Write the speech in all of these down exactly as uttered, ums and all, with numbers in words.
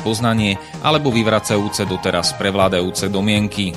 poznanie alebo vyvracajúce doteraz prevládajúce domienky.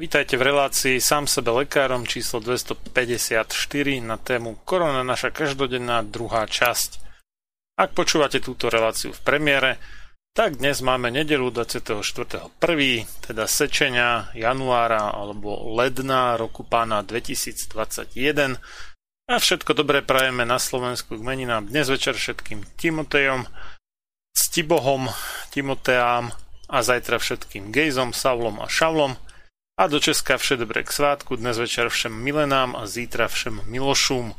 vítajte v relácii Sám sebe lekárom číslo dvestopäťdesiatštyri na tému Korona naša každodenná, druhá časť. Ak počúvate túto reláciu v premiére, tak dnes máme nedeľu dvadsiateho štvrtého prvého teda sečenia januára alebo ledna roku pána dvetisícdvadsaťjeden a všetko dobré prajeme na Slovensku k meninám dnes večer všetkým Timotejom, Stibohom, Timoteám a zajtra všetkým Gejzom, Savlom a Šavlom a do Česka vše dobré k svátku, dnes večer všem Milenám a zítra všem Milošům.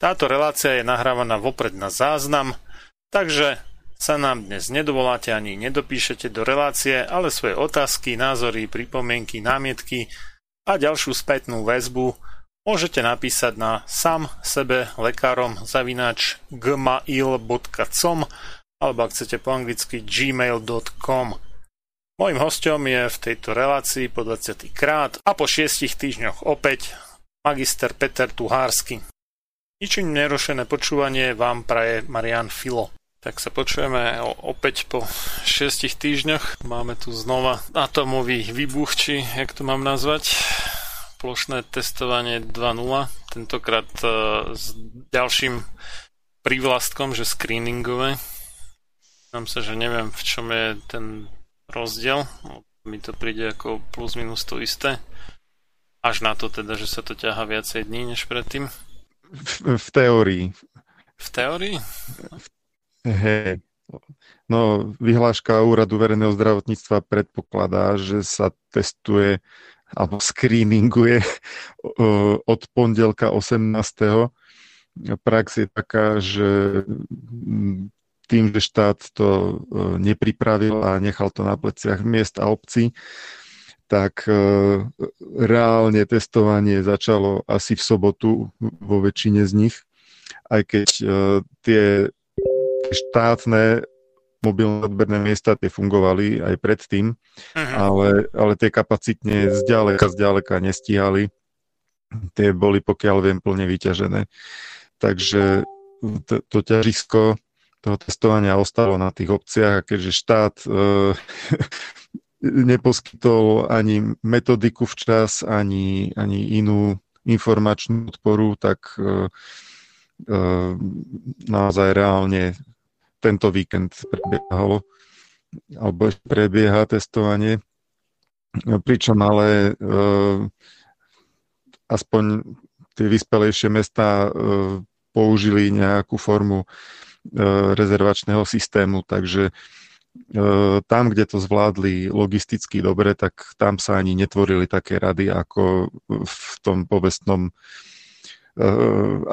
Táto relácia je nahrávaná vopred na záznam, takže sa nám dnes nedovoláte ani nedopíšete do relácie, ale svoje otázky, názory, pripomienky, námietky a ďalšiu spätnú väzbu môžete napísať na sam sebe lekárom zavináč gmail bodka com alebo ak chcete po anglicky gmail bodka com. Mojím hosťom je v tejto relácii po dvadsiaty krát a po šiestich týždňoch opäť magister Peter Tuhársky. Ničím nerušené počúvanie vám praje Marián Fillo. Tak sa počujeme opäť po šiestich týždňoch. Máme tu znova atomový výbuch, či jak to mám nazvať, plošné testovanie dva bodka nula. Tentokrát uh, s ďalším prívlastkom, že screeningové. Znám sa, že neviem, v čom je ten rozdiel. Mi to príde ako plus minus to isté. Až na to teda, že sa to ťaha viacej dní než predtým. V, v teórii. V teórii? Hej. No, vyhláška Úradu verejného zdravotníctva predpokladá, že sa testuje alebo screeninguje od pondelka osemnásteho Prax je taká, že tým, že štát to nepripravil a nechal to na pleciach miest a obcí, tak reálne testovanie začalo asi v sobotu vo väčšine z nich, aj keď tie štátne mobilné odberné miesta tie fungovali aj predtým, uh-huh. ale, ale tie kapacitne zďaleka, zďaleka nestíhali. Tie boli, pokiaľ viem, plne vyťažené. Takže to, to ťažisko toho testovania ostalo na tých obciach, a keďže štát e, neposkytol ani metodiku včas, ani, ani inú informačnú podporu, tak e, e, naozaj reálne tento víkend prebiehalo alebo prebieha testovanie. Pričom ale e, aspoň tie vyspelejšie mestá e, použili nejakú formu rezervačného systému, takže tam, kde to zvládli logisticky dobre, tak tam sa ani netvorili také rady, ako v tom povestnom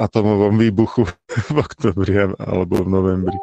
atomovom výbuchu v oktobri alebo v novembri.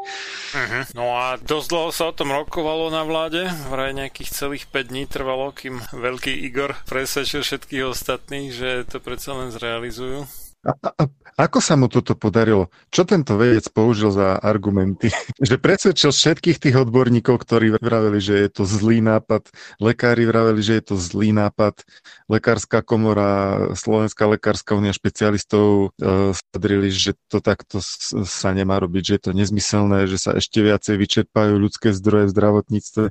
Uh-huh. No a dosť dlho sa o tom rokovalo na vláde, vraj nejakých celých päť dní trvalo, kým veľký Igor presvedčil všetkých ostatných, že to predsa len zrealizujú. A, a, ako sa mu toto podarilo? Čo tento vedec použil za argumenty? Že presvedčil všetkých tých odborníkov, ktorí vraveli, že je to zlý nápad, lekári vraveli, že je to zlý nápad, lekárska komora, Slovenská lekárska únia špecialistov e, sadrili, že to takto sa nemá robiť, že je to nezmyselné, že sa ešte viacej vyčerpajú ľudské zdroje v zdravotníctve.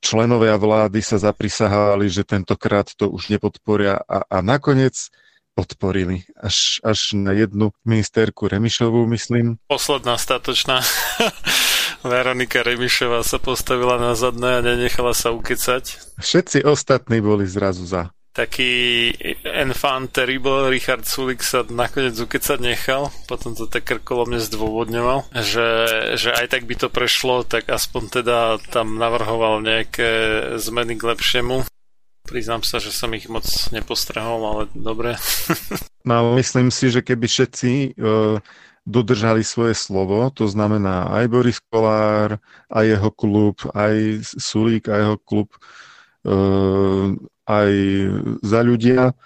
Členovia vlády sa zaprisahali, že tentokrát to už nepodporia a, a nakoniec podporili. Až, až na jednu ministerku Remišovú, myslím. Posledná statočná Veronika Remišová sa postavila na zadné a nenechala sa ukecať. Všetci ostatní boli zrazu za. Taký enfant terrible Richard Sulík sa nakoniec ukecať nechal, potom to tak krkolomne zdôvodňoval, že, že aj tak by to prešlo, tak aspoň teda tam navrhoval nejaké zmeny k lepšiemu. Priznám sa, že som ich moc nepostrehol, ale dobre. No, myslím si, že keby všetci e, dodržali svoje slovo, to znamená aj Boris Kolár, aj jeho klub, aj Sulík, aj jeho klub, e, aj Za ľudia,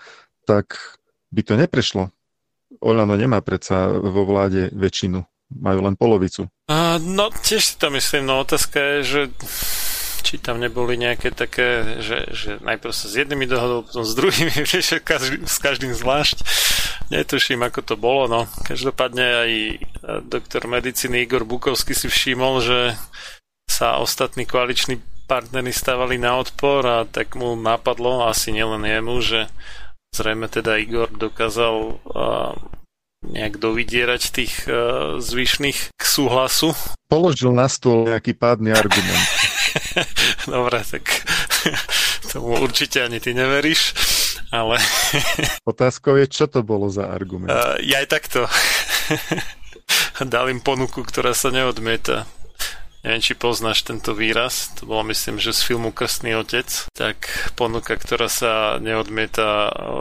tak by to neprešlo. Oľano nemá predsa vo vláde väčšinu, majú len polovicu. Uh, no, tiež si to myslím, no otázka je, že... či tam neboli nejaké také, že, že najprv sa s jednými dohodol, potom s druhými, že každý, s každým zvlášť. Netuším, ako to bolo, no. Každopádne aj doktor medicíny Igor Bukovský si všimol, že sa ostatní koaliční partnery stávali na odpor a tak mu napadlo, asi nielen jemu, že zrejme teda Igor dokázal uh, nejak dovydierať tých uh, zvyšných k súhlasu. Položil na stôl nejaký pádny argument. Dobre, tak tomu určite ani ty neveríš, ale... Otázkou je, čo to bolo za argument? Uh, ja aj takto. Dal im ponuku, ktorá sa neodmieta. Neviem, či poznáš tento výraz. To bolo, myslím, že z filmu Krstný otec. Tak ponuka, ktorá sa neodmieta,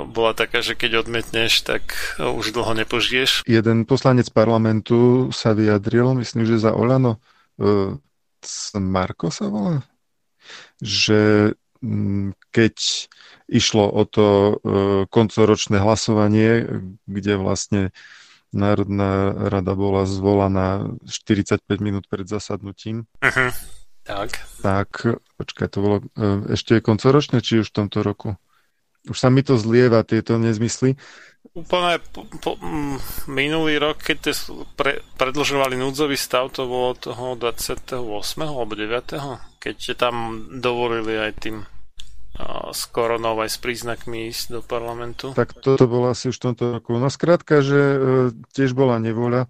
bola taká, že keď odmietneš, tak už dlho nepožiješ. Jeden poslanec parlamentu sa vyjadril, myslím, že za Olano... Uh... Marko sa volá, že keď išlo o to koncoročné hlasovanie, kde vlastne Národná rada bola zvolaná štyridsaťpäť minút pred zasadnutím, uh-huh. tak, tak počkaj, to bolo ešte koncoročné, či už v tomto roku? Už sa mi to zlieva, tieto nezmysly. Úplne po, po, minulý rok, keď te pre, predĺžovali núdzový stav, to bolo toho dvadsiateho ôsmeho alebo deviateho Keď tam dovolili aj tým uh, s koronou, aj s príznakmi ísť do parlamentu. Tak toto bolo asi už v tomto roku. No skrátka, že uh, tiež bola nevôľa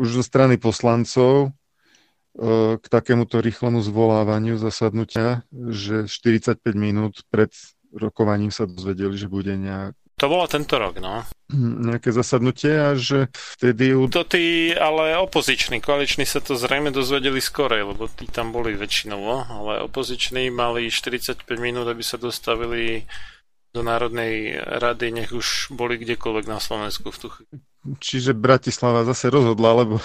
už zo strany poslancov uh, k takémuto rýchlemu zvolávaniu zasadnutia, že štyridsaťpäť minút pred rokovaním sa dozvedeli, že bude nejak... To bolo tento rok, no. Nejaké zasadnutie a že vtedy... To tí, ale opoziční, koaliční sa to zrejme dozvedeli skorej, lebo tí tam boli väčšinovo, ale opoziční mali štyridsaťpäť minút, aby sa dostavili do Národnej rady, nech už boli kdekoľvek na Slovensku v tú chvíli. Čiže Bratislava zase rozhodla, lebo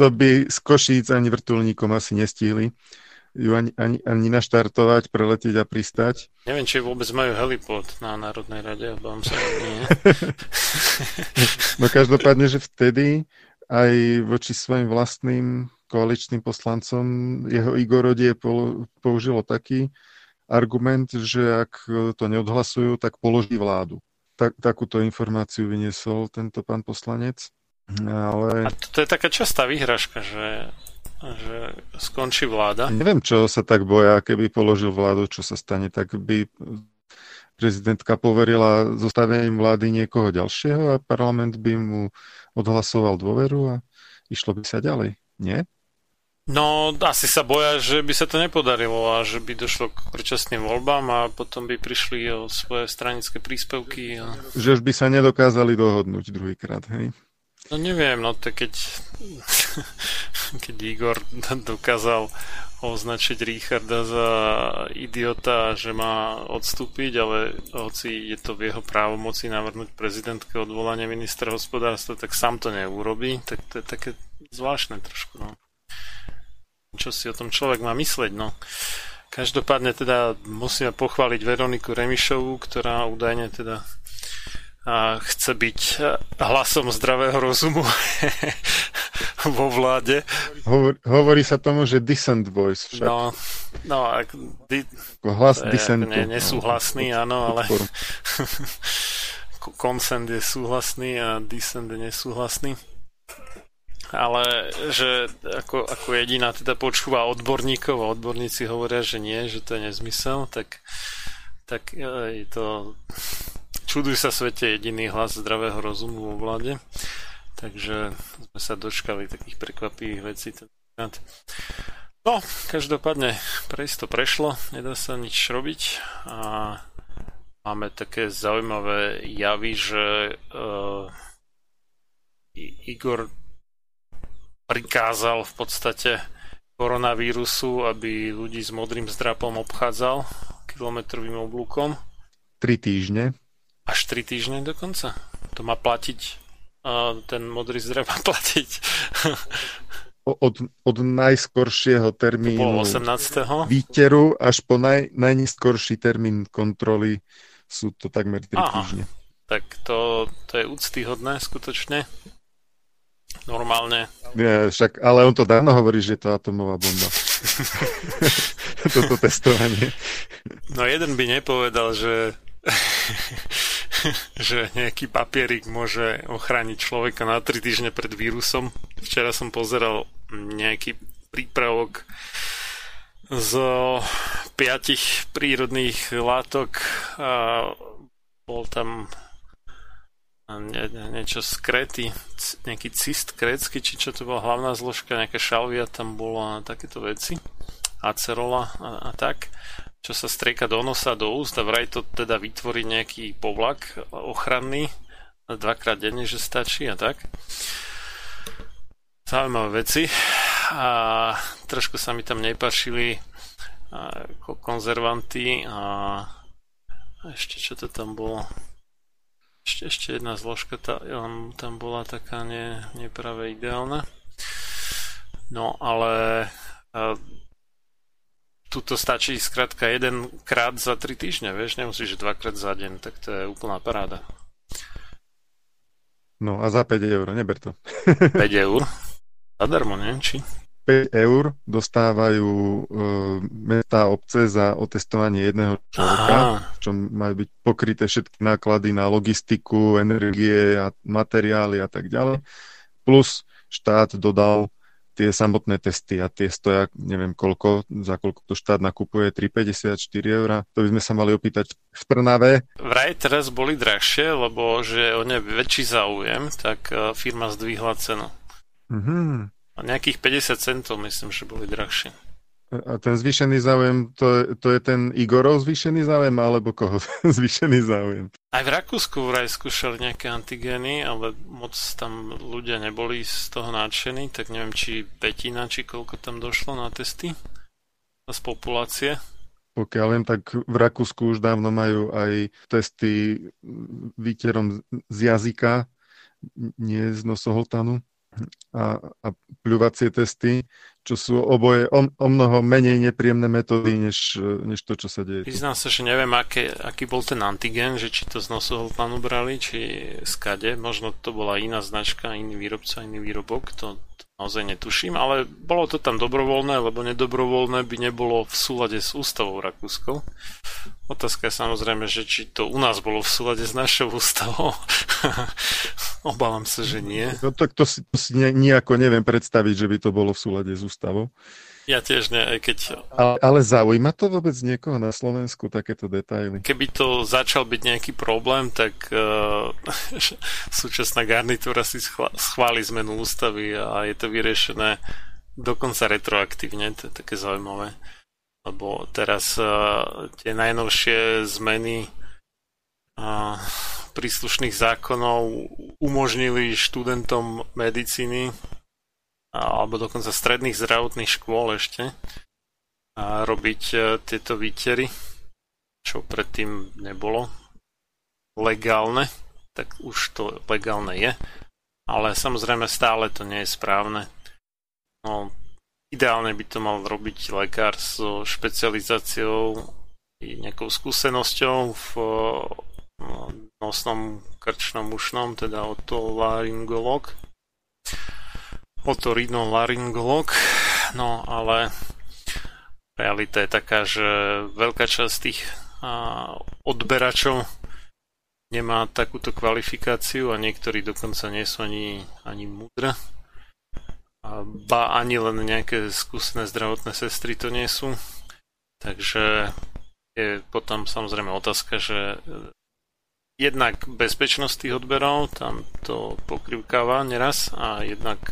to by z Košíc ani vrtuľníkom asi nestihli ju ani, ani, ani naštartovať, preletieť a pristať. Neviem, či vôbec majú heliport na Národnej rade, obávam sa, nie. No každopádne, že vtedy aj voči svojim vlastným koaličným poslancom jeho Igor Odie použilo taký argument, že ak to neodhlasujú, tak položí vládu. Tak, takúto informáciu vyniesol tento pán poslanec. Ale... A to je taká častá výhražka, že, že skončí vláda. Neviem, čo sa tak boja, keby položil vládu, čo sa stane, tak by prezidentka poverila zostavením vlády niekoho ďalšieho a parlament by mu odhlasoval dôveru a išlo by sa ďalej, nie? No, asi sa boja, že by sa to nepodarilo a že by došlo k predčasným voľbám a potom by prišli o svoje stranické príspevky. A... Že už by sa nedokázali dohodnúť druhýkrát, hej? No neviem, no to keď, keď Igor dokázal označiť Richarda za idiota, že má odstúpiť, ale hoci je to v jeho právomoci navrhnúť prezidentke odvolanie ministra hospodárstva, tak sám to neurobí, tak to je také zvláštne trošku, no. Čo si o tom človek má mysleť, no. Každopádne teda musíme pochváliť Veroniku Remišovú, ktorá údajne teda a chce byť hlasom zdravého rozumu vo vláde. Hovor, hovorí sa tomu, že dissent voice však. No, no ak, di, hlas dissentu. Nie, nesúhlasný, áno, ale consent je súhlasný a dissent je nesúhlasný. Ale že ako, ako jediná teda počúva odborníkov a odborníci hovoria, že nie, že to je nezmysel, tak, tak je to... Čuduj sa svete, jediný hlas zdravého rozumu vo vláde. Takže sme sa dočkali takých prekvapivých vecí. No, každopádne prejsť to prešlo, nedá sa nič robiť a máme také zaujímavé javy, že uh, Igor prikázal v podstate koronavírusu, aby ľudí s modrým zdrapom obchádzal kilometrovým oblúkom. Tri týždne. Až tri týždne dokonca. To má platiť, ten modrý zdrav má platiť. Od, od najskoršieho termínu výteru až po naj, najniskorší termín kontroly sú to takmer tri týždne. Tak to, to je úctyhodné skutočne. Normálne. Nie, však, ale on to dávno hovorí, že je to atomová bomba. Toto testovanie. No jeden by nepovedal, že že nejaký papierik môže ochrániť človeka na tri týždne pred vírusom. Včera som pozeral nejaký prípravok z piatich prírodných látok a bol tam nie, niečo z kréty, nejaký cyst krétsky, či čo to bola hlavná zložka, nejaká šalvia tam bola, takéto veci, acerola a, a tak, čo sa strieka do nosa, do úst a vraj to teda vytvorí nejaký povlak ochranný dvakrát denne, že stačí a tak. Zaujímavé veci a trošku sa mi tam nepáčili konzervanty a ešte čo to tam bolo, ešte, ešte jedna zložka tam, tam bola taká ne, neprave ideálna, no ale a, tuto stačí skrátka jeden krát za tri týždne, vieš, nemusíš dvakrát za deň, tak to je úplná paráda. No a za päť eur, neber to. päť eur? Zadarmo, neviem, či? päť eur dostávajú e, mestá obce za otestovanie jedného človeka, aha, v čom majú byť pokryté všetky náklady na logistiku, energie a materiály a tak ďalej. Plus štát dodal tie samotné testy a tie stoja, neviem koľko, za koľko to štát nakupuje, tri päťdesiat, štyri eurá. To by sme sa mali opýtať v Trnave. Vraj teraz boli drahšie, lebo že o ne väčší záujem, tak firma zdvihla cenu. Mm-hmm. A nejakých päťdesiat centov myslím, že boli drahšie. A ten zvýšený záujem, to, to je ten Igorov zvýšený záujem, alebo koho zvýšený záujem? Aj v Rakúsku vraj skúšali nejaké antigény, ale moc tam ľudia neboli z toho nadšení, tak neviem, či pätina, či koľko tam došlo na testy z populácie. Pokiaľ viem, tak v Rakúsku už dávno majú aj testy výterom z jazyka, nie z nosohltanu. A, a pľúvacie testy, čo sú oboje o, o mnoho menej nepríjemné metódy, než, než to, čo sa deje. Priznám sa, že neviem, aké, aký bol ten antigen, že či to z nosohltanu brali, či z kade. Možno to bola iná značka, iný výrobca, iný výrobok, to, to naozaj netuším, ale bolo to tam dobrovoľné, lebo nedobrovoľné by nebolo v súlade s ústavou rakúskou. Otázka je samozrejme, že či to u nás bolo v súlade s našou ústavou. Obávam sa, že nie. No, tak to si, to si ne, nejako neviem predstaviť, že by to bolo v súlade s ústavou. Ja tiež nie, aj keď... Ale, ale zaujíma to vôbec niekoho na Slovensku, takéto detaily? Keby to začal byť nejaký problém, tak uh, súčasná garnitúra si schváli zmenu ústavy a je to vyriešené dokonca retroaktívne, to je také zaujímavé. Lebo teraz uh, tie najnovšie zmeny uh, príslušných zákonov umožnili študentom medicíny alebo dokonca stredných zdravotných škôl ešte uh, robiť uh, tieto výtery, čo predtým nebolo legálne, tak už to legálne je, ale samozrejme stále to nie je správne. No, ideálne by to mal robiť lekár so špecializáciou i nejakou skúsenosťou v nosnom, krčnom, ušnom, teda otolaryngológ. Otorinolaryngológ. No ale realita je taká, že veľká časť tých odberačov nemá takúto kvalifikáciu a niektorí dokonca nie sú ani, ani múdre. Ba ani len nejaké skúsené zdravotné sestry to nie sú. Takže je potom samozrejme otázka, že jednak bezpečnosť tých odberov, tam to pokrivkáva neraz, a jednak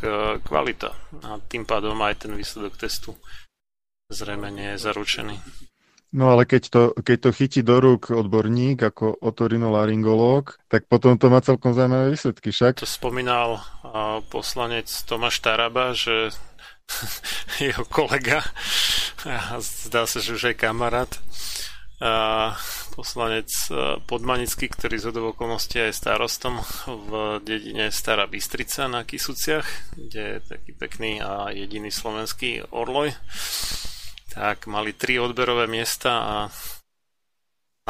kvalita. A tým pádom aj ten výsledok testu zrejme nie je zaručený. No ale keď to, keď to chytí do rúk odborník ako otorinolaryngológ, tak potom to má celkom zaujímavé výsledky, však? To spomínal uh, poslanec Tomáš Taraba, že jeho kolega, zdá sa, že už aj kamarát, uh, poslanec uh, Podmanický, ktorý z okolností je starostom v dedine Stará Bystrica na Kisuciach, kde je taký pekný a jediný slovenský orloj, tak mali tri odberové miesta a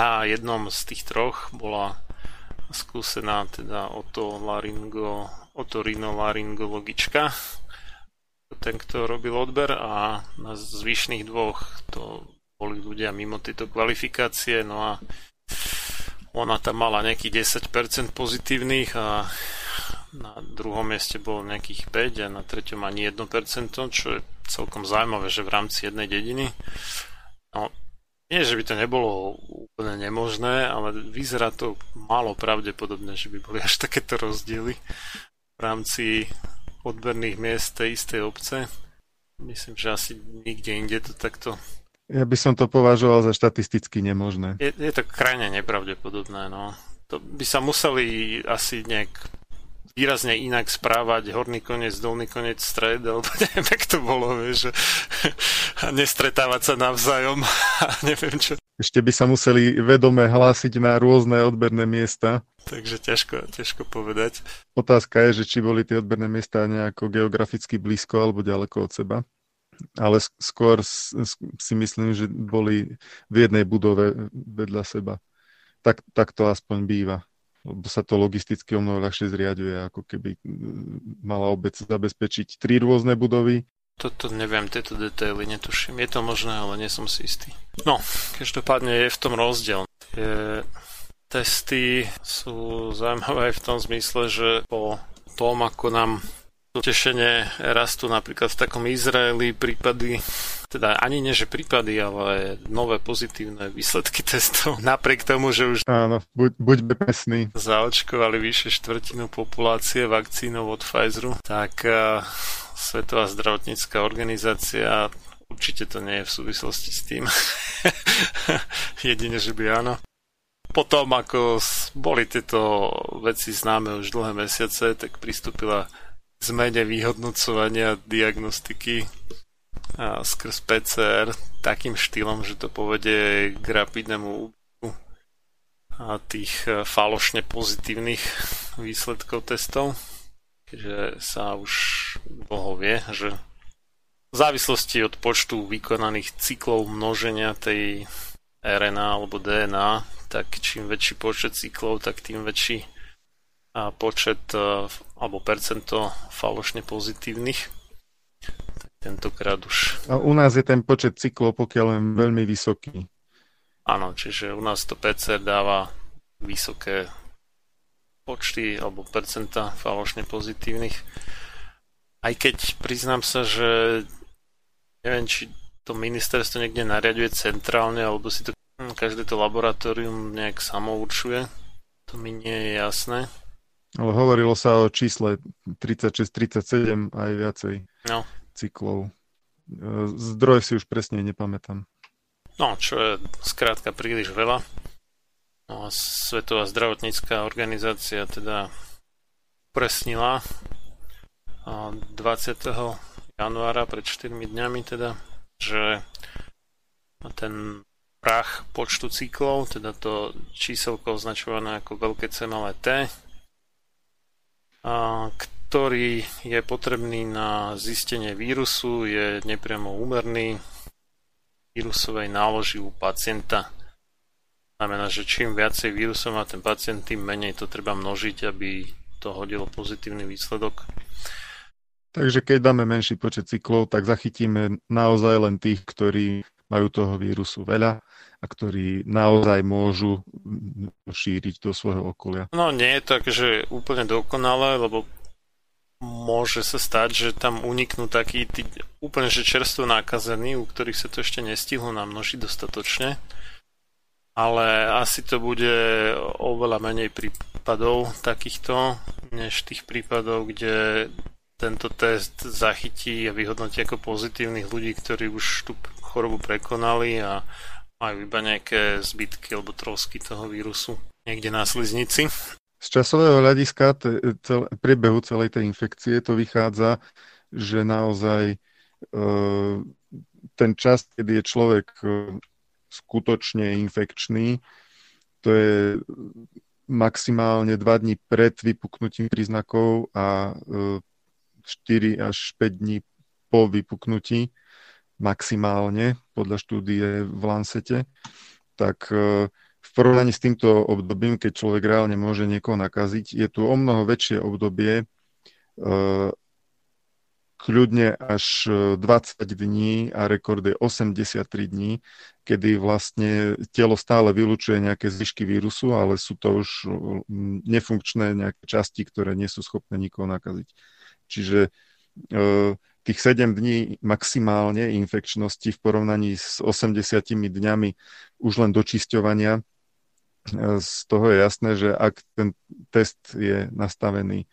na jednom z tých troch bola skúsená teda otolaringo, otorinolaryngologička, ten, kto robil odber, a na zvyšných dvoch to boli ľudia mimo tejto kvalifikácie. No a ona tam mala nejakých desať percent pozitívnych a na druhom mieste bolo nejakých päť a na treťom ani jedno percento, čo je celkom zaujímavé, že v rámci jednej dediny. No, nie, že by to nebolo úplne nemožné, ale vyzerá to málo pravdepodobné, že by boli až takéto rozdiely v rámci odberných miest tej istej obce. Myslím, že asi nikde inde to takto... Ja by som to považoval za štatisticky nemožné. Je, je to krajne nepravdepodobné, no. To by sa museli asi nejak výrazne inak správať, horný koniec, dolný koniec, stred, alebo neviem, jak to bolo, vieš, a nestretávať sa navzájom a neviem čo. Ešte by sa museli vedome hlásiť na rôzne odberné miesta. Takže ťažko, ťažko povedať. Otázka je, že či boli tie odberné miesta nejako geograficky blízko alebo ďaleko od seba. Ale skôr si myslím, že boli v jednej budove vedľa seba. Tak, tak to aspoň býva. Lebo sa to logisticky o mnoho ľahšie zriaďuje, ako keby mala obec zabezpečiť tri rôzne budovy. Toto neviem, tieto detaily netuším. Je to možné, ale nie som si istý. No, každopádne je v tom rozdiel. Tie testy sú zaujímavé v tom zmysle, že po tom, ako nám potešenie rastú napríklad v takom Izraeli prípady, teda ani nie, že prípady, ale nové pozitívne výsledky testov, napriek tomu, že už áno, buď, buďme pesní, zaočkovali vyše štvrtinu populácie vakcínou od Pfizeru, tak uh, Svetová zdravotnícka organizácia, určite to nie je v súvislosti s tým, jedine, že by áno. Potom, ako boli tieto veci známe už dlhé mesiace, tak pristúpila zmene vyhodnocovania diagnostiky a skrz pé cé er takým štýlom, že to povedie k rapidnému úbytku tých falošne pozitívnych výsledkov testov, keďže sa už dlho vie, že v závislosti od počtu vykonaných cyklov množenia tej er en á alebo dé en á, tak čím väčší počet cyklov, tak tým väčší a počet alebo percento falošne pozitívnych. Tentokrát už. A u nás je ten počet cyklov pokiaľ len veľmi vysoký. Áno, čiže u nás to pé cé dáva vysoké počty alebo percenta falošne pozitívnych. Aj keď priznám sa, že neviem, či to ministerstvo niekde nariaďuje centrálne, alebo si to každé to laboratórium nejak samourčuje. To mi nie je jasné. Ale hovorilo sa o čísle tridsaťšesť tridsaťsedem aj viacej no. cyklov. Zdroj si už presne nepamätám. No, čo je skrátka príliš veľa. No a Svetová zdravotnícka organizácia teda upresnila dvadsiateho januára pred štyrmi dňami teda, že ten prach počtu cyklov, teda to číselko označované ako veľké C malé T, a ktorý je potrebný na zistenie vírusu, je nepriamo úmerný vírusovej náloži u pacienta. Znamená, že čím viacej vírusov má ten pacient, tým menej to treba množiť, aby to hodilo pozitívny výsledok. Takže keď dáme menší počet cyklov, tak zachytíme naozaj len tých, ktorí majú toho vírusu veľa a ktorí naozaj môžu šíriť do svojho okolia. No nie je tak, že úplne dokonalé, lebo môže sa stať, že tam uniknú takí tí, úplne že čerstvo nákazení, u ktorých sa to ešte nestihlo namnožiť dostatočne. Ale asi to bude oveľa menej prípadov takýchto, než tých prípadov, kde tento test zachytí a vyhodnotí ako pozitívnych ľudí, ktorí už tú chorobu prekonali a majú iba nejaké zbytky alebo trosky toho vírusu niekde na sliznici. Z časového hľadiska t- cel- priebehu celej tej infekcie to vychádza, že naozaj e, ten čas, kedy je človek e, skutočne infekčný. To je maximálne dva dni pred vypuknutím príznakov a štyri až päť dní po vypuknutí maximálne podľa štúdie v Lancete. Tak v porovnaní s týmto obdobím, keď človek reálne môže niekoho nakaziť, je tu omnoho väčšie obdobie, kľudne až dvadsať dní a rekord je osemdesiattri dní, kedy vlastne telo stále vylučuje nejaké zvyšky vírusu, ale sú to už nefunkčné nejaké časti, ktoré nie sú schopné nikoho nakaziť. Čiže tých sedem dní maximálne infekčnosti v porovnaní s osemdesiatimi dňami už len dočisťovania, z toho je jasné, že ak ten test je nastavený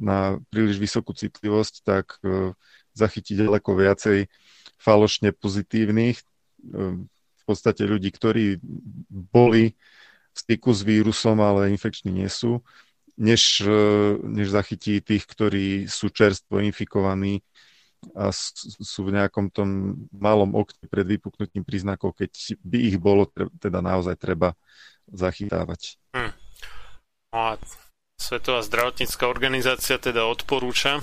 na príliš vysokú citlivosť, tak zachytiť ďaleko viacej falošne pozitívnych, v podstate ľudí, ktorí boli v styku s vírusom, ale infekční nie sú, než, než zachytí tých, ktorí sú čerstvo infikovaní a sú v nejakom tom malom okne pred vypuknutím príznakov, keď by ich bolo teda naozaj treba zachytávať. Hm. A Svetová zdravotnícka organizácia teda odporúča,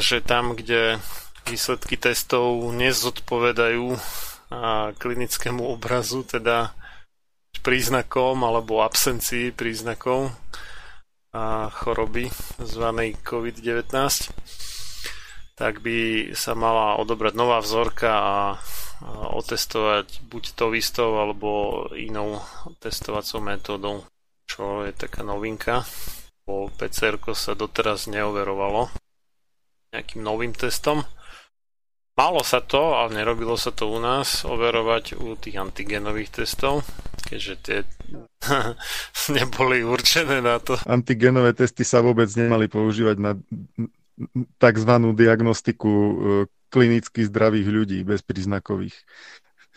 že tam, kde výsledky testov nezodpovedajú klinickému obrazu, teda príznakom alebo absencii príznakov a choroby zvanej covid devätnásť, tak by sa mala odobrať nová vzorka a otestovať buď tou istou alebo inou testovacou metódou. Čo je taká novinka, bo pé cé erko sa doteraz neoverovalo nejakým novým testom. Malo sa to, ale nerobilo sa to u nás, overovať u tých antigenových testov, keďže tie neboli určené na to. Antigenové testy sa vôbec nemali používať na tzv. Diagnostiku klinicky zdravých ľudí bezpríznakových.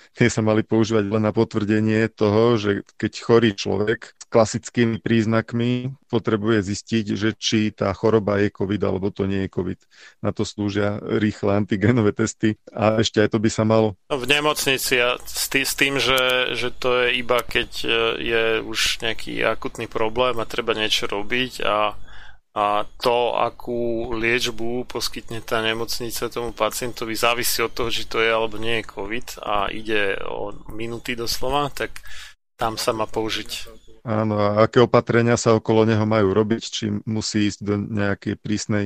Tie sa mali používať len na potvrdenie toho, že keď chorý človek s klasickými príznakmi potrebuje zistiť, že či tá choroba je COVID alebo to nie je COVID. Na to slúžia rýchle antigenové testy a ešte aj to by sa malo. V nemocnici a s tým, že, že to je iba keď je už nejaký akutný problém a treba niečo robiť a, a to, akú liečbu poskytne tá nemocnica tomu pacientovi, závisí od toho, či to je alebo nie je COVID a ide o minúty doslova, tak tam sa má použiť. Áno, a aké opatrenia sa okolo neho majú robiť, či musí ísť do nejakej prísnej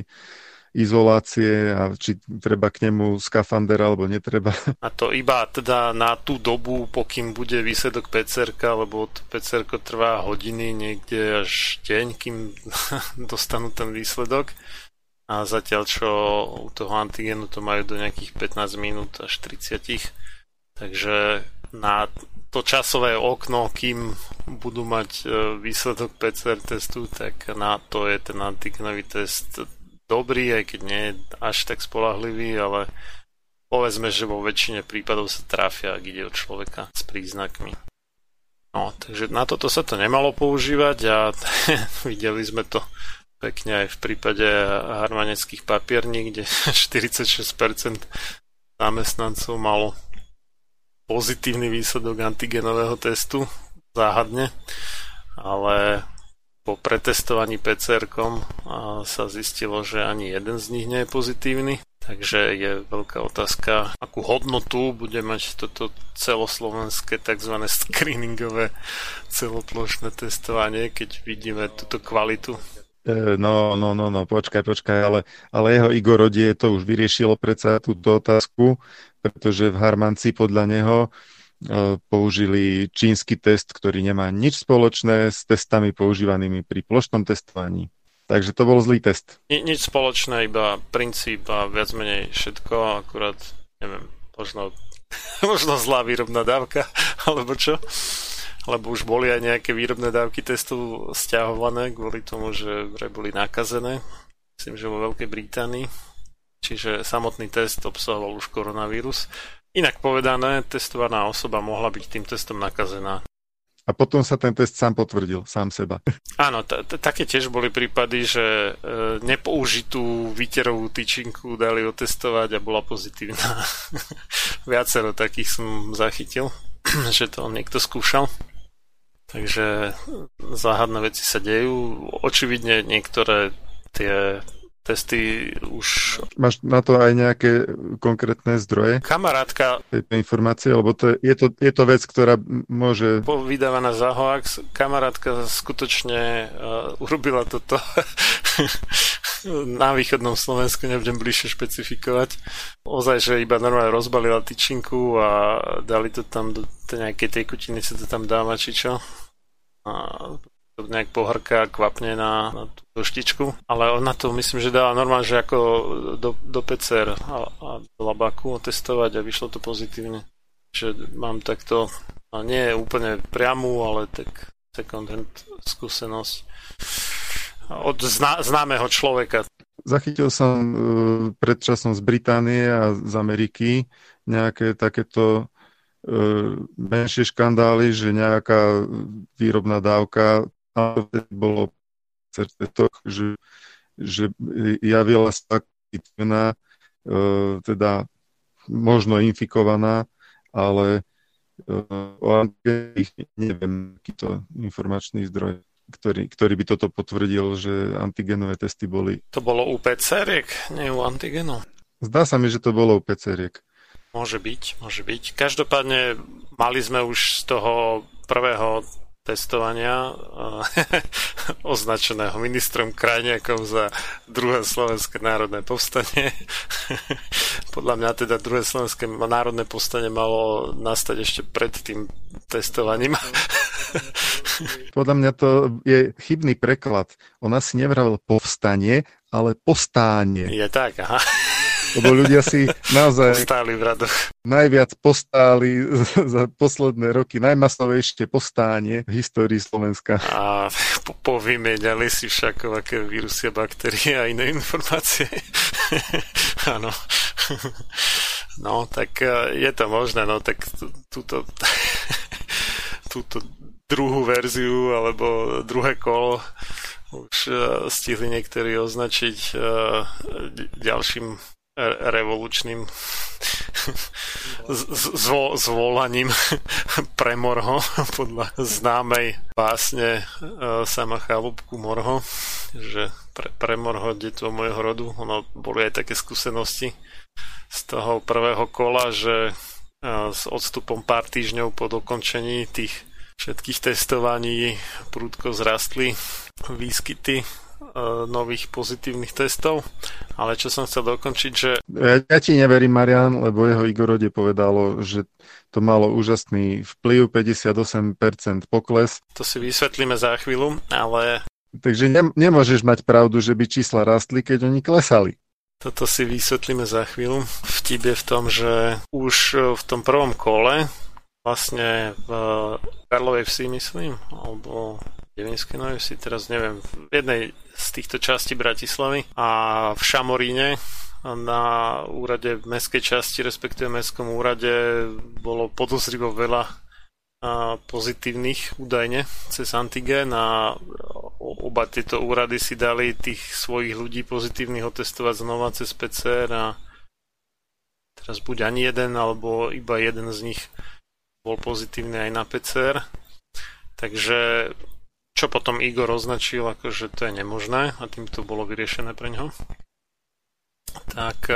izolácie a či treba k nemu skafander alebo netreba. A to iba teda na tú dobu, pokým bude výsledok pé cé erka, lebo pé cé erko trvá hodiny, niekde až deň, kým dostanú ten výsledok. A zatiaľ čo u toho antigénu to majú do nejakých pätnásť minút až tridsať. Takže na to časové okno, kým budú mať výsledok pé cé er testu, tak na to je ten antigénový test dobrý, aj keď nie je až tak spoľahlivý, ale povedzme, že vo väčšine prípadov sa trafia, ak ide o človeka s príznakmi. No, takže na toto sa to nemalo používať a videli sme to pekne aj v prípade harmaneckých papierní, kde štyridsaťšesť percent zamestnancov malo pozitívny výsledok antigenového testu, záhadne, ale po pretestovaní pé cé erkom sa zistilo, že ani jeden z nich nie je pozitívny, takže je veľká otázka, akú hodnotu bude mať toto celoslovenské tzv. Screeningové celoplošné testovanie, keď vidíme túto kvalitu. No, no, no, no, počkaj, počkaj, ale, ale jeho Igor Rodie to už vyriešilo predsa túto otázku, pretože v Harmanci podľa neho použili čínsky test, ktorý nemá nič spoločné s testami používanými pri plošnom testovaní. Takže to bol zlý test. Ni, nič spoločné, iba princíp a viac menej všetko, akurát, neviem, možno, možno zlá výrobná dávka, alebo čo? Lebo už boli aj nejaké výrobné dávky testu stiahované kvôli tomu, že boli nakazené. Myslím, že vo Veľkej Británii. Čiže samotný test obsahoval už koronavírus. Inak povedané, testovaná osoba mohla byť tým testom nakazená. A potom sa ten test sám potvrdil, sám seba. Áno, t- t- také tiež boli prípady, že e, nepoužitú výterovú tyčinku dali otestovať a bola pozitívna. Viacero takých som zachytil, že to niekto skúšal. Takže záhadné veci sa dejú. Očividne niektoré tie testy už... Máš na to aj nejaké konkrétne zdroje? Kamarátka... Tejto informácie, lebo to je, je, to, je to vec, ktorá môže... Vydávaná za hoax. Kamarátka skutočne uh, urobila toto. Na východnom Slovensku nebudem bližšie špecifikovať. Ozaj, že iba normálne rozbalila tyčinku a dali to tam do nejakej tekutiny, sa to tam dáva, či čo. A to nejak pohrká, kvapne na, na tú štičku. Ale ona to myslím, že dala normálne, že ako do, do pé cé er a, a do labaku otestovať a vyšlo to pozitívne. Že mám takto, nie je úplne priamu, ale tak second hand skúsenosť od zná, známeho človeka. Zachytil som uh, predčasom z Británie a z Ameriky nejaké takéto uh, menšie škandály, že nejaká výrobná dávka, a to bolo v certetoch, že, že javila sa aktivná, uh, teda možno infikovaná, ale uh, o anglických neviem, akýto informačný zdroj. Ktorý, ktorý by toto potvrdil, že antigenové testy boli... To bolo u pé cé eriek, nie u antigenov. Zdá sa mi, že to bolo u pé cé eriek. Môže byť, môže byť. Každopádne mali sme už z toho prvého testovania označeného ministrom Krajniakom za druhé slovenské národné povstanie. Podľa mňa teda druhé slovenské národné povstanie malo nastať ešte pred tým testovaním. Podľa mňa to je chybný preklad. On asi nevravil povstanie, ale postánie. Je tak, aha. Lebo ľudia si naozaj postáli v radoch. Najviac postáli za posledné roky, najmasovejšie postánie v histórii Slovenska. A povymeniali si všakovaké vírusy a baktérie a iné informácie. Áno. No, tak je to možné, no, tak túto túto druhú verziu alebo druhé kolo už stihli niektorí označiť ďalším revolučným zvo- zvolaním pre Morho podľa známej básne Sama chalúbku Morho, že pre, pre Morho, detvo mojho rodu. Ono boli aj také skúsenosti z toho prvého kola, že s odstupom pár týždňov po dokončení tých všetkých testovaní prudko zrastli výskyty nových pozitívnych testov, ale čo som chcel dokončiť, že... Ja, ja ti neverím, Marián, lebo jeho Igorode povedalo, že to malo úžasný vplyv, päťdesiatosem percent pokles. To si vysvetlíme za chvíľu, ale... Takže ne, nemôžeš mať pravdu, že by čísla rastli, keď oni klesali. Toto si vysvetlíme za chvíľu. Vtip je v tom, že už v tom prvom kole, vlastne v Karlovej Vsi, myslím, alebo... Devinskej Novej Vsi, teraz neviem, v jednej z týchto častí Bratislavy a v Šamoríne na úrade mestskej časti, respektíve mestskom úrade, bolo podozrivo veľa pozitívnych údajne cez antigén a oba tieto úrady si dali tých svojich ľudí pozitívnych otestovať znova cez pé cé er a teraz buď ani jeden, alebo iba jeden z nich bol pozitívny aj na pé cé er. Takže čo potom Igor označil, akože to je nemožné a tým to bolo vyriešené pre ňoho, tak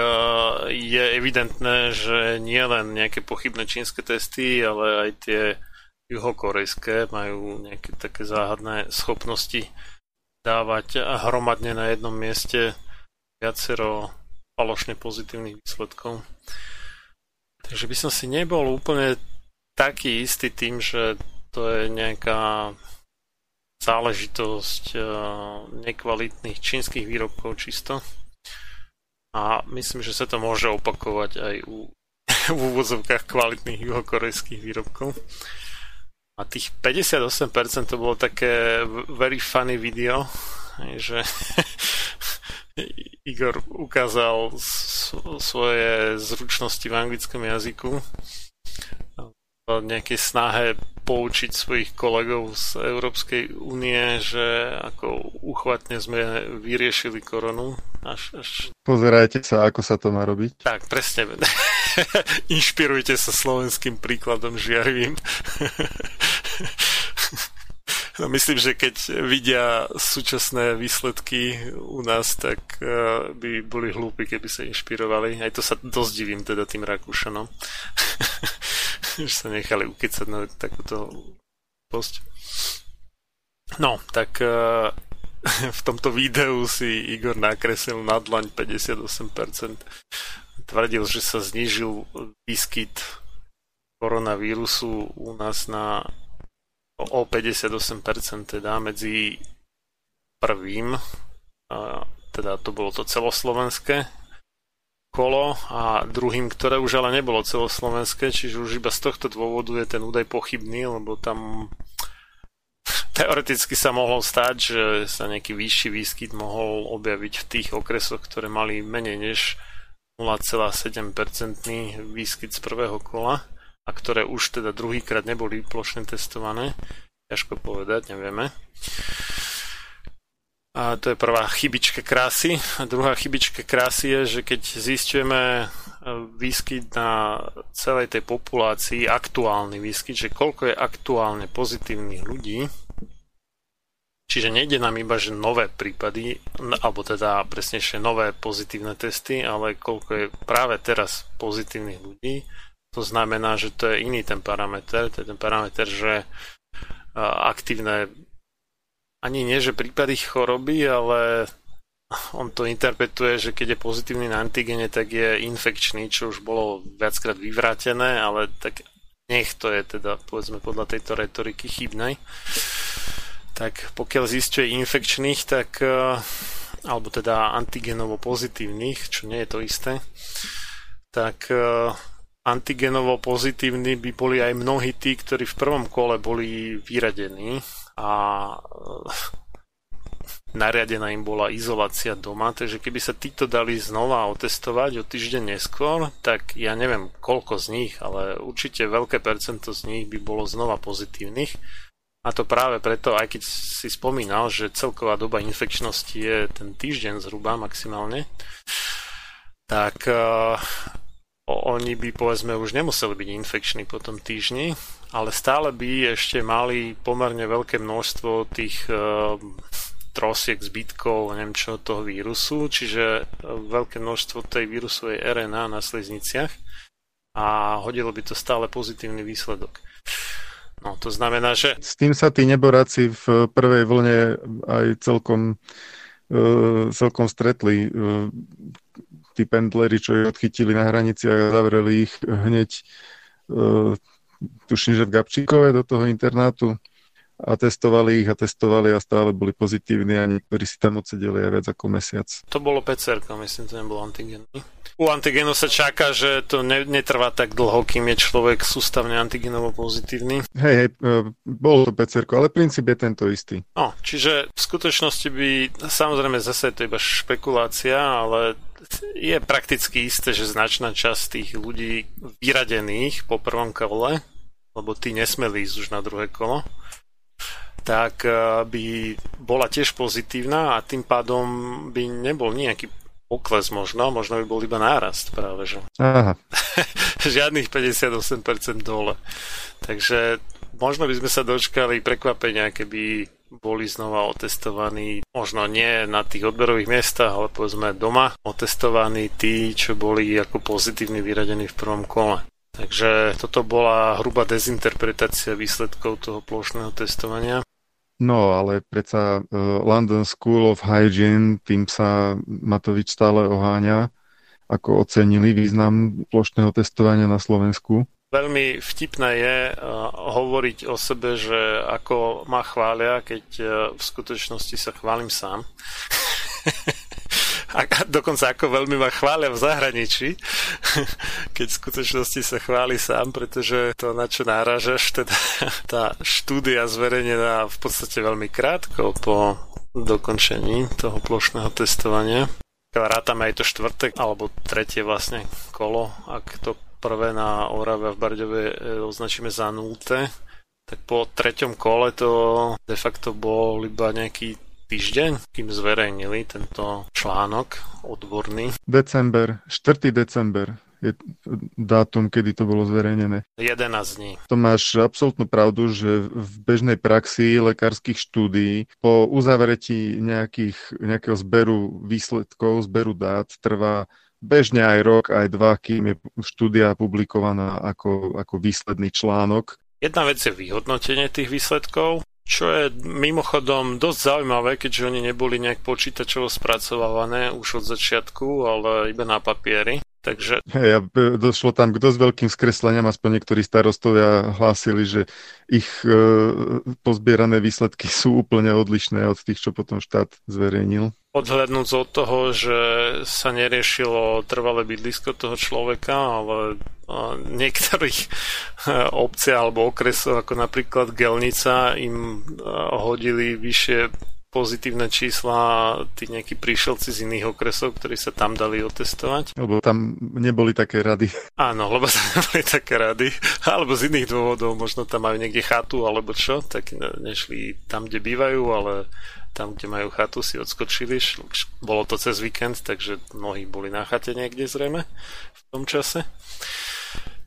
je evidentné, že nie len nejaké pochybné čínske testy, ale aj tie juhokorejské majú nejaké také záhadné schopnosti dávať hromadne na jednom mieste viacero falošne pozitívnych výsledkov. Takže by som si nebol úplne taký istý tým, že to je nejaká záležitosť nekvalitných čínskych výrobkov čisto. A myslím, že sa to môže opakovať aj u, v úvodzovkách kvalitných juhokorejských výrobkov. A tých päťdesiatosem percent to bolo také very funny video, že Igor ukázal svoje zručnosti v anglickom jazyku v nejakej snahe poučiť svojich kolegov z Európskej únie, že ako uchvatne sme vyriešili koronu. Až, až... Pozerajte sa, ako sa to má robiť. Tak, presne. Inšpirujte sa slovenským príkladom žiarivým. No, myslím, že keď vidia súčasné výsledky u nás, tak by boli hlúpi, keby sa inšpirovali. Aj to sa dosť divím teda tým Rakúšanom. Že sa nechali ukecať na takúto post. No, tak uh, v tomto videu si Igor nakreslil na dlaň päťdesiatosem percent. Tvrdil, že sa znížil výskyt koronavírusu u nás na o päťdesiatosem percent, teda medzi prvým, uh, teda to bolo to celoslovenské kolo a druhým, ktoré už ale nebolo celoslovenské, čiže už iba z tohto dôvodu je ten údaj pochybný, lebo tam teoreticky sa mohlo stať, že sa nejaký vyšší výskyt mohol objaviť v tých okresoch, ktoré mali menej než nula celá sedem percent výskyt z prvého kola a ktoré už teda druhýkrát neboli plošne testované. Ťažko povedať, nevieme. A to je prvá chybička krásy. A druhá chybička krásy je, že keď zistíme výskyt na celej tej populácii, aktuálny výskyt, že koľko je aktuálne pozitívnych ľudí, čiže nejde nám iba, že nové prípady, alebo teda presnejšie nové pozitívne testy, ale koľko je práve teraz pozitívnych ľudí, to znamená, že to je iný ten parameter, to je ten parameter, že aktívne ani nie, že prípady choroby, ale on to interpretuje, že keď je pozitívny na antigene, tak je infekčný, čo už bolo viackrát vyvrátené, ale tak nech to je teda, povedzme, podľa tejto retoriky chybnej. Tak pokiaľ zisťuje infekčných, tak alebo teda antigenovo pozitívnych, čo nie je to isté, tak antigenovo pozitívni by boli aj mnohí tí, ktorí v prvom kole boli vyradení a nariadená im bola izolácia doma, takže keby sa títo dali znova otestovať o týždeň neskôr, tak ja neviem koľko z nich, ale určite veľké percento z nich by bolo znova pozitívnych a to práve preto, aj keď si spomínal, že celková doba infekčnosti je ten týždeň zhruba maximálne, tak uh, oni by povedzme už nemuseli byť infekční po tom týždni, ale stále by ešte mali pomerne veľké množstvo tých e, trosiek, zbytkov, neviem čo, toho vírusu, čiže veľké množstvo tej vírusovej er en á na slízniciach a hodilo by to stále pozitívny výsledok. No, to znamená, že... S tým sa tí neboráci v prvej vlne aj celkom celkom stretli tí pendleri, čo ich odchytili na hranici a zavreli ich hneď, tuším, že v Gabčíkove, do toho internátu, a testovali ich a testovali a stále boli pozitívni a niektorí si tam odsedeli aj viac ako mesiac. To bolo pé cé erka, myslím, to nebolo antigen. U antigenu sa čaká, že to netrvá tak dlho, kým je človek sústavne antigenovo pozitívny. Hej, hej, bolo to pé cé erko, ale princíp je tento istý. No, čiže v skutočnosti by, samozrejme zase je to iba špekulácia, ale je prakticky isté, že značná časť tých ľudí vyradených po prvom kole, lebo tí nesmeli ísť už na druhé kolo, tak by bola tiež pozitívna a tým pádom by nebol nejaký pokles možno, možno by bol iba nárast práve, že? Aha. Žiadnych päťdesiatosem percent dole. Takže možno by sme sa dočkali prekvapenia, keby boli znova otestovaní, možno nie na tých odberových miestach, ale povedzme doma, otestovaní tí, čo boli ako pozitívni vyradení v prvom kole. Takže toto bola hrubá dezinterpretácia výsledkov toho plošného testovania. No, ale predsa London School of Hygiene, tým sa Matovič stále oháňa, ako ocenili význam plošného testovania na Slovensku. Veľmi vtipné je hovoriť o sebe, že ako ma chvália, keď v skutočnosti sa chválim sám. A dokonca ako veľmi ma chvália v zahraničí, keď v skutočnosti sa chváli sám, pretože to, na čo náražaš, teda tá štúdia zverejnená v podstate veľmi krátko po dokončení toho plošného testovania. Rátame aj to štvrté alebo tretie vlastne kolo, ak to prvé na Orave a v Barďove označíme za nulté, tak po treťom kole to de facto bol iba nejaký týždeň, kým zverejnili tento článok odborný. December, štvrtý december je dátum, kedy to bolo zverejnené. jedenásť dní. To máš absolútnu pravdu, že v bežnej praxi lekárskych štúdií po uzavretí nejakých, nejakého zberu výsledkov, zberu dát trvá bežne aj rok, aj dva, kým je štúdia publikovaná ako, ako výsledný článok. Jedna vec je vyhodnotenie tých výsledkov, čo je mimochodom dosť zaujímavé, keďže oni neboli nejak počítačovo spracovávané už od začiatku, ale iba na papieri. Takže... Hey, došlo tam k dosť veľkým skresleniam, aspoň niektorí starostovia hlásili, že ich e, pozbierané výsledky sú úplne odlišné od tých, čo potom štát zverejnil. Odhľadnúc od toho, že sa neriešilo trvalé bydlisko toho človeka, ale niektorých obciach alebo okresov, ako napríklad Gelnica, im hodili vyššie pozitívne čísla tí nejakí príšelci z iných okresov, ktorí sa tam dali otestovať. Lebo tam neboli také rady. Áno, lebo tam neboli také rady. Alebo z iných dôvodov, možno tam majú niekde chatu alebo čo, tak nešli tam, kde bývajú, ale tam, kde majú chatu, si odskočili. Bolo to cez víkend, takže mnohí boli na chate niekde zrejme v tom čase.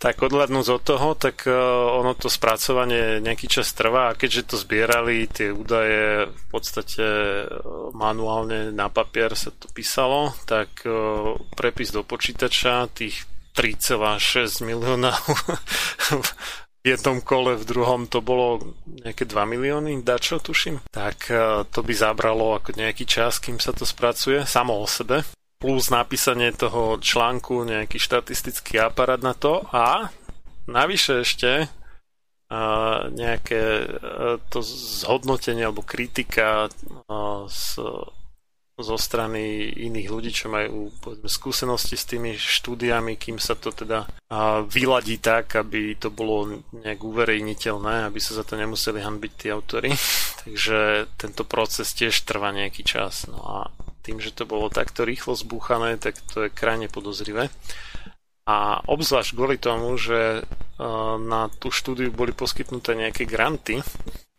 Tak odhľadnúť od toho, tak ono to spracovanie nejaký čas trvá a keďže to zbierali tie údaje v podstate manuálne na papier sa to písalo, tak prepis do počítača tých tri celé šesť milióna v jednom kole, v druhom to bolo nejaké dva milióny, dačo tuším, tak to by zabralo ako nejaký čas, kým sa to spracuje samo o sebe. Plus napísanie toho článku, nejaký štatistický aparát na to a navyše ešte nejaké to zhodnotenie alebo kritika z, zo strany iných ľudí, čo majú povedzme, skúsenosti s tými štúdiami, kým sa to teda vyladí tak, aby to bolo nejak uverejniteľné, aby sa za to nemuseli hanbiť tí autori. Takže tento proces tiež trvá nejaký čas. No a tým, že to bolo takto rýchlo zbúchané, tak to je krajne podozrivé. A obzvlášť kvôli tomu, že na tú štúdiu boli poskytnuté nejaké granty.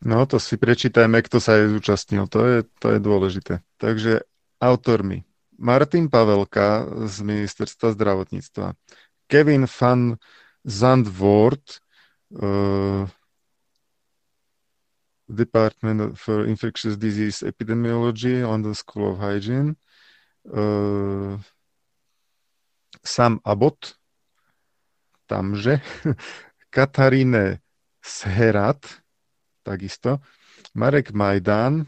No, to si prečítajme, kto sa jej zúčastnil. To je, to je dôležité. Takže autormi. Martin Pavelka z Ministerstva zdravotníctva. Kevin van Zandvoort, uh, Department for Infectious Disease Epidemiology, London School of Hygiene, uh, Sam Abbott, tamže, Katarine Sherat, takisto, Marek Majdan,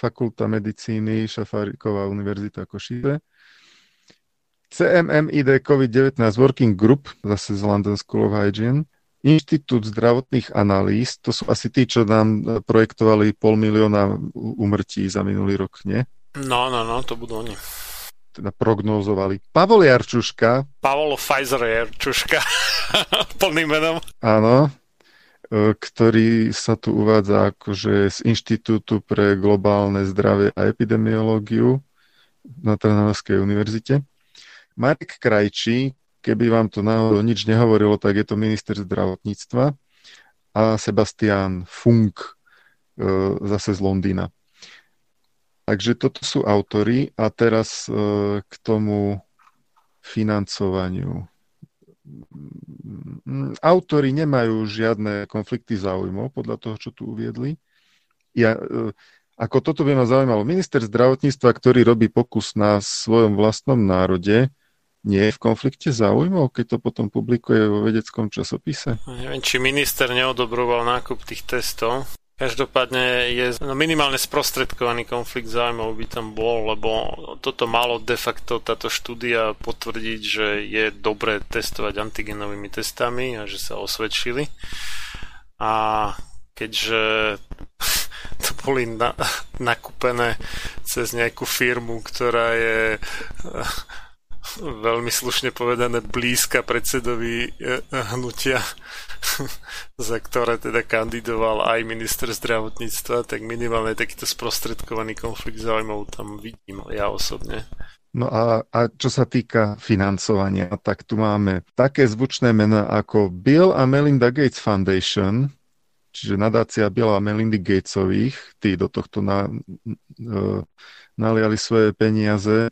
Fakulta medicíny Šafáriková univerzita Košice. C M M I D COVID devätnásť Working Group, zase z London School of Hygiene. Inštitút zdravotných analýz, to sú asi tí, čo nám projektovali pol milióna úmrtí za minulý rok, nie? No, no, no, to budú oni. Teda prognózovali. Pavol Jarčuška. Pavol Pfizer Jarčuška, plným menom. Áno, ktorý sa tu uvádza akože z Inštitútu pre globálne zdravie a epidemiológiu na Trnavskej univerzite. Marek Krajčí, keby vám to náhodou nič nehovorilo, tak je to minister zdravotníctva. A Sebastián Funk, zase z Londýna. Takže toto sú autori a teraz k tomu financovaniu. Autori nemajú žiadne konflikty záujmov podľa toho, čo tu uviedli. Ja, ako toto by ma zaujímalo, minister zdravotníctva, ktorý robí pokus na svojom vlastnom národe, nie je v konflikte záujmov, keď to potom publikuje vo vedeckom časopise? Neviem, či minister neodobroval nákup tých testov. Každopádne je no minimálne sprostredkovaný konflikt záujmov by tam bol, lebo toto malo de facto táto štúdia potvrdiť, že je dobré testovať antigenovými testami a že sa osvedčili. A keďže to boli na, nakúpené cez nejakú firmu, ktorá je veľmi slušne povedané blízka predsedovi hnutia, za ktoré teda kandidoval aj minister zdravotníctva, tak minimálne takýto sprostredkovaný konflikt záujmov tam vidím ja osobne. No a, a čo sa týka financovania, tak tu máme také zvučné mená ako Bill a Melinda Gates Foundation, čiže nadácia Billa a Melindy Gatesových, tí do tohto na, uh, naliali svoje peniaze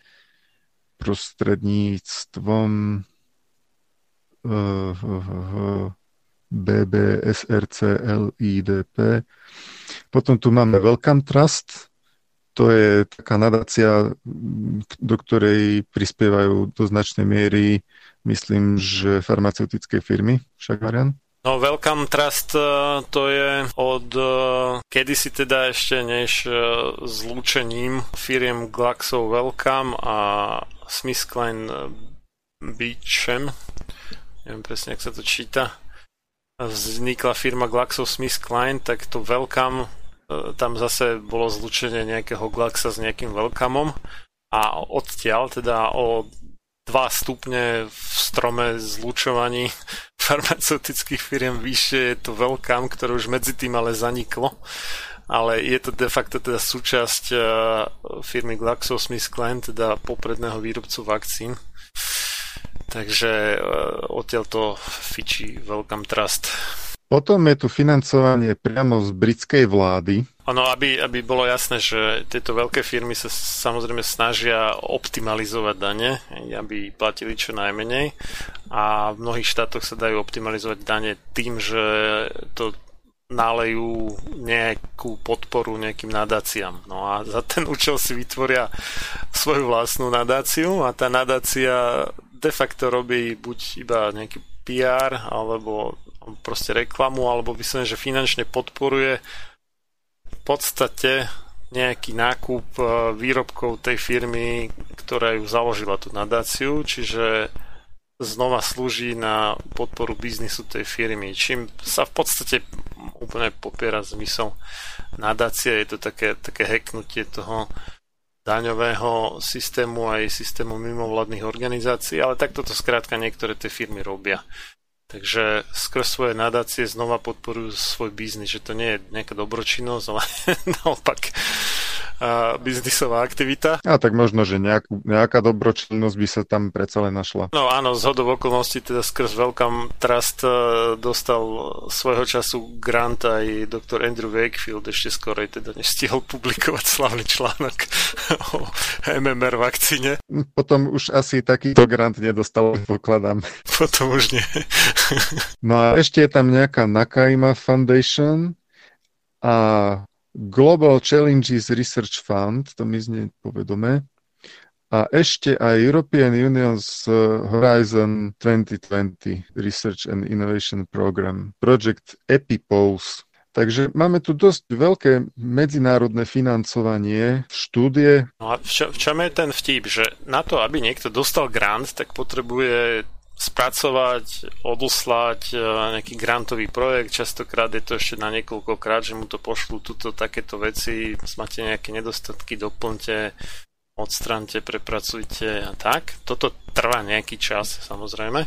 prostredníctvom B B S R C L I D P. Potom tu máme Wellcome Trust, to je taká nadácia, do ktorej prispievajú do značnej miery, myslím, že farmaceutické firmy, však Marian? No, Wellcome Trust to je od kedysi teda ešte než zlúčením firiem Glaxo Wellcome a SmithKline Beecham, neviem presne, ak sa to číta, vznikla firma GlaxoSmithKline, tak to Wellcome, tam zase bolo zlučenie nejakého Glaxa s nejakým Wellcomeom a odtiaľ, teda o dva stupne v strome zlučovaní farmaceutických firiem vyššie je to Wellcome, ktoré už medzi tým ale zaniklo. Ale je to de facto teda súčasť firmy GlaxoSmithKline, teda popredného výrobcu vakcín. Takže odtiaľ to fičí Wellcome Trust. Potom je tu financovanie priamo z britskej vlády. Ono, aby, aby bolo jasné, že tieto veľké firmy sa samozrejme snažia optimalizovať dane, aby platili čo najmenej. A v mnohých štátoch sa dajú optimalizovať dane tým, že to nálejú nejakú podporu nejakým nadáciám. No a za ten účel si vytvoria svoju vlastnú nadáciu a tá nadácia de facto robí buď iba nejaký pé er alebo proste reklamu, alebo myslím, že finančne podporuje v podstate nejaký nákup výrobkov tej firmy, ktorá ju založila tú nadáciu, čiže znova slúži na podporu biznisu tej firmy, čím sa v podstate úplne popiera zmysel nadácie. Je to také, také hacknutie toho daňového systému aj systému mimovládnych organizácií, ale takto to skrátka niektoré tie firmy robia. Takže skrz svoje nadácie znova podporujú svoj biznis, že to nie je nejaká dobročinnosť, ale naopak a biznisová aktivita. A tak možno, že nejakú, nejaká dobročinnosť by sa tam predsa len našla. No áno, zhodou okolností teda skrz Wellcome Trust dostal svojho času grant aj doktor Andrew Wakefield ešte skorej, teda nestihol publikovať slavný článok o em em er vakcíne. Potom už asi takýto grant nedostal, pokladám. Potom už nie. No a ešte je tam nejaká Nakaima Foundation a Global Challenges Research Fund, to my znie povedome, a ešte aj European Union's Horizon dvetisícdvadsať Research and Innovation Program, Project EPIPOSE. Takže máme tu dosť veľké medzinárodné financovanie, štúdie. No a v, čo, v čom je ten vtip, že na to, aby niekto dostal grant, tak potrebuje spracovať, odoslať nejaký grantový projekt, častokrát je to ešte na niekoľkokrát, že mu to pošlú tuto takéto veci, máte nejaké nedostatky, doplňte, odstránte, prepracujte a tak. Toto trvá nejaký čas, samozrejme.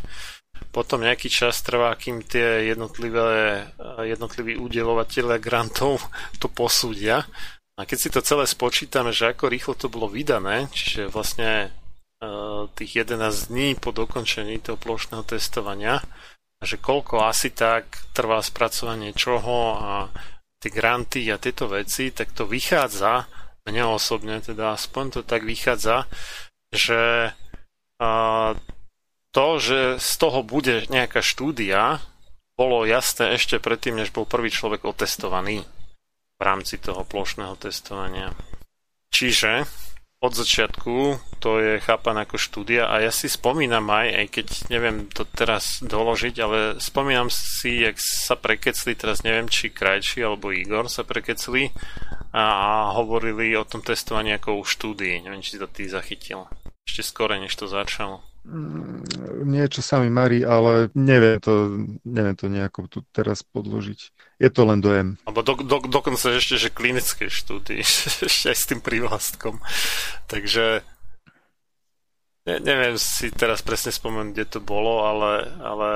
Potom nejaký čas trvá, kým tie jednotlivé, jednotliví udeľovatelia grantov to posúdia. A keď si to celé spočítame, že ako rýchlo to bolo vydané, čiže vlastne tých jedenásť dní po dokončení toho plošného testovania a že koľko asi tak trvá spracovanie čoho a tie granty a tieto veci, tak to vychádza, mne osobne teda aspoň to tak vychádza, že to, že z toho bude nejaká štúdia, bolo jasné ešte predtým, než bol prvý človek otestovaný v rámci toho plošného testovania. Čiže od začiatku to je chápané ako štúdia a ja si spomínam aj, aj keď neviem to teraz doložiť, ale spomínam si, jak sa prekecli, teraz neviem, či Krajčí alebo Igor sa prekecli a hovorili o tom testovaní ako o štúdii. Neviem, či to ty zachytil. Ešte skôr, než to začalo. Niečo sa mi marí, ale neviem to, neviem to nejako tu teraz podložiť. Je to len dojem. Alebo do, do, dokonca ešte, že klinické štúdie, ešte aj s tým prívlastkom. Takže ne, neviem si teraz presne spomenúť, kde to bolo, ale, ale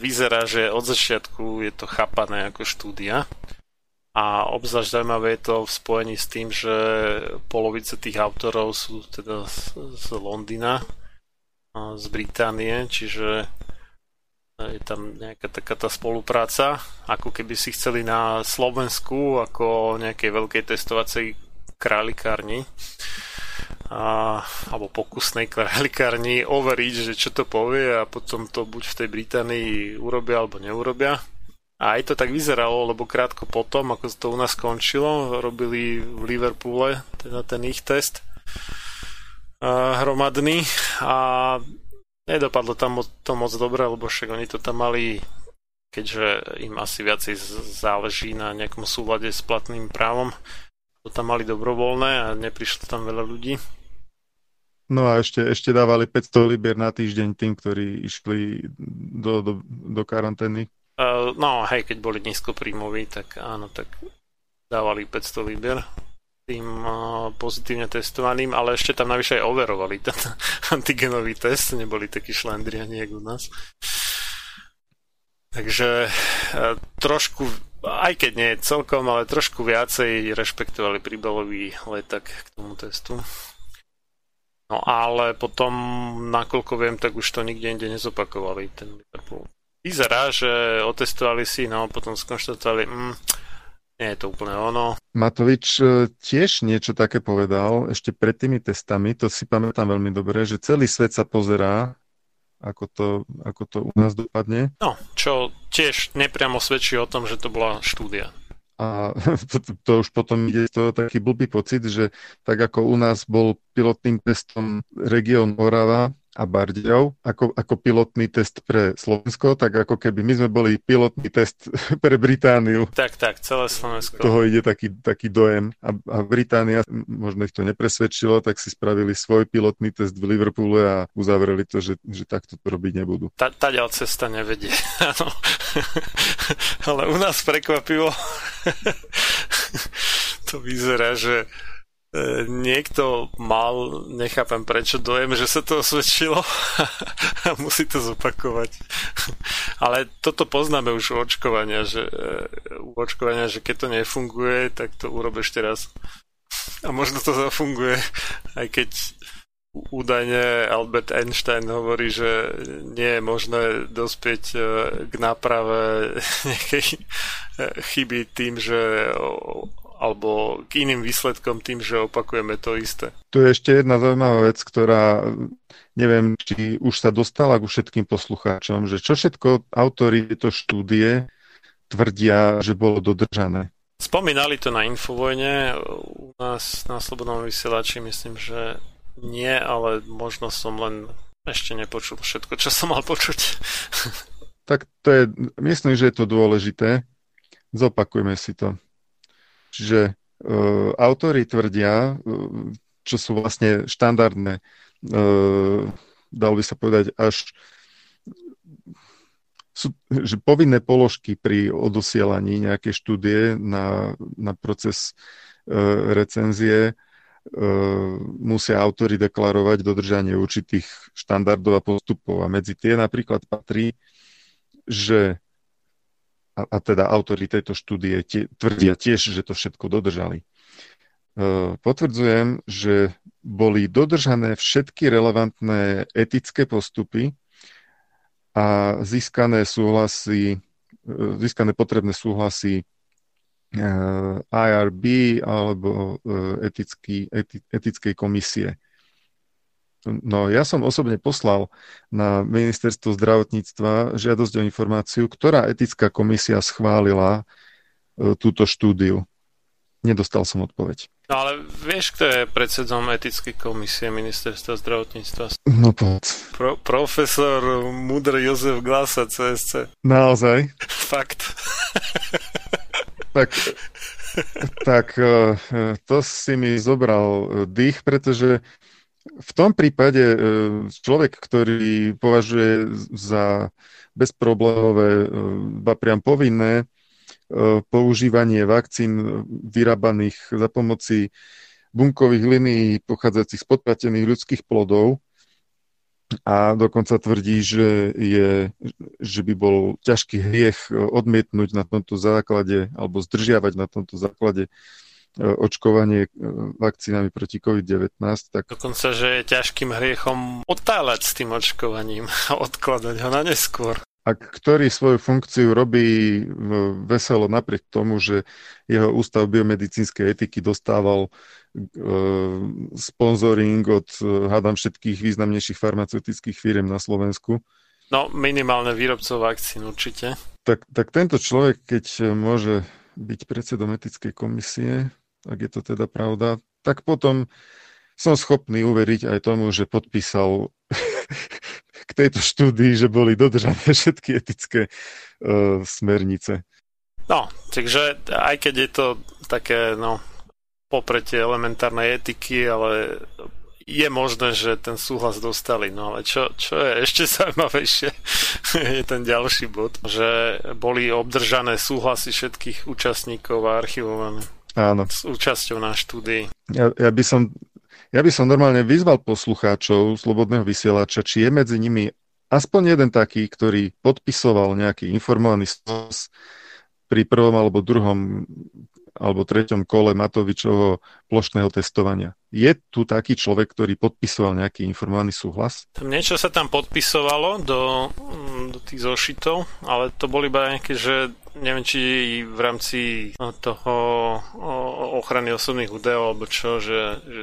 vyzerá, že od začiatku je to chápané ako štúdia. A obzvlášť zaujímavé je to v spojení s tým, že polovica tých autorov sú teda z, z Londýna, z Británie, čiže je tam nejaká taká tá spolupráca, ako keby si chceli na Slovensku, ako nejakej veľkej testovacej králikárni a, alebo pokusnej králikárni overiť, že čo to povie a potom to buď v tej Británii urobia alebo neurobia. A aj to tak vyzeralo, lebo krátko potom, ako to u nás skončilo, robili v Liverpoole teda ten ich test hromadný a nedopadlo tam to moc dobre, lebo však oni to tam mali, keďže im asi viacej záleží na nejakom súlade s platným právom, to tam mali dobrovoľné a neprišlo tam veľa ľudí. No a ešte, ešte dávali päťsto libier na týždeň tým, ktorí išli do, do, do karantény. Uh, no hej, keď boli nízkopríjmoví, tak áno, tak dávali päťsto libier tým pozitívne testovaným, ale ešte tam navyše aj overovali ten antigenový test, neboli takí šlendriani jak u nás. Takže trošku, aj keď nie celkom, ale trošku viacej rešpektovali príbalový letak k tomu testu. No ale potom, nakoľko viem, tak už to nikde inde nezopakovali. Ten Liverpool. Vyzerá, že otestovali si, no potom skonštatovali... Mm, Nie je to úplne ono. Matovič tiež niečo také povedal ešte pred tými testami, to si pamätám veľmi dobre, že celý svet sa pozerá, ako to, ako to u nás dopadne. No, čo tiež nepriamo svedčí o tom, že to bola štúdia. A to, to, to už potom ide to taký blbý pocit, že tak ako u nás bol pilotným testom región Orava a Bardejov, ako, ako pilotný test pre Slovensko, tak ako keby my sme boli pilotný test pre Britániu. Tak, tak, celé Slovensko. Toho ide taký, taký dojem. A, a Británia, možno ich to nepresvedčilo, tak si spravili svoj pilotný test v Liverpoole a uzavreli to, že, že takto to robiť nebudú. Tá, tá ďal cesta nevedie, áno. Ale u nás prekvapivo to vyzerá, že niekto mal, nechápem prečo, dojem, že sa to osvedčilo a musí to zopakovať. Ale toto poznáme už u očkovania, že, u očkovania, že keď to nefunguje, tak to urob ešte raz. A možno to zafunguje, aj keď údajne Albert Einstein hovorí, že nie je možné dospieť k náprave nejakej chyby tým, že alebo k iným výsledkom tým, že opakujeme to isté. Tu je ešte jedna zaujímavá vec, ktorá neviem, či už sa dostala ku všetkým poslucháčom, že čo všetko autori tejto štúdie tvrdia, že bolo dodržané. Spomínali to na Infovojne, u nás na Slobodnom vysielači myslím, že nie, ale možno som len ešte nepočul všetko, čo som mal počuť. Tak to je, myslím, že je to dôležité. Zopakujme si to. Čiže e, autori tvrdia, e, čo sú vlastne štandardné, e, dalo by sa povedať, až sú, že povinné položky pri odosielaní nejakej štúdie na, na proces e, recenzie e, musia autori deklarovať dodržanie určitých štandardov a postupov. A medzi tie napríklad patrí, že a, a teda autori tejto štúdie tie, tvrdia tiež, že to všetko dodržali. E, potvrdzujem, že boli dodržané všetky relevantné etické postupy a získané súhlasy, získané potrebné súhlasy í er bé alebo etický, eti, etickej komisie. No, ja som osobne poslal na ministerstvo zdravotníctva žiadosť o informáciu, ktorá etická komisia schválila túto štúdiu. Nedostal som odpoveď. No ale vieš, kto je predsedom etickej komisie ministerstva zdravotníctva? No poď. Pro, profesor Múdry Jozef Glasa, cé es cé. Naozaj? Fakt. tak, tak to si mi zobral dých, pretože v tom prípade človek, ktorý považuje za bezproblémové, ba priam povinné, používanie vakcín vyrábaných za pomoci bunkových linií pochádzajúcich z podpratených ľudských plodov a dokonca tvrdí, že, je, že by bol ťažký hriech odmietnúť na tomto základe alebo zdržiavať na tomto základe očkovanie vakcínami proti covid devätnásť. Tak... Dokonca, že je ťažkým hriechom otáľať s tým očkovaním a odkladať ho na neskôr. A ktorý svoju funkciu robí veselo napriek tomu, že jeho ústav biomedicínskej etiky dostával e, sponzoring od, hádam, všetkých významnejších farmaceutických firiem na Slovensku. No, minimálne výrobcov vakcín určite. Tak, tak tento človek, keď môže byť predsedom etickej komisie, ak je to teda pravda, tak potom som schopný uveriť aj tomu, že podpísal... k tejto štúdii, že boli dodržané všetky etické uh, smernice. No, takže aj keď je to také, no, popretie elementárnej etiky, ale je možné, že ten súhlas dostali. No, ale čo, čo je ešte zaujímavejšie, je ten ďalší bod, že boli obdržané súhlasy všetkých účastníkov a archivované. Áno. S účasťou na štúdii. Ja, ja by som... Ja by som normálne vyzval poslucháčov Slobodného vysielača, či je medzi nimi aspoň jeden taký, ktorý podpisoval nejaký informovaný súhlas pri prvom alebo druhom alebo treťom kole Matovičovho plošného testovania. Je tu taký človek, ktorý podpisoval nejaký informovaný súhlas? Tam niečo sa tam podpisovalo do, do tých zošitov, ale to boli iba nejaké, že neviem, či v rámci toho ochrany osobných údajov alebo čo, že... že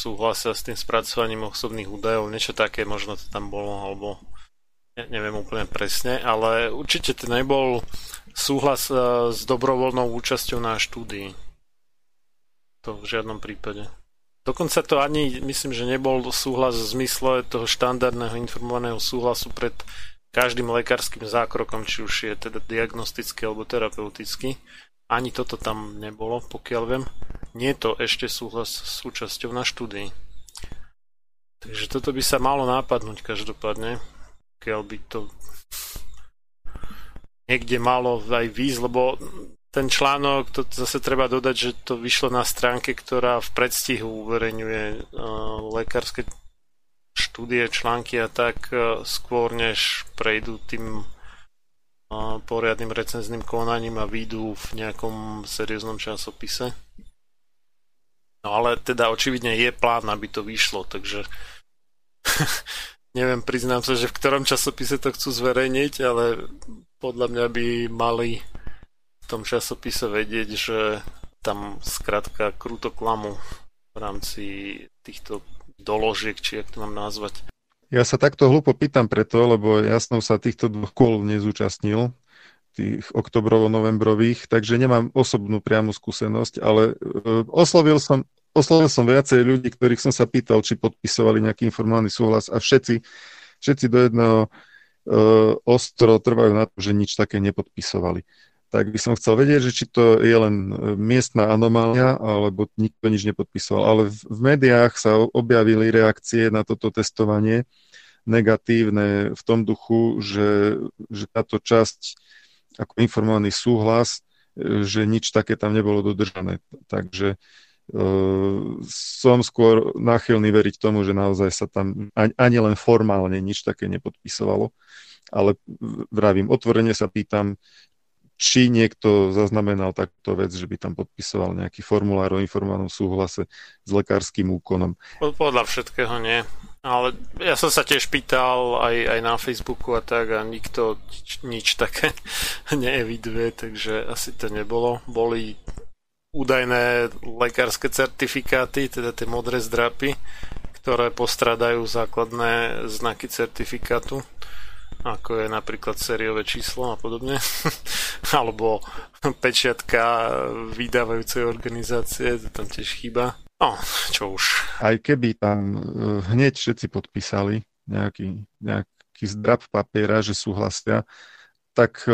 súhlasia s tým spracovaním osobných údajov, niečo také možno to tam bolo, alebo neviem úplne presne, ale určite to nebol súhlas s dobrovoľnou účasťou na štúdii. To v žiadnom prípade. Dokonca to ani, myslím, že nebol súhlas v zmysle toho štandardného informovaného súhlasu pred každým lekárskym zákrokom, či už je teda diagnostický alebo terapeutický. Ani toto tam nebolo, pokiaľ viem. Nie je to ešte súhlas s účasťou na štúdii. Takže toto by sa malo nápadnúť každopádne, pokiaľ by to niekde malo aj výjsť, lebo ten článok, to zase treba dodať, že to vyšlo na stránke, ktorá v predstihu uverejňuje uh, lekárske štúdie, články a tak uh, skôr, než prejdú tým poriadnym recenzným konaním a výjdu v nejakom serióznom časopise. No ale teda očividne je plán, aby to vyšlo, takže neviem, priznám sa, že v ktorom časopise to chcú zverejniť, ale podľa mňa by mali v tom časopise vedieť, že tam skrátka krúto klamu v rámci týchto doložiek, či jak to mám nazvať. Ja sa takto hlupo pýtam preto, lebo ja som sa týchto dvoch kôl nezúčastnil, tých oktobrovo-novembrových, takže nemám osobnú priamu skúsenosť, ale oslovil som, oslovil som viacej ľudí, ktorých som sa pýtal, či podpisovali nejaký informovaný súhlas a všetci, všetci do jedného e, ostro trvajú na to, že nič také nepodpisovali. tak by som chcel vedieť, že či to je len miestna anomália, alebo nikto nič nepodpisoval. Ale v médiách sa objavili reakcie na toto testovanie negatívne v tom duchu, že, že táto časť, ako informovaný súhlas, že nič také tam nebolo dodržané. Takže e, som skôr náchylný veriť tomu, že naozaj sa tam ani, ani len formálne nič také nepodpisovalo. Ale vravím, otvorene sa pýtam, či niekto zaznamenal takto vec, že by tam podpisoval nejaký formulár o informovanom súhlase s lekárskym úkonom. Podľa všetkého nie. Ale ja som sa tiež pýtal aj, aj na Facebooku a tak a nikto nič, nič také neeviduje, takže asi to nebolo. Boli údajné lekárske certifikáty, teda tie modré zdrapy, ktoré postradajú základné znaky certifikátu, ako je napríklad sériové číslo a podobne, alebo pečiatka vydávajúcej organizácie, to tam tiež chýba. No, čo už. Aj keby tam hneď všetci podpísali nejaký, nejaký zdrap papiera, že súhlasia, tak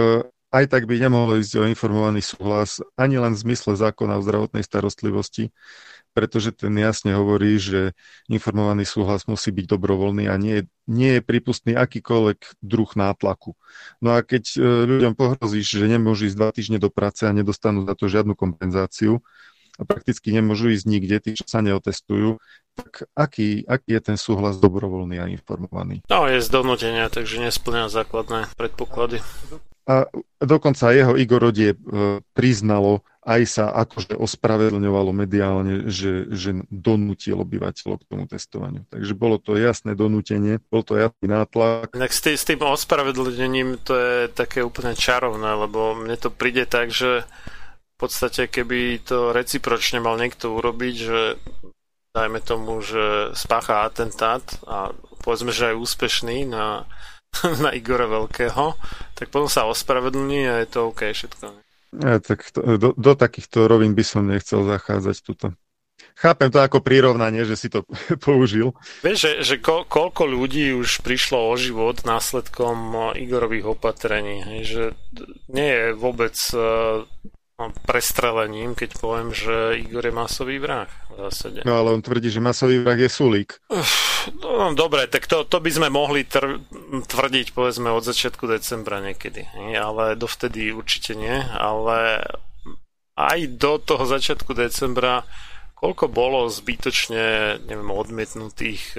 aj tak by nemohlo ísť o informovaný súhlas ani len v zmysle zákona o zdravotnej starostlivosti, pretože ten jasne hovorí, že informovaný súhlas musí byť dobrovoľný a nie, nie je prípustný akýkoľvek druh nátlaku. No a keď ľuďom pohrozíš, že nemôžu ísť dva týždne do práce a nedostanú za to žiadnu kompenzáciu a prakticky nemôžu ísť nikde, tí, čo sa neotestujú, tak aký, aký je ten súhlas dobrovoľný a informovaný? No, je z donútenia, takže nesplňa základné predpoklady. A dokonca jeho Igor Rodie priznalo, aj sa akože ospravedlňovalo mediálne, že, že donútil obyvateľov k tomu testovaniu. Takže bolo to jasné donútenie, bol to jasný nátlak. Tak s tým, s tým ospravedlnením to je také úplne čarovné, lebo mne to príde tak, že v podstate keby to recipročne mal niekto urobiť, že dajme tomu, že spácha atentát a povedzme, že aj úspešný na na Igora Veľkého, tak potom sa ospravedlní a je to OK všetko. Ja, tak to, do, do takýchto rovín by som nechcel zachádzať tuto. Chápem to ako prirovnanie, že si to použil. Vieš, že, že ko, koľko ľudí už prišlo o život následkom Igorových opatrení. Hej, že nie je vôbec uh, prestrelením, keď poviem, že Igor je masový vrah v zásade. No ale on tvrdí, že masový vrah je Sulík. Uff. No, dobre, tak to, to by sme mohli tr- tvrdiť povedzme od začiatku decembra niekedy, ale dovtedy určite nie, ale aj do toho začiatku decembra koľko bolo zbytočne, neviem, odmietnutých e,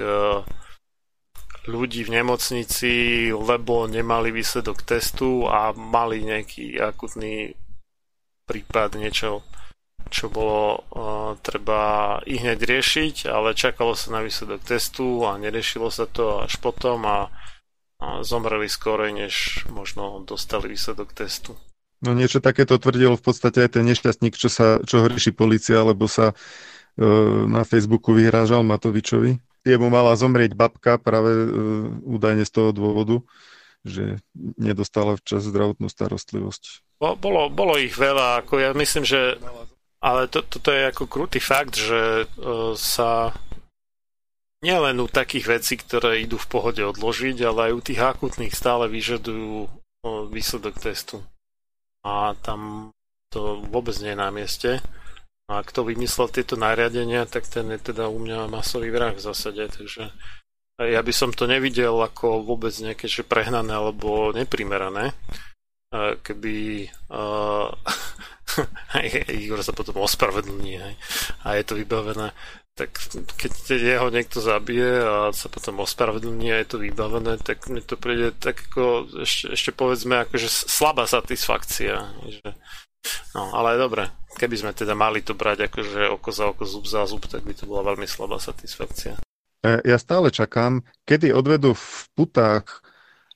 ľudí v nemocnici, lebo nemali výsledok testu a mali nejaký akutný prípad niečo, čo bolo uh, treba i hneď riešiť, ale čakalo sa na výsledok testu a neriešilo sa to až potom a, a zomreli skorej, než možno dostali výsledok testu. No niečo takéto tvrdil v podstate aj ten nešťastník, čo, sa, čo ho rieši polícia, lebo sa uh, na Facebooku vyhrážal Matovičovi. Jemu mala zomrieť babka práve uh, údajne z toho dôvodu, že nedostala včas zdravotnú starostlivosť. Bolo, bolo ich veľa, ako ja myslím, že ale to, toto je ako krutý fakt, že sa nielen u takých vecí, ktoré idú v pohode odložiť, ale aj u tých akutných stále vyžadujú výsledok testu. A tam to vôbec nie je na mieste. A kto vymyslel tieto nariadenia, tak ten je teda u mňa masový vrah v zásade. Takže ja by som to nevidel ako vôbec nejaké že prehnané alebo neprimerané. Keby... Uh... Igor sa potom ospravedlní a je to vybavené, tak keď jeho niekto zabije a sa potom ospravedlní a je to vybavené, tak mi to príde tak ako ešte, ešte povedzme akože slabá satisfakcia, že... no ale dobre, keby sme teda mali to brať akože oko za oko, zub za zub, tak by to bola veľmi slabá satisfakcia. Ja stále čakám, kedy odvedú v putách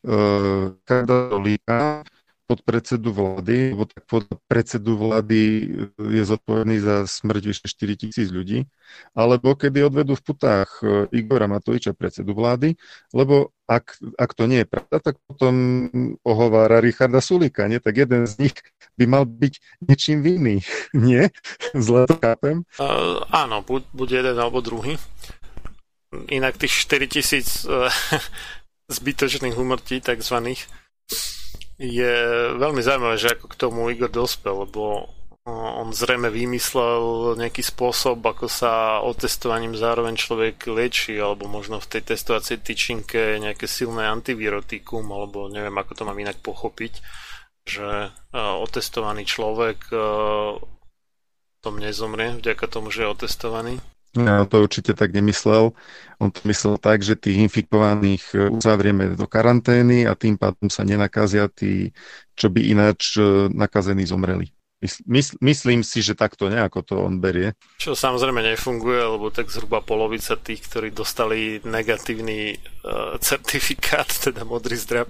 uh, Kadolíka pod predsedu vlády, lebo tak pod predsedu vlády je zodpovedný za smrť vyše štyritisíc ľudí, alebo kedy odvedú v putách Igora Matoviča predsedu vlády, lebo ak, ak to nie je pravda, tak potom ohovára Richarda Sulíka, nie? Tak jeden z nich by mal byť niečím vinný, nie? Zle to chápem. Uh, áno, buď, buď jeden alebo druhý. Inak tých štyritisíc uh, zbytočných úmrtí, takzvaných, je veľmi zaujímavé, že ako k tomu Igor dospel, lebo on zrejme vymyslel nejaký spôsob, ako sa otestovaním zároveň človek liečí, alebo možno v tej testovacej tyčinke nejaké silné antivirotikum, alebo neviem, ako to mám inak pochopiť, že otestovaný človek potom nezomrie vďaka tomu, že je otestovaný. Ja to určite tak nemyslel. On to myslel tak, že tých infikovaných uzavrieme do karantény a tým pádom sa nenakazia tí, čo by ináč nakazení zomreli. Mysl, myslím si, že takto nejako to on berie. Čo samozrejme nefunguje, lebo tak zhruba polovica tých, ktorí dostali negatívny uh, certifikát, teda modrý zdrab,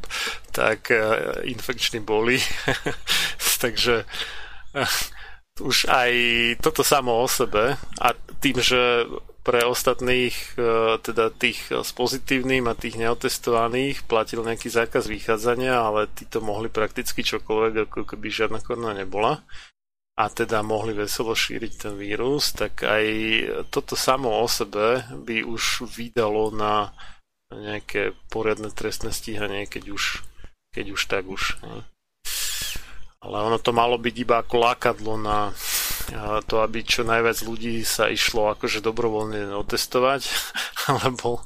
tak uh, infekční boli. Takže... už aj toto samo o sebe a tým, že pre ostatných, teda tých s pozitívnym a tých neotestovaných platil nejaký zákaz vychádzania, ale títo mohli prakticky čokoľvek, ako keby žiadna korona nebola a teda mohli veselo šíriť ten vírus, tak aj toto samo o sebe by už vydalo na nejaké poriadne trestné stíhanie, keď už, keď už tak už, ne? Ale ono to malo byť iba ako lákadlo na to, aby čo najviac ľudí sa išlo akože dobrovoľne otestovať, alebo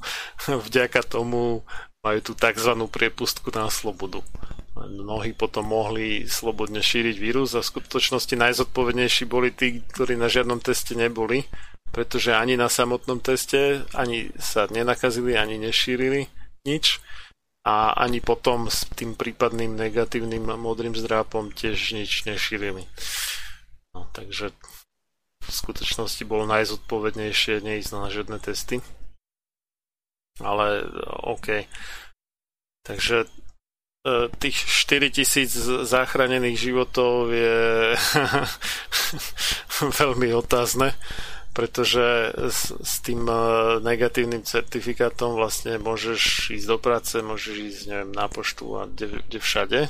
vďaka tomu majú tú tzv. Priepustku na slobodu. Mnohí potom mohli slobodne šíriť vírus a v skutočnosti najzodpovednejší boli tí, ktorí na žiadnom teste neboli, pretože ani na samotnom teste ani sa nenakazili, ani nešírili nič. A ani potom s tým prípadným negatívnym modrým zdrápom tiež nič nešírili. No, takže v skutočnosti bolo najzodpovednejšie neísť na žiadne testy. Ale OK. Takže tých štyritisíc zachránených životov je veľmi otázne, pretože s, s tým negatívnym certifikátom vlastne môžeš ísť do práce, môžeš ísť, neviem, na poštu a kde, kde všade.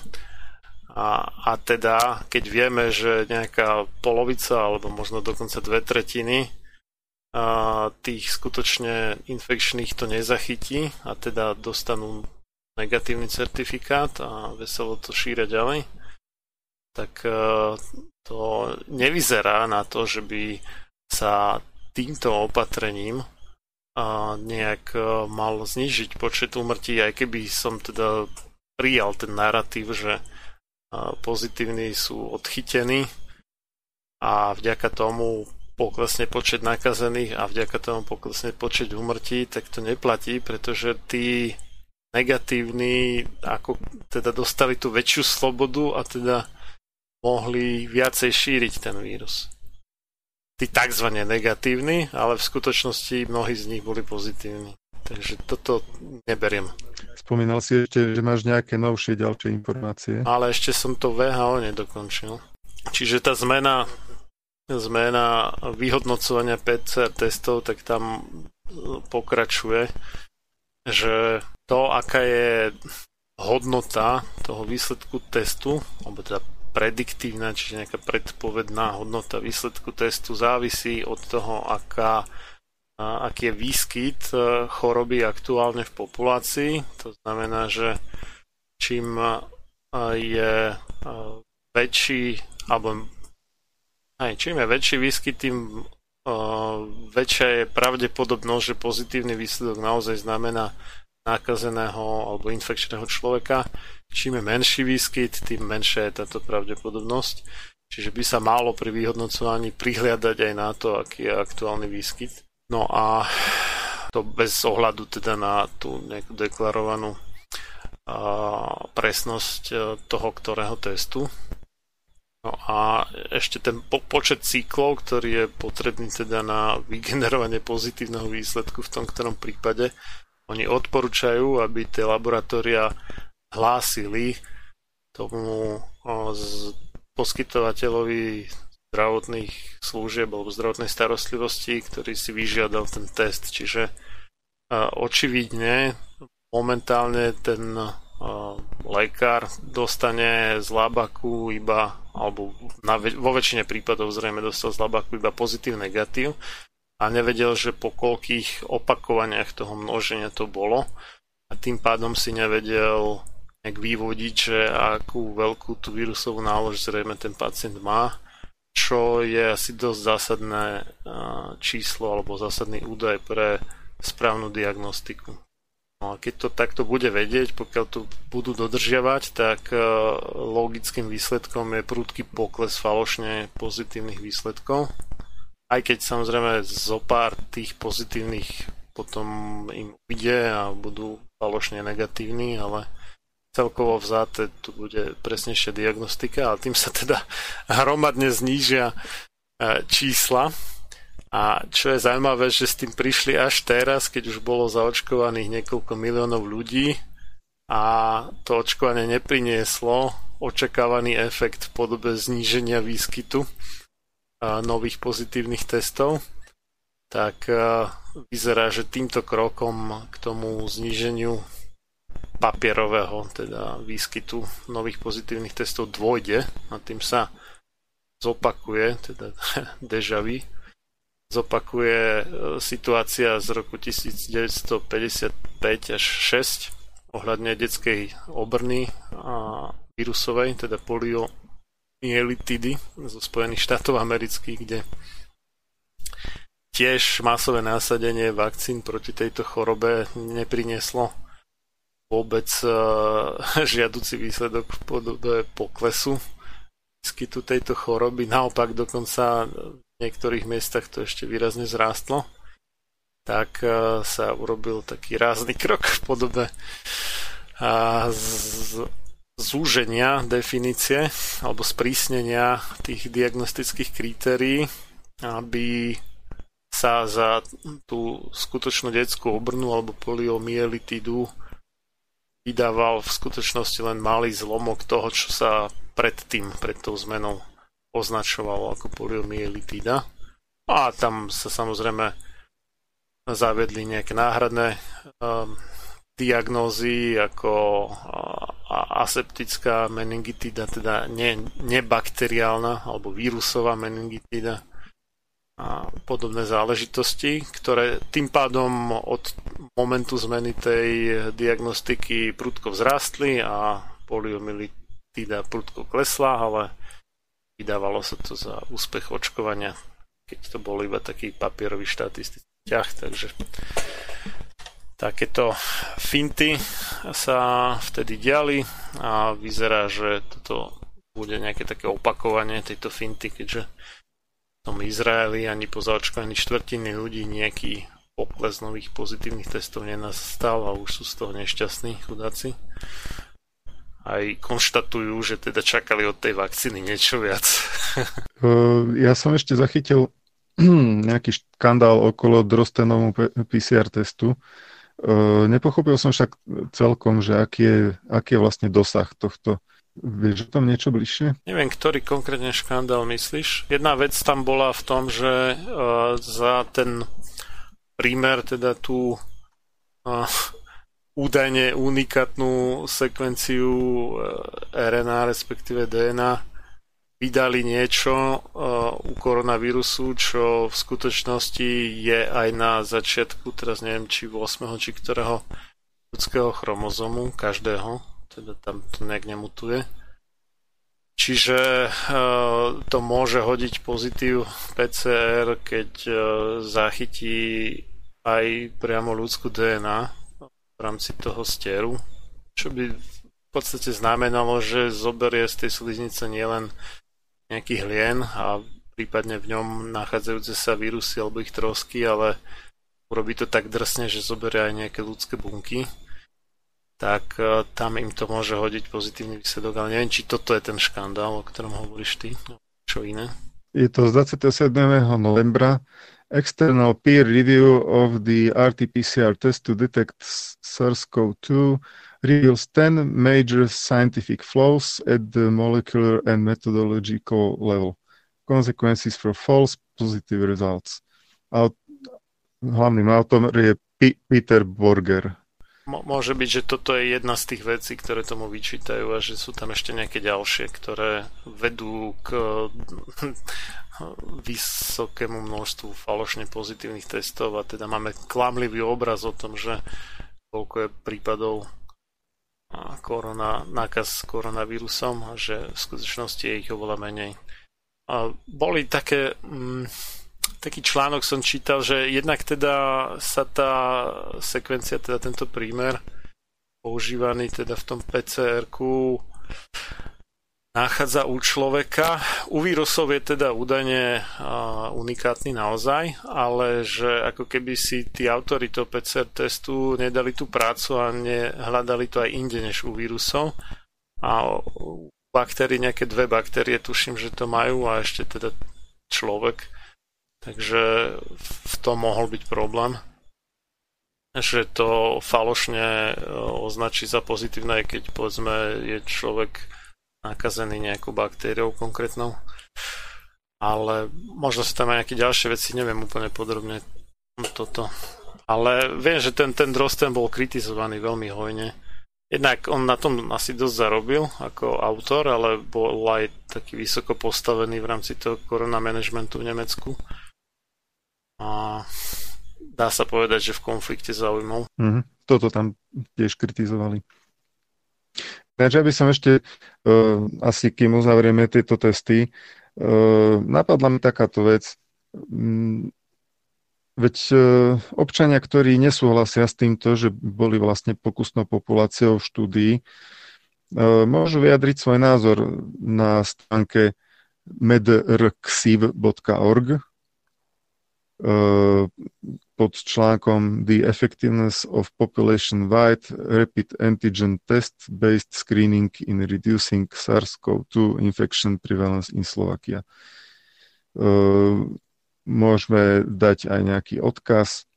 A, a teda, keď vieme, že nejaká polovica, alebo možno dokonca dve tretiny a tých skutočne infekčných to nezachytí a teda dostanú negatívny certifikát a veselo to šíria ďalej, tak to nevyzerá na to, že by sa týmto opatrením nejak mal znižiť počet úmrtí, aj keby som teda prijal ten narratív, že pozitívni sú odchytení a vďaka tomu poklesne počet nakazených a vďaka tomu poklesne počet úmrtí, tak to neplatí, pretože tí negatívni ako teda dostali tú väčšiu slobodu a teda mohli viacej šíriť ten vírus. Tí takzvané negatívni, ale v skutočnosti mnohí z nich boli pozitívni. Takže toto neberiem. Spomínal si ešte, že máš nejaké novšie ďalšie informácie. Ale ešte som to vé há ó nedokončil. Čiže tá zmena, zmena vyhodnocovania pé cé er testov, tak tam pokračuje, že to, aká je hodnota toho výsledku testu, alebo teda prediktívna, čiže nejaká predpovedná hodnota výsledku testu závisí od toho, aká, aký je výskyt choroby aktuálne v populácii. To znamená, že čím je väčší, alebo aj čím je väčší výskyt, tým väčšia je pravdepodobnosť, že pozitívny výsledok naozaj znamená nákazeného alebo infekčného človeka. Čím je menší výskyt, tým menšia je táto pravdepodobnosť. Čiže by sa malo pri vyhodnocovaní prihliadať aj na to, aký je aktuálny výskyt. No a to bez ohľadu teda na tú nejakú deklarovanú presnosť toho, ktorého testu. No a ešte ten po- počet cyklov, ktorý je potrebný teda na vygenerovanie pozitívneho výsledku v tom ktorom prípade, oni odporúčajú, aby tie laboratória hlásili tomu poskytovateľovi zdravotných služieb alebo zdravotnej starostlivosti, ktorý si vyžiadal ten test. Čiže očividne momentálne ten lekár dostane z labaku iba, alebo vo väčšine prípadov zrejme dostal z labaku iba pozitív, negatív, a nevedel, že po koľkých opakovaniach toho množenia to bolo a tým pádom si nevedel nejak vyvodiť, že akú veľkú tú vírusovú nálož zrejme ten pacient má, čo je asi dosť zásadné číslo alebo zásadný údaj pre správnu diagnostiku. No a keď to takto bude vedieť, pokiaľ to budú dodržiavať, tak logickým výsledkom je prudký pokles falošne pozitívnych výsledkov. Aj keď samozrejme zo pár tých pozitívnych potom im ide a budú falošne negatívni, ale celkovo vzáte tu bude presnejšia diagnostika, ale tým sa teda hromadne znížia čísla. A čo je zaujímavé, že s tým prišli až teraz, keď už bolo zaočkovaných niekoľko miliónov ľudí a to očkovanie neprinieslo očakávaný efekt v podobe zníženia výskytu nových pozitívnych testov, tak vyzerá, že týmto krokom k tomu zníženiu papierového, teda výskytu nových pozitívnych testov dôjde a tým sa zopakuje, teda déjà vu, zopakuje situácia z roku devätnásťstopäťdesiatpäť až šesť ohľadne detskej obrny a vírusovej, teda polio mielitidy zo Spojených štátov amerických, kde tiež masové násadenie vakcín proti tejto chorobe neprinieslo vôbec žiaduci výsledok v podobe poklesu výskytu tejto choroby. Naopak dokonca v niektorých miestach to ešte výrazne zrástlo. Tak sa urobil taký rázny krok v podobe z zúženia definície alebo sprísnenia tých diagnostických kritérií, aby sa za tú skutočnú detskú obrnu alebo poliomielitidu vydával v skutočnosti len malý zlomok toho, čo sa predtým, pred tou zmenou označovalo ako poliomielitida. A tam sa samozrejme zavedli nejaké náhradné um, diagnózy ako aseptická meningitída, teda ne, nebakteriálna alebo vírusová meningitída a podobné záležitosti, ktoré tým pádom od momentu zmeny tej diagnostiky prudko vzrástli a poliomielitída prudko klesla, ale vydávalo sa to za úspech očkovania, keď to bol iba taký papierový štatistický ťah, takže takéto finty sa vtedy diali a vyzerá, že toto bude nejaké také opakovanie tejto finty, keďže v tom Izraeli ani po zaočkovaní štvrtiny ľudí nejaký pokles nových pozitívnych testov nenastal a už sú z toho nešťastní chudáci. Aj konštatujú, že teda čakali od tej vakcíny niečo viac. Ja som ešte zachytil nejaký škandál okolo drostenomu pé cé er testu. Nepochopil som však celkom, že aký je, aký je vlastne dosah tohto. Vieš o tom niečo bližšie? Neviem, ktorý konkrétne škandál myslíš. Jedna vec tam bola v tom, že za ten prímer, teda tú uh, údajne unikátnu sekvenciu er en á, respektíve dé en á, vydali niečo uh, u koronavírusu, čo v skutočnosti je aj na začiatku, teraz neviem, či v ôsmeho či ktorého ľudského chromozomu, každého, teda tam to nejak nemutuje. Čiže uh, to môže hodiť pozitív pé cé er, keď uh, zachytí aj priamo ľudskú dé en á v rámci toho stieru, čo by v podstate znamenalo, že zoberie z tej sliznice nielen nejaký hlien a prípadne v ňom nachádzajúce sa vírusy alebo ich trosky, ale urobí to tak drsne, že zoberie aj nejaké ľudské bunky, tak tam im to môže hodiť pozitívny výsledok, ale neviem, či toto je ten škandál, o ktorom hovoríš ty, čo iné. Je to z dvadsiateho siedmeho novembra External Peer Review of the er té pé cé er Test to Detect SARS-cov two reveals ten major scientific flaws at the molecular and methodological level. Consequences for false positive results. Aut- hlavným autorom je P- Peter Borger. M- môže byť, že toto je jedna z tých vecí, ktoré tomu vyčítajú a že sú tam ešte nejaké ďalšie, ktoré vedú k vysokému množstvu falošne pozitívnych testov a teda máme klamlivý obraz o tom, že koľko je prípadov korona, nákaz koronavírusom, že v skutočnosti je ich oveľa menej. A boli také... Mm, taký článok som čítal, že jednak teda sa tá sekvencia, teda tento prímer používaný teda v tom pé cé erku nachádza u človeka. U vírusov je teda údajne uh, unikátny naozaj, ale že ako keby si tí autori toho pé cé er testu nedali tú prácu a nehľadali to aj inde než u vírusov. A u baktérií, nejaké dve baktérie, tuším, že to majú a ešte teda človek. Takže v tom mohol byť problém, že to falošne označí za pozitívne, keď povedzme je človek nakazený nejakou baktériou konkrétnou, ale možno sú tam aj nejaké ďalšie veci, neviem úplne podrobne toto, ale viem, že ten, ten drost ten bol kritizovaný veľmi hojne, jednak on na tom asi dosť zarobil ako autor, ale bol aj taký vysoko postavený v rámci toho korona managementu v Nemecku a dá sa povedať, že v konflikte záujmov. Mm-hmm. Toto tam tiež kritizovali. Takže ja by som ešte, uh, asi kým uzavrieme tieto testy, uh, napadla mi takáto vec. Um, veď uh, občania, ktorí nesúhlasia s týmto, že boli vlastne pokusnou populáciou v štúdii, uh, môžu vyjadriť svoj názor na stránke medrxiv bodka org uh, pod článkom The Effectiveness of Population-Wide Rapid Antigen Test-Based Screening in Reducing SARS-cov two Infection Prevalence in Slovakia. Uh, môžeme dať aj nejaký odkaz.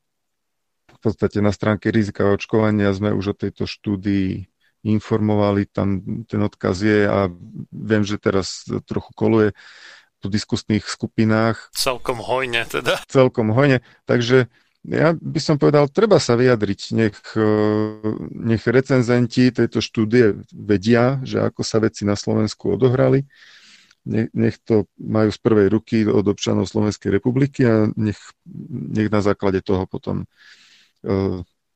V podstate na stránke rizika očkovania sme už o tejto štúdii informovali, tam ten odkaz je a viem, že teraz trochu koluje v diskusných skupinách. Celkom hojne teda. Celkom hojne, takže ja by som povedal, treba sa vyjadriť, nech, nech recenzenti tejto štúdie vedia, že ako sa veci na Slovensku odohrali, nech to majú z prvej ruky od občanov Slovenskej republiky a nech, nech na základe toho potom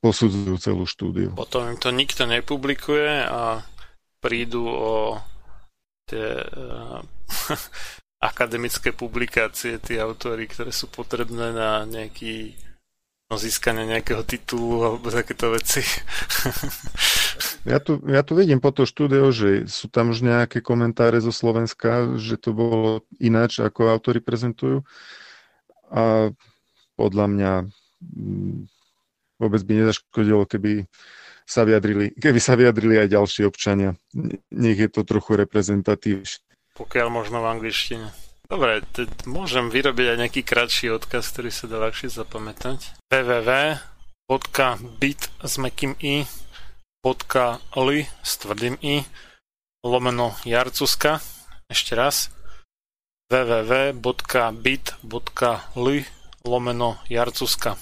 posudzujú celú štúdiu. Potom im to nikto nepublikuje a prídu o tie akademické publikácie, tie autori, ktoré sú potrebné na nejaký získanie nejakého titulu alebo takéto veci. Ja tu, ja tu vidím po to štúdio, že sú tam už nejaké komentáre zo Slovenska, že to bolo ináč, ako autori prezentujú. A podľa mňa vôbec by nezaškodilo, keby sa vyjadrili, keby sa vyjadrili aj ďalší občania. Nech je to trochu reprezentatívne. Pokiaľ možno v angličtine. Dobre, t- môžem vyrobiť aj nejaký kratší odkaz, ktorý sa dá ľahšie zapamätať. www bodka bit s mäkkým i bodka l y s tvrdým i lomeno jarcuska. Ešte raz. www bodka bit bodka l y lomeno jarcuska.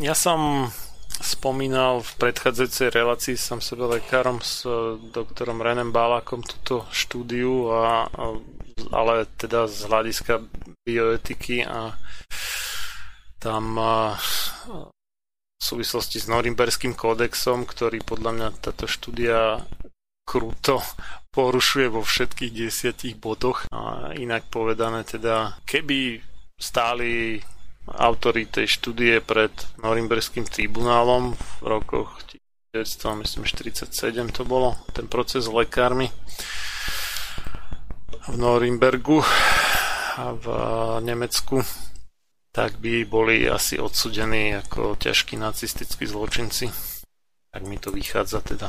Ja som spomínal v predchádzajúcej relácii som sebe lekárom s doktorom Renem Bálakom túto štúdiu a, a ale teda z hľadiska bioetiky a tam a, v súvislosti s Norimberským kódexom, ktorý podľa mňa táto štúdia kruto porušuje vo všetkých desiatich bodoch a inak povedané teda keby stáli autori tej štúdie pred Norimberským tribunálom v rokoch devätnásťštyridsaťsedem to bolo, ten proces s lekármi v Norimbergu a v Nemecku, tak by boli asi odsudení ako ťažkí nacistickí zločinci. Tak mi to vychádza teda.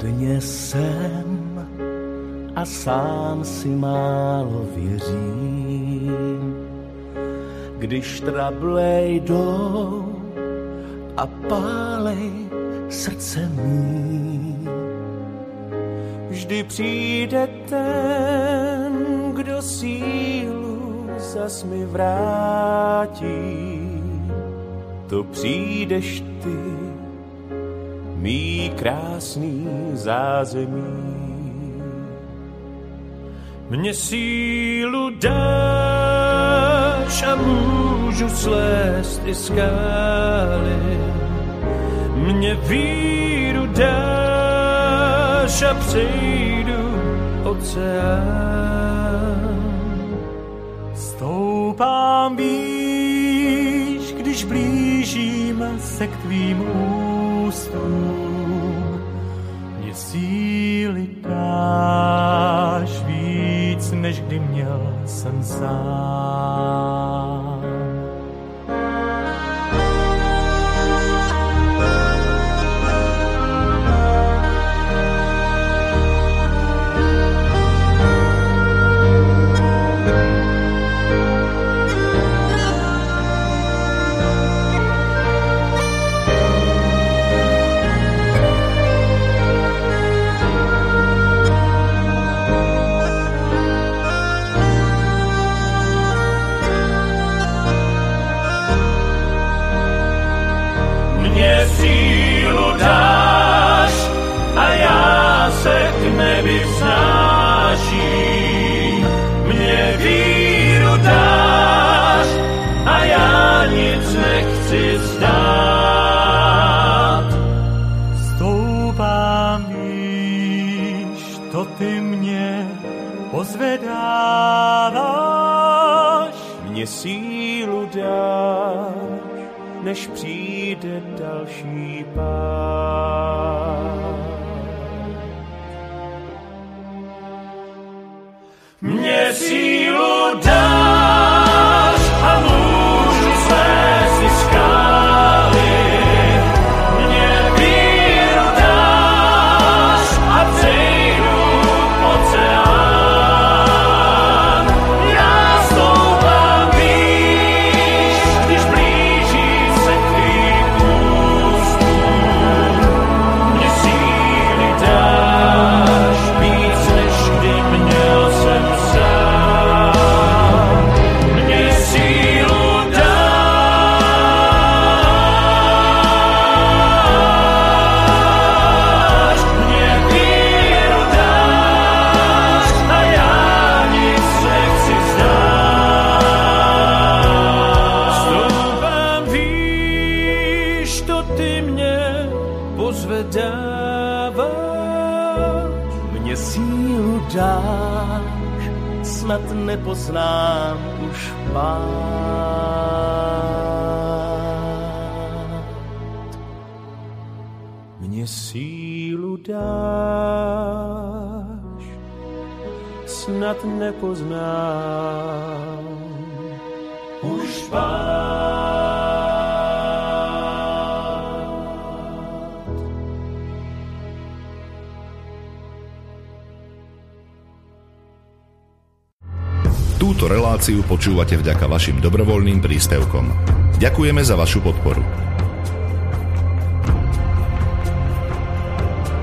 dně jsem a sám si málo věřím, když trable jdou a pálej srdce mým. Vždy přijde ten, kdo sílu zas mi vrátí, to přijdeš ty, mý krásný zázemí. Mne sílu dáš a můžu slézt i skály. Mne víru dáš a přejdu oceán. Stoupám výš, když blížím se k tvým ústům. Mne síly dáš víš, než kdy měl jsem sám. Zvedáváš, mne sílu dáš, než přijde další pád. Mne sílu dáš a môžu slézt i skály. Mne víru dáš a přejdu oceán. Snad nepoznám už pád. Mne sílu dáš, snad nepoznám už pád. Túto reláciu počúvate vďaka vašim dobrovoľným príspevkom. Ďakujeme za vašu podporu.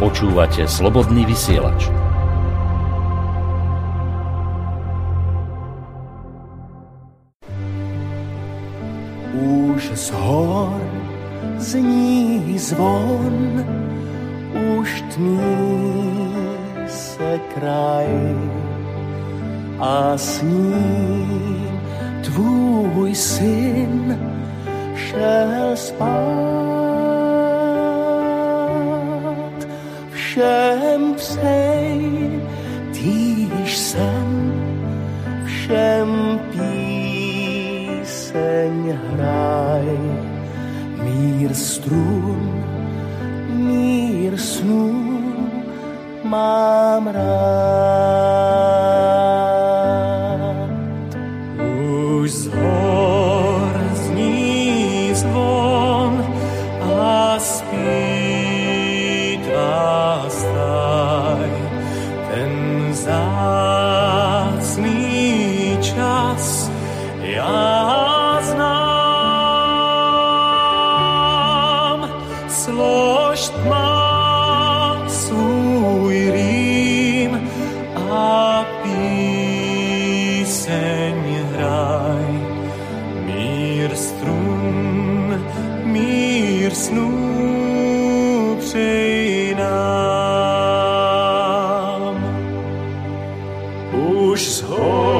Počúvate Slobodný vysielač. Už z hor zní zvon, už tmí se kraj. A s ním tvůj syn šel spát. Všem psej týž sen, všem píseň hraj. Mír strun, mír snů mám rád. Zvon a spí tá stá. vzácný čas, ja znám slož tma svůj rým a píseň hraj. Mír strun, mír snů přij nám. Už zhod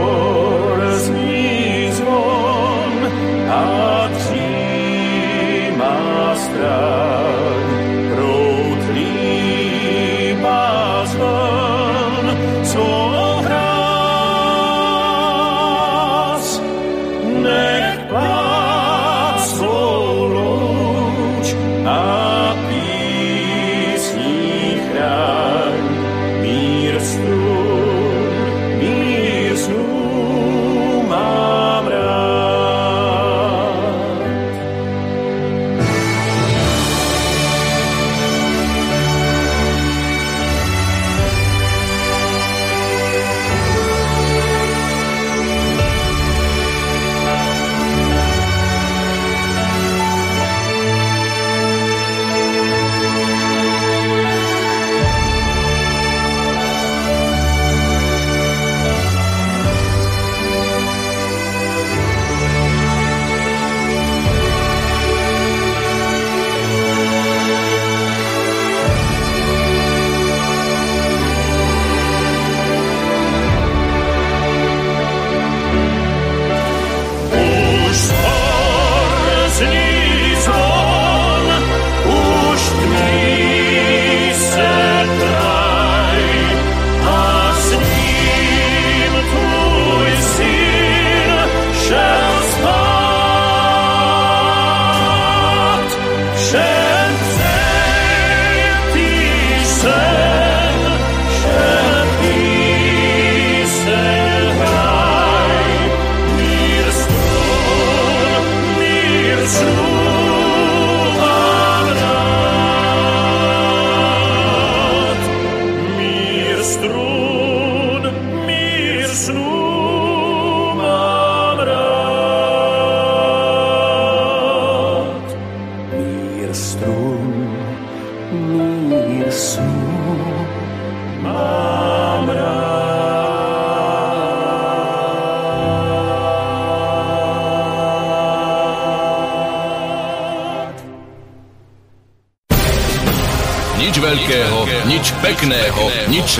pekného, nič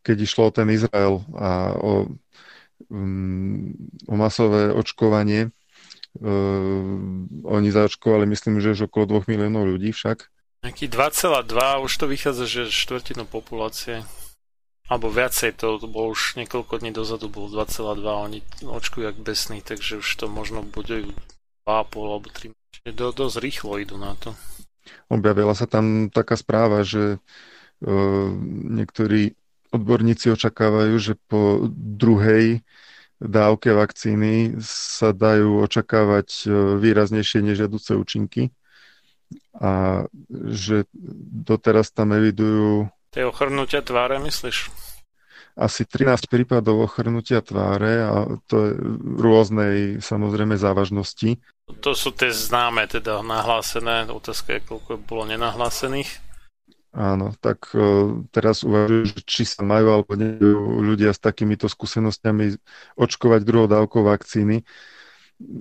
Keď išlo o ten Izrael a o, um, o masové očkovanie, um, oni zaočkovali, myslím, že už okolo dva miliónov ľudí však. Nejaký dva celé dva, už to vychádza, že štvrtinu populácie, alebo viacej, to, to bolo už niekoľko dní dozadu, bolo dva celé dva, oni očkujú jak besní, takže už to možno bude dva celé päť alebo tri. Do, dosť rýchlo idú na to. Objavila sa tam taká správa, že uh, niektorí odborníci očakávajú, že po druhej dávke vakcíny sa dajú očakávať výraznejšie nežiaduce účinky a že doteraz tam evidujú... Tie ochrnutia tváre, myslíš? Asi trinásť prípadov ochrnutia tváre a to je rôznej, samozrejme, závažnosti. To sú tie známe, teda nahlásené, otázka je, koľko bolo nenahlásených. Áno, tak teraz uvažujú, či sa majú alebo nemajú ľudia s takýmito skúsenostiami očkovať druhou dávkou vakcíny.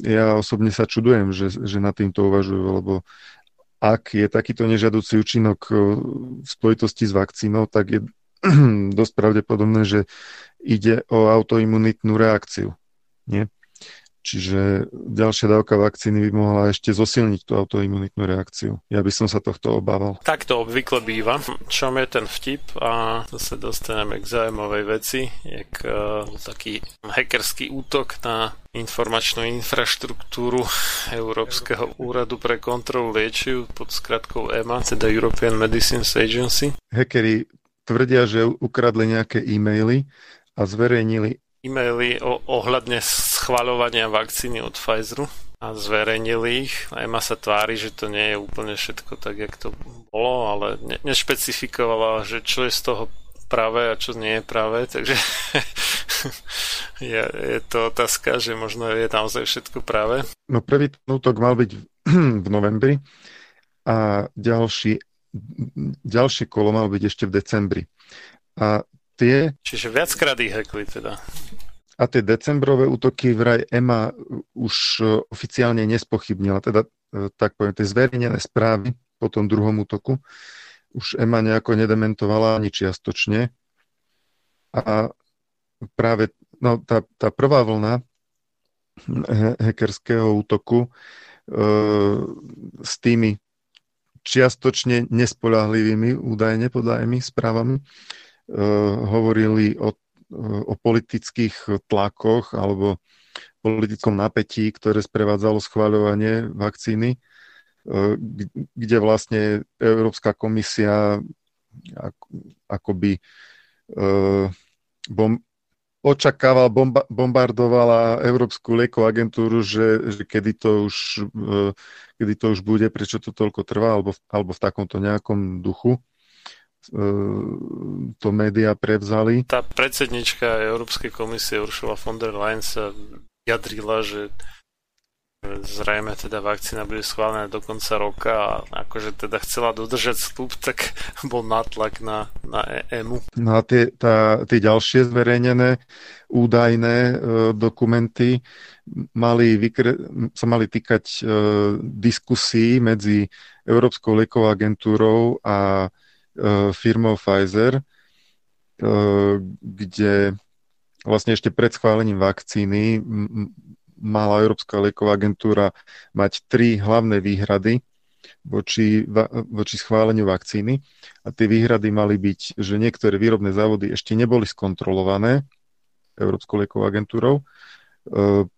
Ja osobne sa čudujem, že, že nad týmto uvažujú, lebo ak je takýto nežiaducí účinok v spojitosti s vakcínou, tak je dosť pravdepodobné, že ide o autoimunitnú reakciu. Nie? Čiže ďalšia dávka vakcíny by mohla ešte zosilniť tú autoimunitnú reakciu. Ja by som sa tohto obával. Tak to obvykle býva. Čo je ten vtip? A to sa dostaneme k zaujímavej veci, jak uh, taký hackerský útok na informačnú infraštruktúru Európskeho úradu pre kontrolu liečiv pod skratkou E M A, teda European Medicines Agency. Hackeri tvrdia, že ukradli nejaké e-maily a zverejnili e-maily o, ohľadne schvaľovania vakcíny od Pfizeru a zverejnili ich. EMA sa tvári, že to nie je úplne všetko tak, jak to bolo, ale ne, nešpecifikovala, že čo je z toho pravé a čo nie je pravé, takže je, je to otázka, že možno je naozaj všetko pravé. No prvý útok mal byť v novembri a ďalší, ďalšie kolo mal byť ešte v decembri. A tie... Čiže viackrát ich hackli teda. A tie decembrové útoky vraj EMA už oficiálne nespochybnila, teda tak poviem, tie zverejnené správy po tom druhom útoku už EMA nejako nedementovala ani čiastočne. A práve no, tá, tá prvá vlna hackerského útoku e, s tými čiastočne nespoľahlivými údajne podľa EMA správami hovorili o, o politických tlakoch alebo politickom napätí, ktoré sprevádzalo schvaľovanie vakcíny, kde vlastne Európska komisia akoby bom, očakávala, bomba, bombardovala Európsku liekovú agentúru, že, že kedy, to už, kedy to už bude, prečo to toľko trvá, alebo, alebo v takomto nejakom duchu to médiá prevzali. Tá predsednička Európskej komisie Ursula von der Leyen sa vyjadrila, že zrejme teda vakcína bude schválená do konca roka a akože teda chcela dodržať slub, tak bol nátlak na, na EMU. No a tie, tá, tie ďalšie zverejnené údajné e, dokumenty mali vykre, sa mali týkať e, diskusí medzi Európskou liekovou agentúrou a firmou Pfizer, kde vlastne ešte pred schválením vakcíny mala Európska lieková agentúra mať tri hlavné výhrady voči, voči schváleniu vakcíny. A tie výhrady mali byť, že niektoré výrobné závody ešte neboli skontrolované Európskou liekovou agentúrou,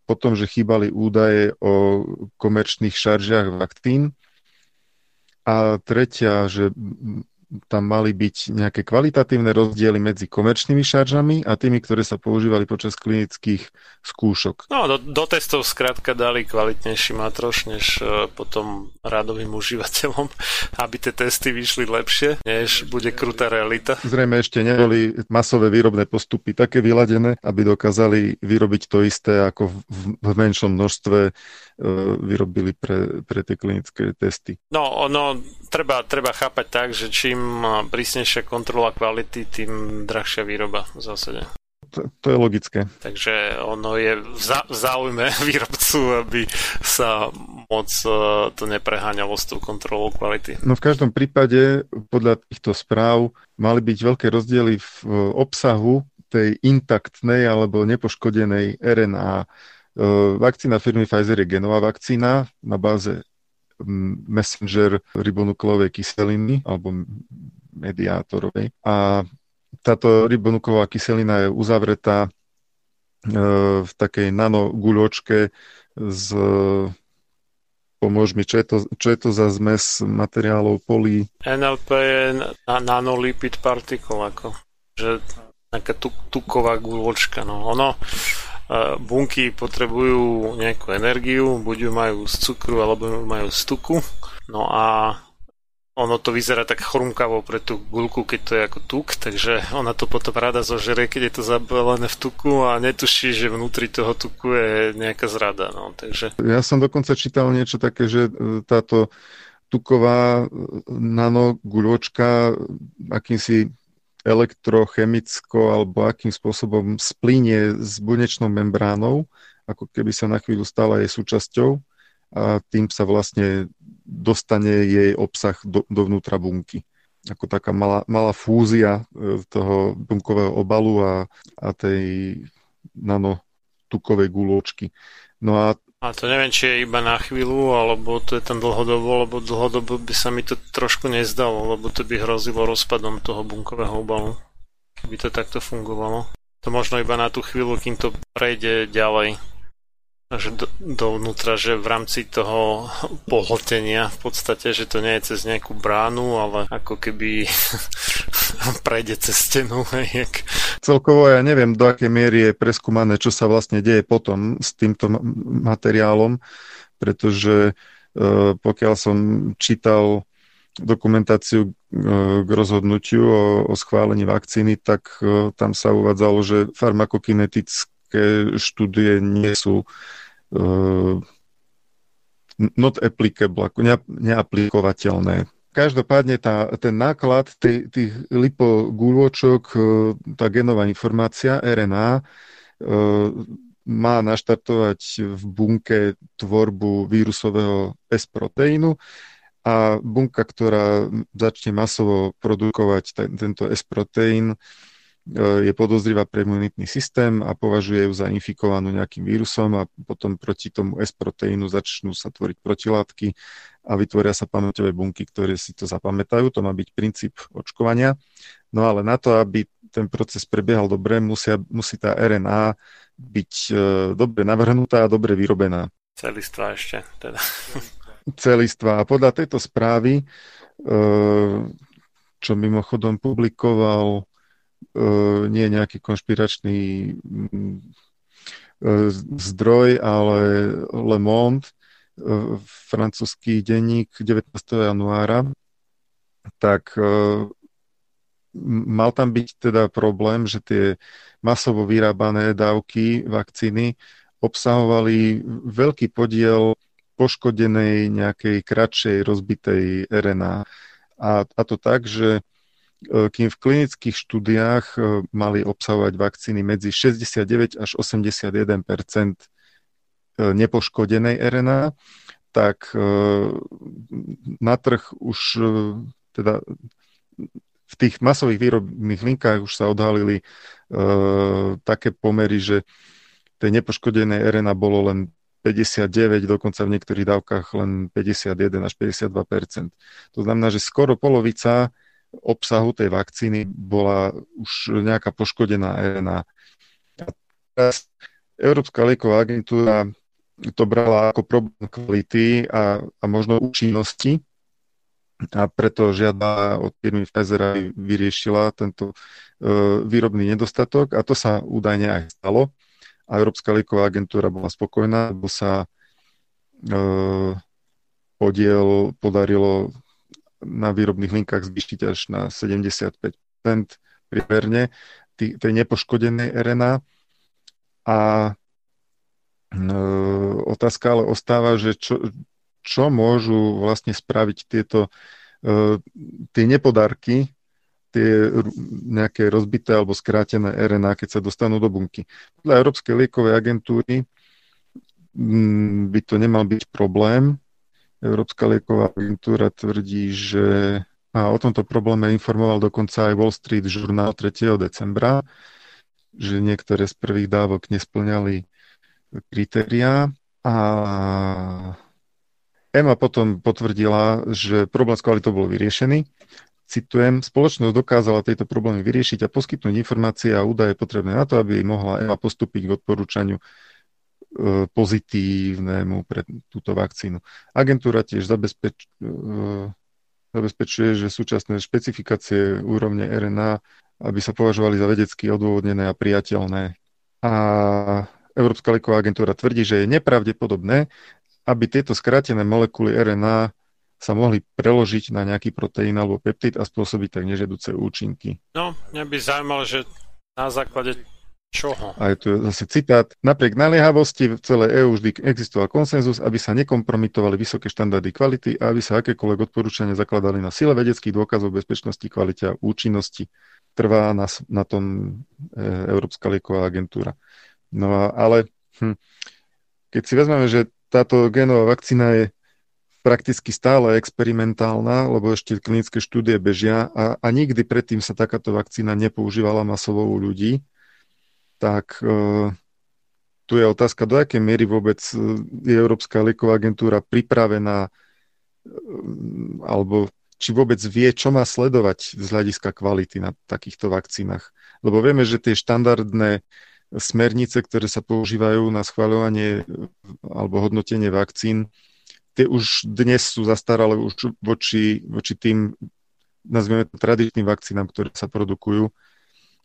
potom, že chýbali údaje o komerčných šaržiach vakcín a tretia, že tam mali byť nejaké kvalitatívne rozdiely medzi komerčnými šaržami a tými, ktoré sa používali počas klinických skúšok. No, do, do testov skrátka dali kvalitnejší matroš, než potom radovým užívateľom, aby tie testy vyšli lepšie, než bude krutá realita. Zrejme ešte neboli masové výrobné postupy také vyladené, aby dokázali vyrobiť to isté, ako v, v menšom množstve e, vyrobili pre, pre tie klinické testy. No, ono, treba, treba chápať tak, že čím prísnejšia kontrola kvality, tým drahšia výroba v zásade. To, to je logické. Takže ono je v, zá, v záujme výrobcu, aby sa moc to nepreháňalo s tou kontrolou kvality. No v každom prípade, podľa týchto správ, mali byť veľké rozdiely v obsahu tej intaktnej alebo nepoškodenej er en á. Vakcína firmy Pfizer je genová vakcína na báze messenger ribonukleovej kyseliny alebo mediátorovej. A táto ribonukleová kyselina je uzavretá v takej nanoguľočke z... Pomôž mi, čo je to, čo je to za zmes materiálov polí? en el pé je nanolipid particle, ako že taká tuková guľočka. No ono... bunky potrebujú nejakú energiu, buď ju majú z cukru, alebo ju majú z tuku. No a ono to vyzerá tak chrumkavo pre tú guľku, keď to je ako tuk, takže ona to potom rada zožere, keď je to zabalené v tuku a netuší, že vnútri toho tuku je nejaká zrada. No, takže... Ja som dokonca čítal niečo také, že táto tuková nanoguľočka akýmsi elektrochemicko alebo akým spôsobom splínie s bunečnou membránou, ako keby sa na chvíľu stala jej súčasťou a tým sa vlastne dostane jej obsah do, dovnútra bunky. Ako taká malá, malá fúzia toho bunkového obalu a, a tej nanotukovej guľočky. No a... a to neviem, či je iba na chvíľu, alebo to je tam dlhodobo, lebo dlhodobo by sa mi to trošku nezdalo, lebo to by hrozilo rozpadom toho bunkového obalu, keby to takto fungovalo. To možno iba na tú chvíľu, kým to prejde ďalej. Až do, dovnútra, že v rámci toho pohltenia v podstate, že to nie je cez nejakú bránu, ale ako keby prejde cez stenu. Jak... Celkovo ja neviem, do akej miery je preskúmané, čo sa vlastne deje potom s týmto materiálom, pretože e, pokiaľ som čítal dokumentáciu k rozhodnutiu o, o schválení vakcíny, tak e, tam sa uvádzalo, že farmakokinetické štúdie nie sú uh, not applicable, ne- neaplikovateľné. Každopádne tá, ten náklad tých, tých lipogúľočok, uh, tá genová informácia er en á, uh, má naštartovať v bunke tvorbu vírusového S-proteínu a bunka, ktorá začne masovo produkovať t- tento S-proteín, je podozrivá pre imunitný systém a považuje ju za infikovanú nejakým vírusom a potom proti tomu S-proteínu začnú sa tvoriť protilátky a vytvoria sa pamäťové bunky, ktoré si to zapamätajú. To má byť princíp očkovania. No ale na to, aby ten proces prebiehal dobre, musia, musí tá er en á byť dobre navrhnutá a dobre vyrobená. Celistvá ešte. Teda. Celistvá. A podľa tejto správy, čo mimochodom publikoval nie je nejaký konšpiračný zdroj, ale Le Monde, francúzsky denník devätnásteho januára, tak mal tam byť teda problém, že tie masovo vyrábané dávky vakcíny obsahovali veľký podiel poškodenej nejakej kratšej rozbitej er en á. A, a to tak, že kým v klinických štúdiách mali obsahovať vakcíny medzi šesťdesiatdeväť až osemdesiatjeden percent nepoškodenej er en á, tak na trh už teda v tých masových výrobných linkách už sa odhalili také pomery, že tej nepoškodenej er en á bolo len päťdesiatdeväť, dokonca v niektorých dávkach len päťdesiatjeden až päťdesiatdva percent. To znamená, že skoro polovica obsahu tej vakcíny bola už nejaká poškodená er en á. A teraz Európska lieková agentúra to brala ako problém kvality a, a možno účinnosti a preto žiada od firmy Pfizer, aby vyriešila tento uh, výrobný nedostatok a to sa údajne aj stalo. A Európska lieková agentúra bola spokojná, lebo sa uh, podiel podarilo na výrobných linkách zvýšiť až na sedemdesiatpäť percent primerne tej nepoškodenej er en á. A e, otázka ale ostáva, že čo, čo môžu vlastne spraviť tieto e, tie nepodarky, tie nejaké rozbité alebo skrátené er en á, keď sa dostanú do bunky. Podľa Európskej liekovej agentúry m, by to nemal byť problém. Európska lieková agentúra tvrdí, že a o tomto probléme informoval dokonca aj Wall Street Journal tretieho decembra, že niektoré z prvých dávok nesplňali kritériá a é em á potom potvrdila, že problém s kvalitou bol vyriešený. Citujem, spoločnosť dokázala tieto problémy vyriešiť a poskytnúť informácie a údaje potrebné na to, aby mohla é em á postúpiť k odporúčaniu pozitívnemu pre túto vakcínu. Agentúra tiež zabezpeč, zabezpečuje, že súčasné špecifikácie úrovne er en á, aby sa považovali za vedecky odôvodnené a priateľné. A Európska lieková agentúra tvrdí, že je nepravdepodobné, aby tieto skrátené molekuly er en á sa mohli preložiť na nejaký proteín alebo peptid a spôsobiť tak nežiaduce účinky. No, mňa by zaujímalo, že na základe čoho? A je tu zase citát. Napriek naliehavosti v celej é ú vždy existoval konsenzus, aby sa nekompromitovali vysoké štandardy kvality a aby sa akékoľvek odporúčania zakladali na sile vedeckých dôkazov bezpečnosti, kvalite a účinnosti. Trvá na, na tom Európska lieková agentúra. No a, ale hm, keď si vezmeme, že táto génová vakcína je prakticky stále experimentálna, lebo ešte klinické štúdie bežia a, a nikdy predtým sa takáto vakcína nepoužívala masovo u ľudí, tak e, tu je otázka, do akej miery vôbec je Európska lieková agentúra pripravená alebo či vôbec vie, čo má sledovať z hľadiska kvality na takýchto vakcínach. Lebo vieme, že tie štandardné smernice, ktoré sa používajú na schvaľovanie alebo hodnotenie vakcín, tie už dnes sú zastaralé už voči, voči tým, nazveme to, tradičným vakcínám, ktoré sa produkujú.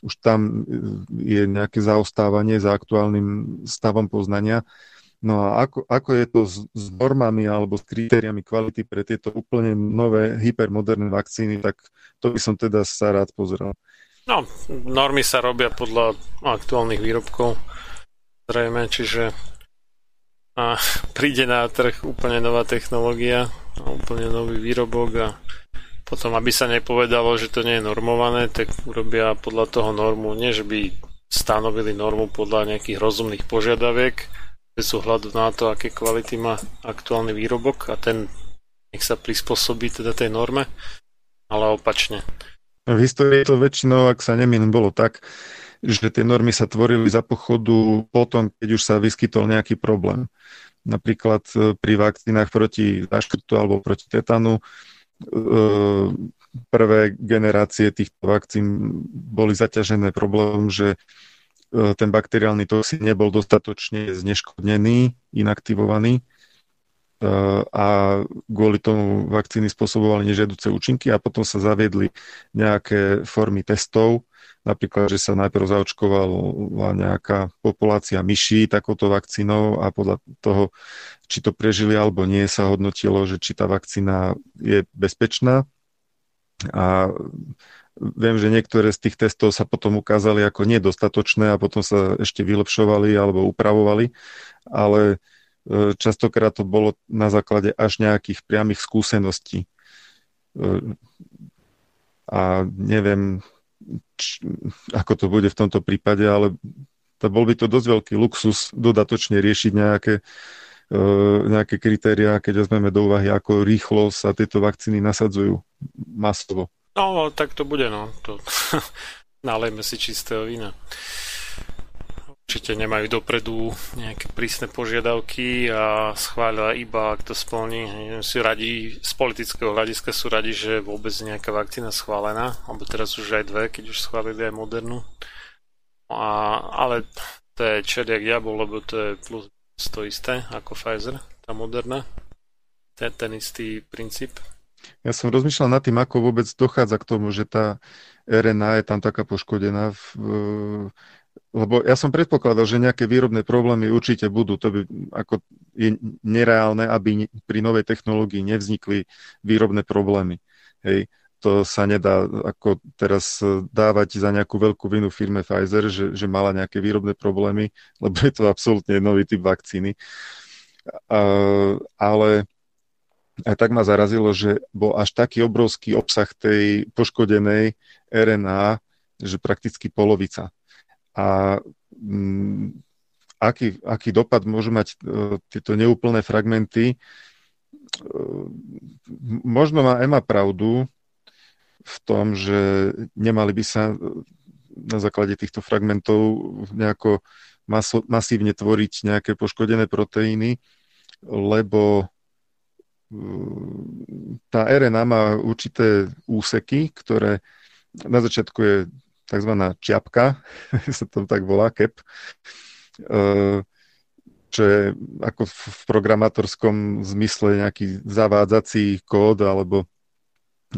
Už tam je nejaké zaostávanie za aktuálnym stavom poznania. No a ako, ako je to s, s normami alebo s kritériami kvality pre tieto úplne nové hypermoderné vakcíny, tak to by som teda sa rád pozeral. No, normy sa robia podľa aktuálnych výrobkov, zrejme, čiže a príde na trh úplne nová technológia, úplne nový výrobok a potom, aby sa nepovedalo, že to nie je normované, tak urobia podľa toho normu, nie že by stanovili normu podľa nejakých rozumných požiadaviek, bez ohľadu na to, aké kvality má aktuálny výrobok a ten nech sa prispôsobí teda tej norme, ale opačne. V histórii to väčšinou, ak sa nemýlim, bolo tak, že tie normy sa tvorili za pochodu potom, keď už sa vyskytol nejaký problém. Napríklad pri vakcínach proti záškrtu alebo proti tetanu prvé generácie týchto vakcín boli zaťažené problémom, že ten bakteriálny toxín nebol dostatočne zneškodnený, inaktivovaný a kvôli tomu vakcíny spôsobovali nežiaduce účinky a potom sa zaviedli nejaké formy testov, napríklad, že sa najprv zaočkovala nejaká populácia myší takouto vakcínou a podľa toho, či to prežili alebo nie, sa hodnotilo, že či tá vakcína je bezpečná a viem, že niektoré z tých testov sa potom ukázali ako nedostatočné a potom sa ešte vylepšovali alebo upravovali, ale častokrát to bolo na základe až nejakých priamých skúseností. A neviem, či, ako to bude v tomto prípade, ale to bol by to dosť veľký luxus dodatočne riešiť nejaké, nejaké kritériá, keď vezmeme do úvahy, ako rýchlo sa tieto vakcíny nasadzujú masovo. No, tak to bude, no. To... Nalejme si čistého vína. Určite nemajú dopredu nejaké prísne požiadavky a schváľa iba, ak to splní. Sú radi, z politického hľadiska sú radi, že vôbec nejaká vakcína schválená, alebo teraz už aj dve, keď už schválili aj Modernu. A, ale to je čerdiak diabol, lebo to je plus to isté, ako Pfizer, tá Moderna. To je ten istý princíp. Ja som rozmýšľal nad tým, ako vôbec dochádza k tomu, že tá er en á je tam taká poškodená v... Lebo ja som predpokladal, že nejaké výrobné problémy určite budú. To by ako je nereálne, aby pri novej technológii nevznikli výrobné problémy. Hej. To sa nedá ako teraz dávať za nejakú veľkú vinu firme Pfizer, že, že mala nejaké výrobné problémy, lebo je to absolútne nový typ vakcíny. Uh, ale aj tak ma zarazilo, že bol až taký obrovský obsah tej poškodenej er en á, že prakticky polovica. A m, aký, aký dopad môžu mať e, tieto neúplné fragmenty? E, možno má Ema pravdu v tom, že nemali by sa na základe týchto fragmentov nejako maso, masívne tvoriť nejaké poškodené proteíny, lebo e, tá er en á má určité úseky, ktoré na začiatku je takzvaná čiapka, sa to tak volá, kep, čo je ako v programátorskom zmysle nejaký zavádzací kód alebo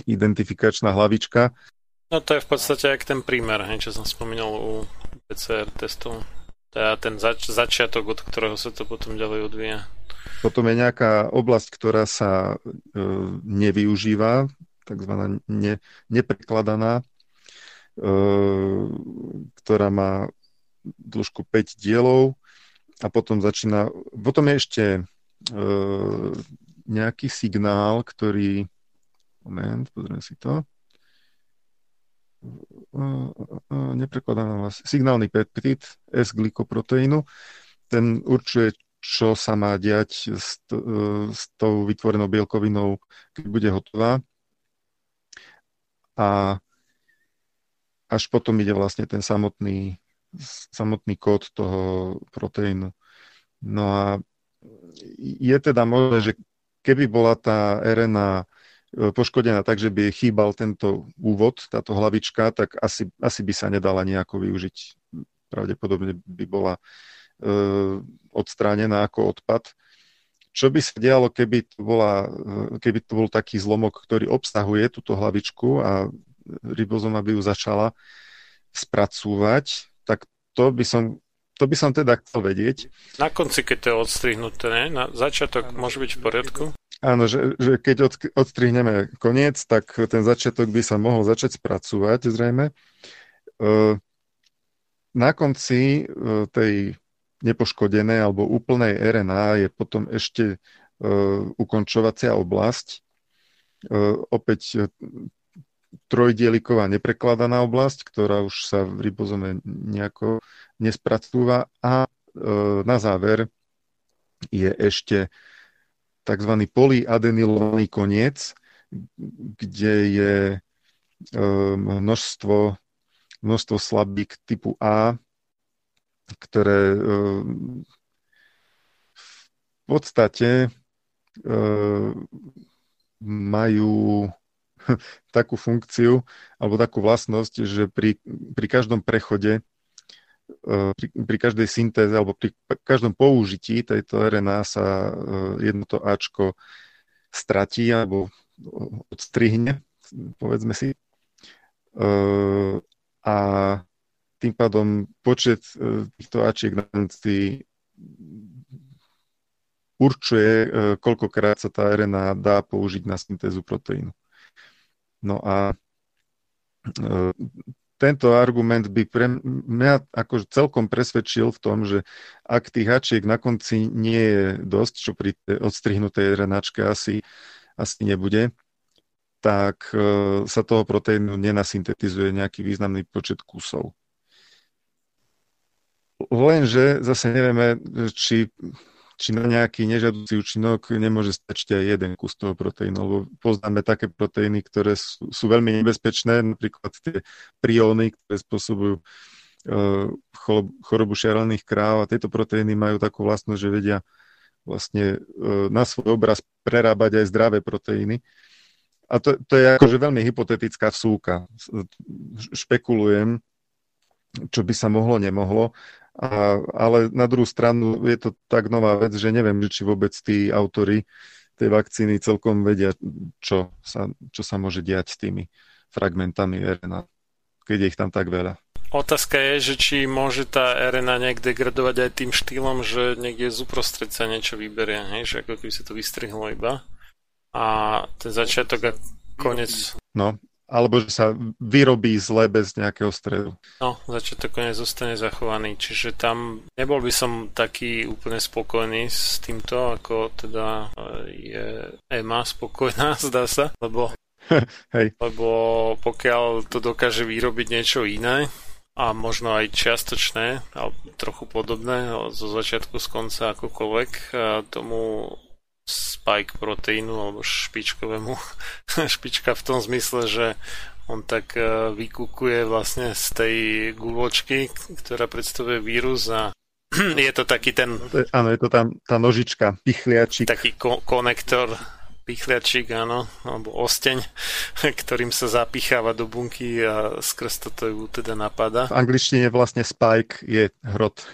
identifikačná hlavička. No to je v podstate aj ten prímer, čo som spomínal u pé cé er testov. Teda ten zač- začiatok, od ktorého sa to potom ďalej odvíja. Potom je nejaká oblasť, ktorá sa nevyužíva, takzvaná ne- neprekladaná, ktorá má dĺžku päť dielov a potom začína, potom je ešte nejaký signál, ktorý, moment, pozrieme si to, neprekladaná vás, signálny peptid S-glykoproteínu, ten určuje, čo sa má diať s, s tou vytvorenou bielkovinou, keď bude hotová. A až potom ide vlastne ten samotný, samotný kód toho proteínu. No a je teda možné, že keby bola tá er en á poškodená tak, že by chýbal tento úvod, táto hlavička, tak asi, asi by sa nedala nejako využiť. Pravdepodobne by bola e, odstránená ako odpad. Čo by sa dialo, keby to, bola, keby to bol taký zlomok, ktorý obsahuje túto hlavičku a ribozoma by ju začala spracúvať, tak to by som, to by som teda chcel vedieť. Na konci, keď to je odstrihnuté, ne? Na začiatok ano, môže byť v poriadku? Áno, že, že keď odstrihneme koniec, tak ten začiatok by sa mohol začať spracúvať, zrejme. Na konci tej nepoškodené alebo úplnej er en á je potom ešte uh, ukončovacia oblasť. Uh, opäť uh, trojdieliková neprekladaná oblasť, ktorá už sa v ribozome nejako nespracúva. A uh, na záver je ešte tzv. Polyadenylovaný koniec, kde je uh, množstvo, množstvo slabík typu A, ktoré v podstate majú takú funkciu alebo takú vlastnosť, že pri, pri každom prechode, pri, pri každej syntéze alebo pri každom použití tejto er en á sa jedno to Ačko stratí alebo odstrihne, povedzme si. A tým pádom počet týchto ačiek na konci určuje, koľkokrát sa tá er en á dá použiť na syntézu proteínu. No a tento argument by pre mňa akože celkom presvedčil v tom, že ak tých ačiek na konci nie je dosť, čo pri odstrihnutej er en áčke asi, asi nebude, tak sa toho proteínu nenasyntetizuje nejaký významný počet kusov. Lenže zase nevieme, či, či na nejaký nežiaducí účinok nemôže stačiť aj jeden kus toho proteínu, lebo poznáme také proteíny, ktoré sú, sú veľmi nebezpečné, napríklad tie prióny, ktoré spôsobujú uh, chorobu šialených kráv, a tieto proteíny majú takú vlastnosť, že vedia vlastne uh, na svoj obraz prerábať aj zdravé proteíny. A to, to je akože veľmi hypotetická vsúka. Špekulujem, čo by sa mohlo, nemohlo. A, ale na druhú stranu je to tak nová vec, že neviem, či vôbec tí autori tej vakcíny celkom vedia, čo sa, čo sa môže diať s tými fragmentami er en á, keď je ich tam tak veľa. Otázka je, že či môže tá er en á nejak degradovať aj tým štýlom, že niekde z uprostred sa niečo vyberie, hej? Že ako keby sa to vystrihlo iba. A ten začiatok a koniec. No, alebo že sa vyrobí zle bez nejakého stredu. No, začiatok koniec zostane zachovaný, čiže tam nebol by som taký úplne spokojný s týmto, ako teda je Ema spokojná, zdá sa, lebo, hej. Lebo pokiaľ to dokáže vyrobiť niečo iné a možno aj čiastočné, ale trochu podobné zo začiatku, z konca, akokoľvek tomu spike proteínu alebo špičkovému špička v tom zmysle, že on tak vykúkuje vlastne z tej guľočky, ktorá predstavuje vírus, a je to taký ten... Áno, je to tam tá nožička, pichliačik. Taký ko- konektor, pichliačik, áno, alebo osteň, ktorým sa zapicháva do bunky a skrz toto ju teda napadá. V angličtine vlastne spike je hrot.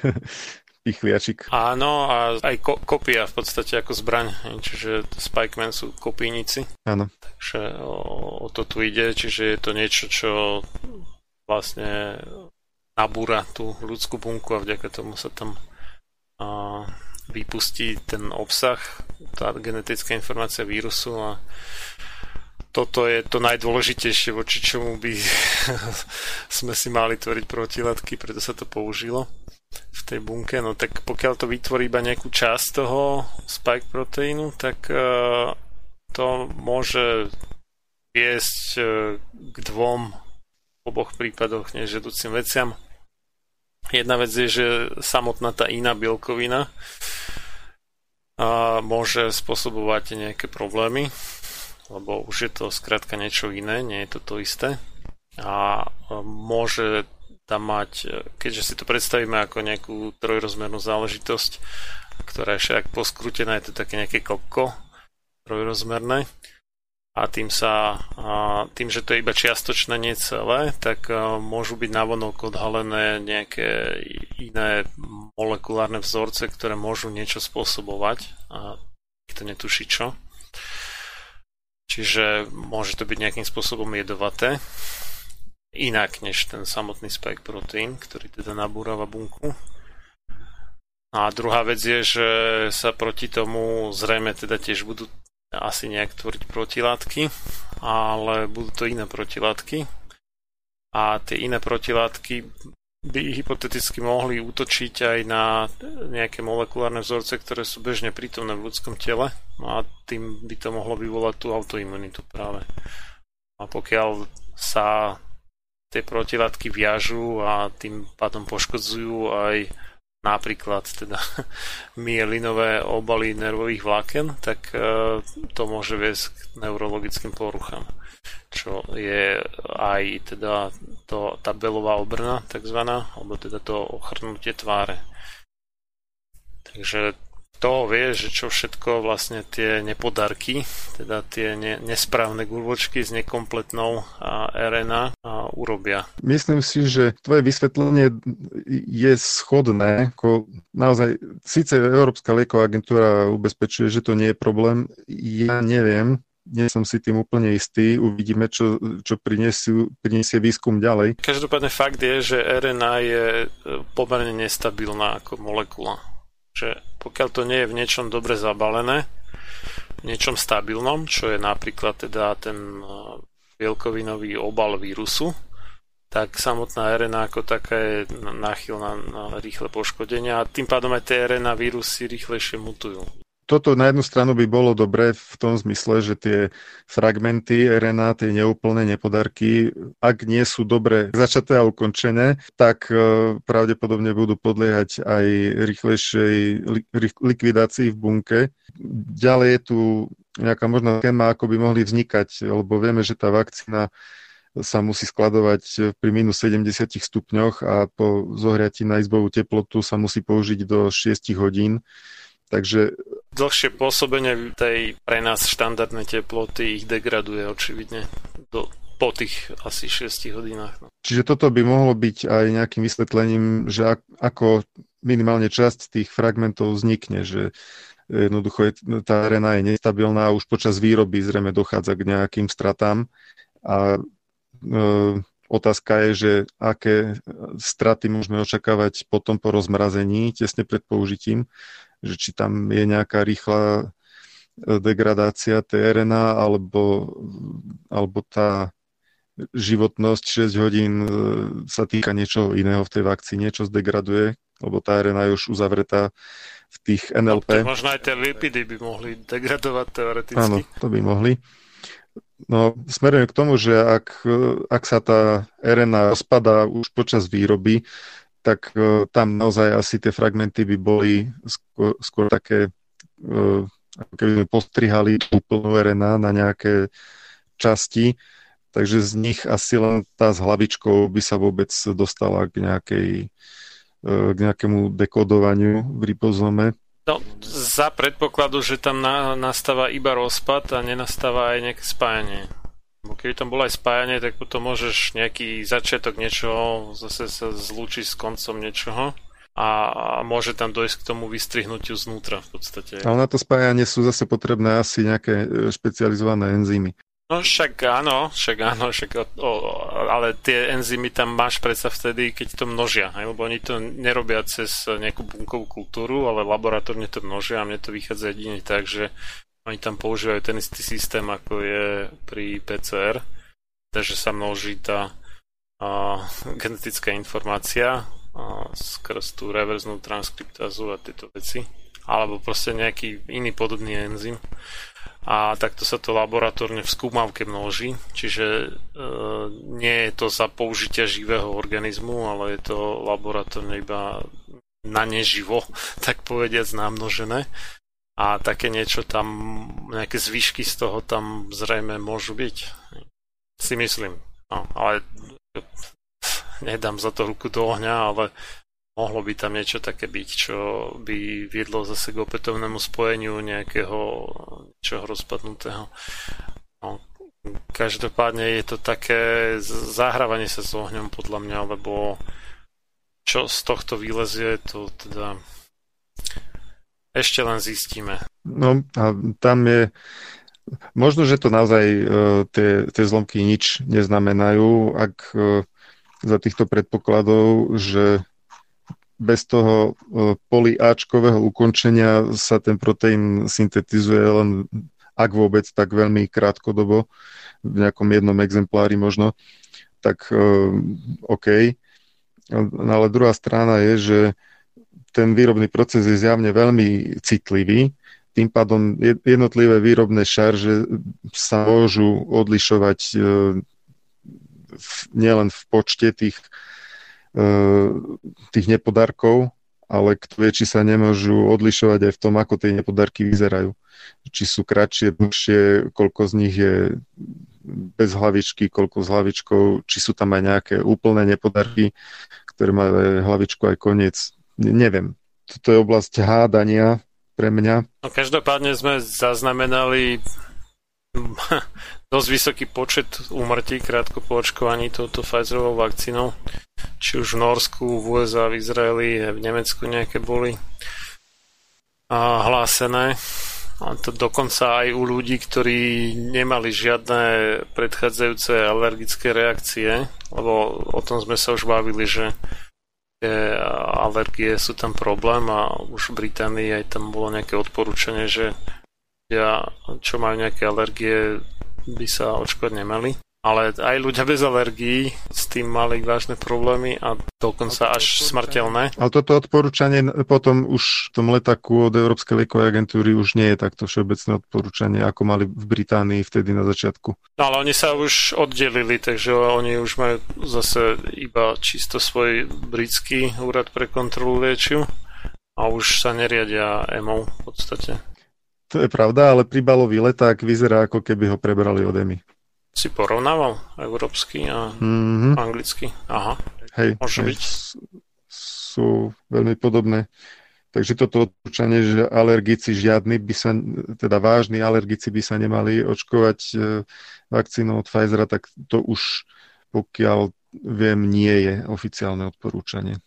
Pichliačik. Áno, a aj ko- kopia v podstate ako zbraň, čiže Spikeman sú kopínici. Áno. Takže o, o to tu ide, čiže je to niečo, čo vlastne nabúra tú ľudskú bunku a vďaka tomu sa tam a, vypustí ten obsah, tá genetická informácia vírusu, a toto je to najdôležitejšie, voči čomu by sme si mali tvoriť protilátky, preto sa to použilo v tej bunke. No tak pokiaľ to vytvorí iba nejakú časť toho spike proteínu, tak uh, to môže viesť uh, k dvom v oboch prípadoch nežiaducim veciam. Jedna vec je, že samotná tá iná bielkovina uh, môže spôsobovať nejaké problémy, lebo už je to skrátka niečo iné, nie je to to isté, a uh, môže tam mať, keďže si to predstavíme ako nejakú trojrozmernú záležitosť, ktorá je však poskrútená, je to také nejaké kokko trojrozmerné. A tým sa, tým, že to je iba čiastočné, nie celé, tak môžu byť navonok odhalené nejaké iné molekulárne vzorce, ktoré môžu niečo spôsobovať a nikto netuší čo. Čiže môže to byť nejakým spôsobom jedovaté, inak než ten samotný spike protein, ktorý teda nabúrava bunku. A druhá vec je, že sa proti tomu zrejme teda tiež budú asi nejak tvoriť protilátky, ale budú to iné protilátky a tie iné protilátky by hypoteticky mohli útočiť aj na nejaké molekulárne vzorce, ktoré sú bežne prítomné v ľudskom tele, a tým by to mohlo vyvolať tú autoimunitu práve. A pokiaľ sa tie protilátky viažú a tým pádom poškodzujú aj napríklad teda myelinové obaly nervových vláken, tak to môže viesť k neurologickým poruchám, čo je aj teda to, tá belová obrna takzvaná, alebo teda to ochrnutie tváre. Takže to vie, že čo všetko vlastne tie nepodarky, teda tie ne, nesprávne guľvočky s nekompletnou er en á urobia. Myslím si, že tvoje vysvetlenie je schodné. Ako naozaj, síce Európska lieková agentúra ubezpečuje, že to nie je problém, ja neviem. Nie som si tým úplne istý, uvidíme, čo, čo prinesie, prinesie výskum ďalej. Každopádne fakt je, že er en á je pomerne nestabilná ako molekula. Že pokiaľ to nie je v niečom dobre zabalené, v niečom stabilnom, čo je napríklad teda ten bielkovinový obal vírusu, tak samotná er en á ako taká je náchylná na rýchle poškodenia a tým pádom aj tie er en á vírusy rýchlejšie mutujú. Toto na jednu stranu by bolo dobré v tom zmysle, že tie fragmenty er en á, tie neúplné nepodarky, ak nie sú dobre začaté a ukončené, tak pravdepodobne budú podliehať aj rýchlejšej likvidácii v bunke. Ďalej je tu nejaká možná téma, ako by mohli vznikať, lebo vieme, že tá vakcína sa musí skladovať pri minus sedemdesiat stupňoch a po zohriatí na izbovú teplotu sa musí použiť do šesť hodín. Takže dlhšie pôsobenie tej pre nás štandardnej teploty ich degraduje očividne do, po tých asi šesť hodinách. No. Čiže toto by mohlo byť aj nejakým vysvetlením, že ako minimálne časť tých fragmentov vznikne, že jednoducho je, tá er en á je nestabilná a už počas výroby zrejme dochádza k nejakým stratám a e, otázka je, že aké straty môžeme očakávať potom po rozmrazení, tesne pred použitím, že či tam je nejaká rýchla degradácia tej er en á, alebo, alebo tá životnosť šesť hodín sa týka niečoho iného v tej vakcíne, čo zdegraduje, lebo tá er en á je už uzavretá v tých en el pé. No, možno aj tie lipidy by mohli degradovať teoreticky. Áno, to by mohli. No, smerujem k tomu, že ak, ak sa tá er en á rozpadá už počas výroby, tak e, tam naozaj asi tie fragmenty by boli skôr, skôr také, e, ako keby sme postrihali úplnú er en á na nejaké časti, takže z nich asi len tá s hlavičkou by sa vôbec dostala k, nejakej, e, k nejakému dekodovaniu v ribozome. No, za predpokladu, že tam na, nastáva iba rozpad a nenastáva aj nejaké spájanie. Keby tam bolo aj spájanie, tak potom môžeš nejaký začiatok niečoho zase sa zlúči s koncom niečoho a môže tam dojsť k tomu vystrihnutiu znútra v podstate. Ale na to spájanie sú zase potrebné asi nejaké špecializované enzymy. No však áno, však áno, však, o, ale tie enzymy tam máš predsa vtedy, keď to množia, hej? Lebo oni to nerobia cez nejakú bunkovú kultúru, ale laboratórne to množia a mne to vychádza jedine tak, že oni tam používajú ten istý systém, ako je pri pé cé er, takže sa množí tá a, genetická informácia a, skrz tú reverznú transkriptázu a tieto veci, alebo proste nejaký iný podobný enzym. A takto sa to laboratórne v skúmavke množí, čiže e, nie je to za použitia živého organizmu, ale je to laboratórne iba na neživo, tak povediac namnožené. A také niečo tam, nejaké zvyšky z toho tam zrejme môžu byť. Si myslím. No, ale nedám za to ruku do ohňa, ale mohlo by tam niečo také byť, čo by viedlo zase k opätovnému spojeniu nejakého niečoho rozpadnutého. No, každopádne je to také zahrávanie sa s ohňom podľa mňa, lebo čo z tohto vylezie, to teda ešte len zistíme. No a tam je možno, že to naozaj e, tie, tie zlomky nič neznamenajú, ak e, za týchto predpokladov, že bez toho polyačkového ukončenia sa ten proteín syntetizuje len, ak vôbec, tak veľmi krátkodobo, v nejakom jednom exemplári možno, tak OK. Ale druhá strana je, že ten výrobný proces je zjavne veľmi citlivý, tým pádom jednotlivé výrobné šarže sa môžu odlišovať nielen v počte tých tých nepodarkov, ale kto vie, či sa nemôžu odlišovať aj v tom, ako tie nepodarky vyzerajú. Či sú kratšie, dlhšie, koľko z nich je bez hlavičky, koľko s hlavičkou, či sú tam aj nejaké úplné nepodarky, ktoré majú hlavičku aj koniec. Neviem. Toto je oblasť hádania pre mňa. No, každopádne sme zaznamenali dosť vysoký počet úmrtí krátko po očkovaní touto Pfizerovou vakcínou. Či už v Norsku, v ú es á, v Izraeli, v Nemecku nejaké boli hlásené. A to dokonca aj u ľudí, ktorí nemali žiadne predchádzajúce alergické reakcie, lebo o tom sme sa už bavili, že alergie sú tam problém a už v Británii aj tam bolo nejaké odporúčanie, že ľudia, čo majú nejaké alergie, by sa očkovať nemali. Ale aj ľudia bez alergií s tým mali vážne problémy a dokonca až smrteľné. Ale toto odporúčanie potom už v tom letáku od Európskej liekovej agentúry už nie je takto všeobecné odporúčanie, ako mali v Británii vtedy na začiatku. No ale oni sa už oddelili, takže oni už majú zase iba čisto svoj britský úrad pre kontrolu liečiv a už sa neriadia é em á v podstate. To je pravda, ale príbalový leták vyzerá, ako keby ho prebrali od é em á. Si porovnával európsky a mm-hmm. anglicky. Aha, hej, môže hej, byť. Sú veľmi podobné. Takže toto odporúčanie, že alergici žiadni by sa, teda vážni alergici by sa nemali očkovať vakcínou od Pfizera, tak to už, pokiaľ viem, nie je oficiálne odporúčanie.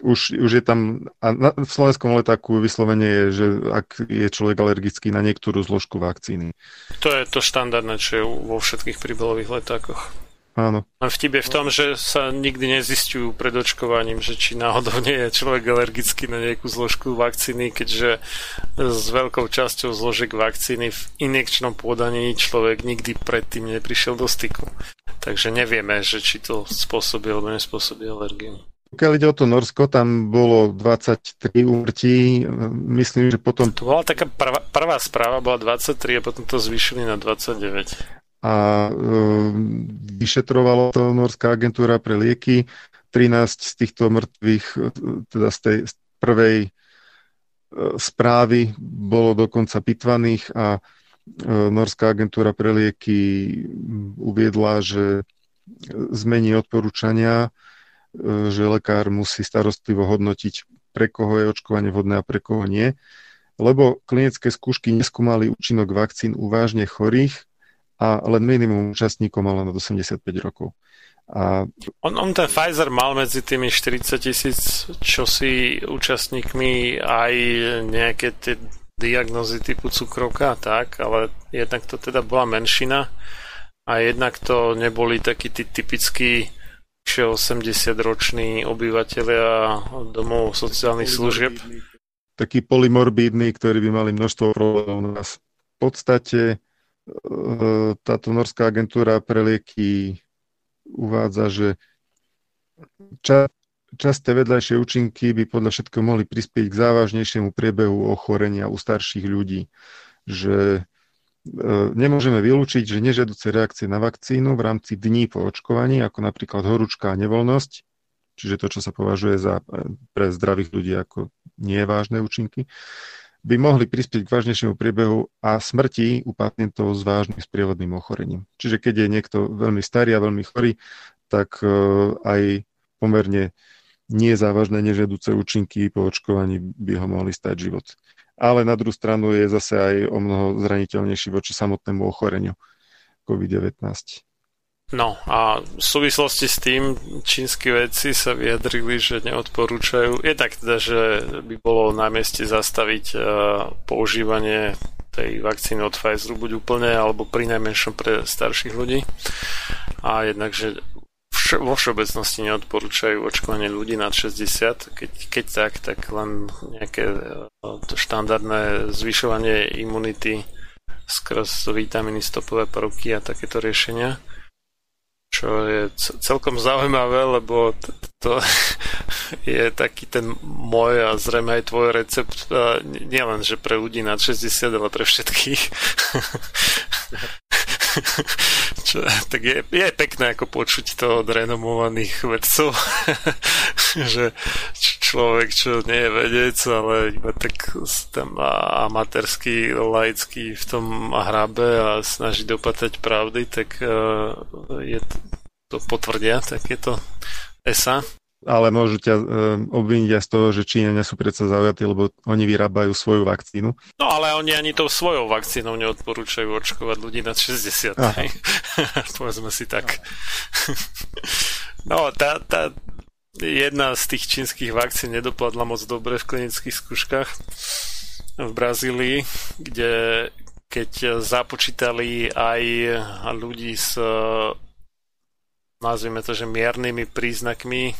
Už, už je tam, a na, v slovenskom letáku vyslovene je, že ak je človek alergický na niektorú zložku vakcíny. To je to štandardné, čo je vo všetkých príbalových letákoch. Áno. A vtip je v tom, že sa nikdy nezisťujú pred očkovaním, že či náhodou nie je človek alergický na nejakú zložku vakcíny, keďže s veľkou časťou zložiek vakcíny v injekčnom podaní človek nikdy predtým neprišiel do styku. Takže nevieme, že či to spôsobí alebo nespôsobí alergiu. Pokiaľ ide o to Norsko, tam bolo dvadsaťtri úmrtí, myslím, že potom... To bola taká prvá, prvá správa, bola dvadsaťtri a potom to zvýšili na dvadsaťdeväť. A e, vyšetrovalo to Norská agentúra pre lieky, trinásť z týchto mŕtvych, teda z tej z prvej e, správy bolo dokonca pitvaných a e, Norská agentúra pre lieky uviedla, že zmení odporúčania, že lekár musí starostlivo hodnotiť, pre koho je očkovanie vhodné a pre koho nie, lebo klinické skúšky neskúmali účinok vakcín u vážne chorých a len minimum účastníkov malo nad osemdesiatpäť rokov. A... On, on ten Pfizer mal medzi tými štyridsať tisíc čosi účastníkmi aj nejaké tie diagnózy typu cukrovka, tak, ale jednak to teda bola menšina a jednak to neboli takí tí typickí osemdesiatroční obyvateľia domov sociálnych služieb. Takí polymorbídni, ktorí by mali množstvo problémov u nás. V podstate táto Norská agentúra pre lieky uvádza, že ča- časté vedľajšie účinky by podľa všetkého mohli prispieť k závažnejšiemu priebehu ochorenia u starších ľudí. Že nemôžeme vylúčiť, že nežiaduce reakcie na vakcínu v rámci dní po očkovaní, ako napríklad horúčka a nevoľnosť, čiže to, čo sa považuje za pre zdravých ľudí ako nevážne účinky, by mohli prispieť k vážnejšiemu priebehu a smrti u pacientov s vážnym sprievodným ochorením. Čiže keď je niekto veľmi starý a veľmi chorý, tak aj pomerne nie závažné nežiaduce účinky po očkovaní by ho mohli stať život. Ale na druhú stranu je zase aj o mnoho zraniteľnejší voči samotnému ochoreniu covid devätnásť. No a v súvislosti s tým čínsky vedci sa vyjadrili, že neodporúčajú. Je tak teda, že by bolo na mieste zastaviť používanie tej vakcíny od Pfizeru buď úplne, alebo prinajmenšom pre starších ľudí. A jednak, že vš- vo všeobecnosti neodporúčajú očkovanie ľudí nad šesťdesiat. Keď, keď tak, tak len nejaké štandardné zvyšovanie imunity skrz vitamíny, stopové prvky a takéto riešenia. Čo je celkom zaujímavé, lebo to, to je taký ten môj a zrejme aj tvoj recept, nielen, že pre ľudí nad šesťdesiat, ale pre všetkých. Čo, tak je, je pekné ako počuť to od renomovaných vedcov, že človek, čo nie je vedec, ale iba tak tam amatérsky, laický v tom hrabe a snaží dopatrať pravdy, tak je to potvrdia takéto esa. Ale môžu ťa obviniť aj z toho, že Číňania sú predsa zaujatí, lebo oni vyrábajú svoju vakcínu. No ale oni ani tou svojou vakcínou neodporúčajú očkovať ľudí nad šesťdesiat. Povedzme si tak. No, tá, tá jedna z tých čínskych vakcín nedopadla moc dobre v klinických skúškach v Brazílii, kde keď započítali aj ľudí s nazvime to, že miernymi príznakmi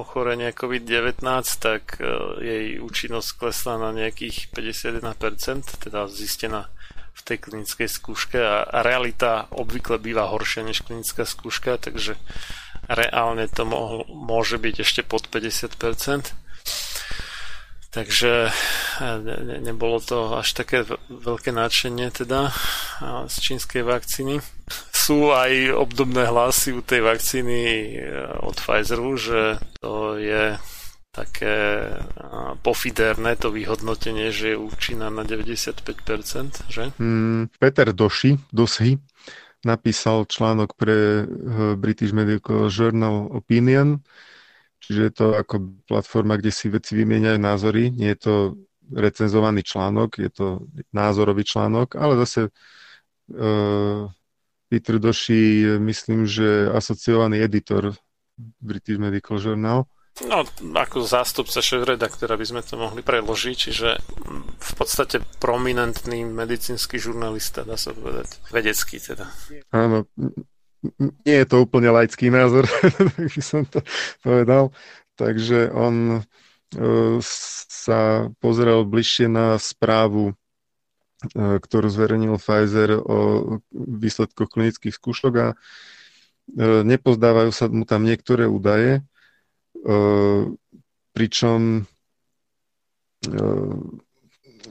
ochorenia covid devätnásť, tak jej účinnosť klesla na nejakých päťdesiatjeden percent, teda zistená v tej klinickej skúške, a realita obvykle býva horšia než klinická skúška, takže reálne to mo- môže byť ešte pod päťdesiat percent. Takže ne- nebolo to až také veľké nadšenie teda z čínskej vakcíny. Sú aj obdobné hlasy u tej vakcíny od Pfizeru, že to je také pofidérne to vyhodnotenie, že je účinná na deväťdesiatpäť percent, že? Mm, Peter Doshi, Doshi napísal článok pre British Medical Journal Opinion, čiže je to ako platforma, kde si veci vymieňajú názory, nie je to recenzovaný článok, je to názorový článok, ale zase e- Peter Doshi je, myslím, že asociovaný editor British Medical Journal. No, ako zástupca šéfredaktora by sme to mohli preložiť, čiže v podstate prominentný medicínsky žurnalista, dá sa povedať. Vedecký teda. Áno, nie je to úplne laický názor, tak by som to povedal. Takže on sa pozrel bližšie na správu, ktorú zverejnil Pfizer o výsledkoch klinických skúšok a nepozdávajú sa mu tam niektoré údaje, pričom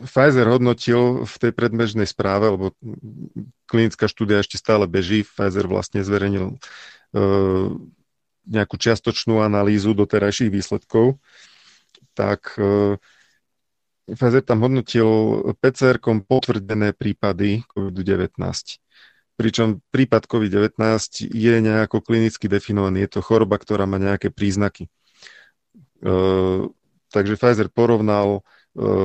Pfizer hodnotil v tej predbežnej správe, lebo klinická štúdia ešte stále beží, Pfizer vlastne zverejnil nejakú čiastočnú analýzu doterajších výsledkov, tak Pfizer tam hodnotil pé cé erkom potvrdené prípady covid devätnásť. Pričom prípad covid devätnásť je nejako klinicky definovaný. Je to choroba, ktorá má nejaké príznaky. E, takže Pfizer porovnal e,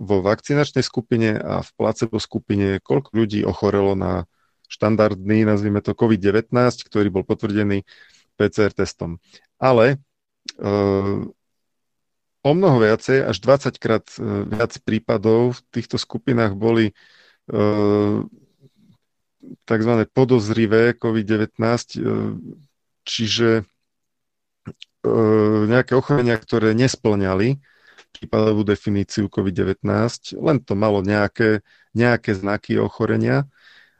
vo vakcinačnej skupine a v placebo skupine, koľko ľudí ochorelo na štandardný, nazvime to covid devätnásť, ktorý bol potvrdený pé cé er testom. Ale e, o mnoho viacej, až dvadsaťkrát viac prípadov v týchto skupinách boli e, tzv. Podozrivé covid devätnásť, e, čiže e, nejaké ochorenia, ktoré nesplňali prípadovú definíciu covid devätnásť, len to malo nejaké, nejaké znaky ochorenia,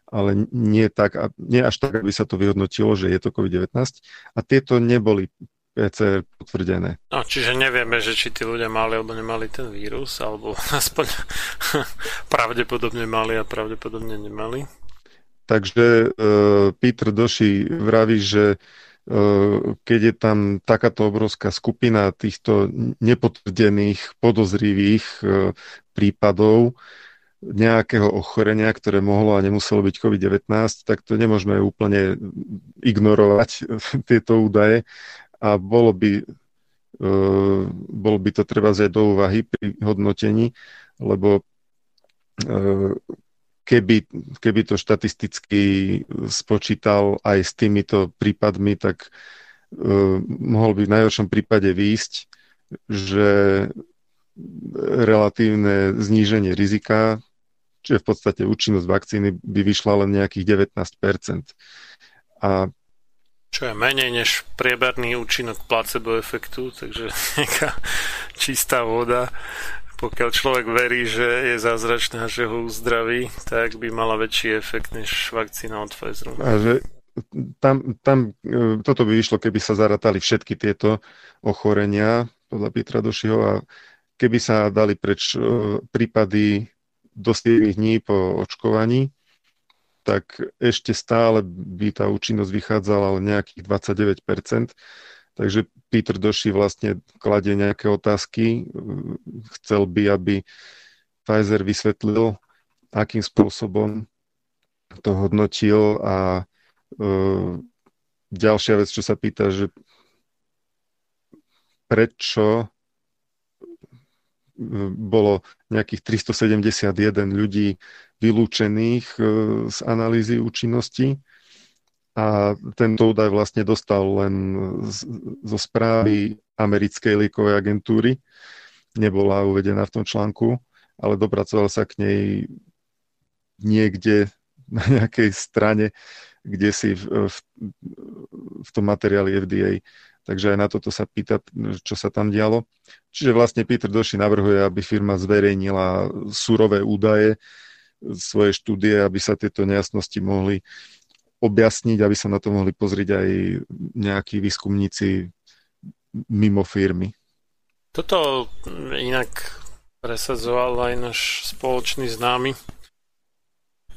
ale nie, tak, nie až tak, aby sa to vyhodnotilo, že je to covid devätnásť. A tieto neboli pé cé er potvrdené. No, čiže nevieme, že či tí ľudia mali alebo nemali ten vírus, alebo aspoň pravdepodobne mali a pravdepodobne nemali. Takže uh, Peter Doshi vraví, že uh, keď je tam takáto obrovská skupina týchto nepotvrdených, podozrivých uh, prípadov nejakého ochorenia, ktoré mohlo a nemuselo byť covid devätnásť, tak to nemôžeme úplne ignorovať tieto údaje. A bolo by bol by to treba zjať do úvahy pri hodnotení, lebo keby, keby to štatisticky spočítal aj s týmito prípadmi, tak mohol by v najhoršom prípade výjsť, že relatívne zníženie rizika, čiže v podstate účinnosť vakcíny by vyšla len nejakých devätnásť percent. A čo je menej než prieberný účinok placebo efektu, takže nejaká čistá voda. Pokiaľ človek verí, že je zázračná, že ho uzdraví, tak by mala väčší efekt než vakcína od Pfizeru. A že tam, tam toto by vyšlo, keby sa zarátali všetky tieto ochorenia podľa Petra Doshiho a keby sa dali preč prípady do siedmich dní po očkovaní, tak ešte stále by tá účinnosť vychádzala len nejakých dvadsaťdeväť percent. Takže Peter Doshi vlastne kladie nejaké otázky. Chcel by, aby Pfizer vysvetlil, akým spôsobom to hodnotil. A e, ďalšia vec, čo sa pýta, že prečo bolo nejakých tristosedemdesiatjeden ľudí vylúčených z analýzy účinnosti a tento údaj vlastne dostal len z, zo správy americkej liekovej agentúry. Nebola uvedená v tom článku, ale dopracoval sa k nej niekde na nejakej strane, kde si v, v, v tom materiáli ef dé á. Takže aj na toto sa pýta, čo sa tam dialo. Čiže vlastne Peter Doshi navrhuje, aby firma zverejnila surové údaje, svoje štúdie, aby sa tieto nejasnosti mohli objasniť, aby sa na to mohli pozrieť aj nejakí výskumníci mimo firmy. Toto inak presadzoval aj náš spoločný známy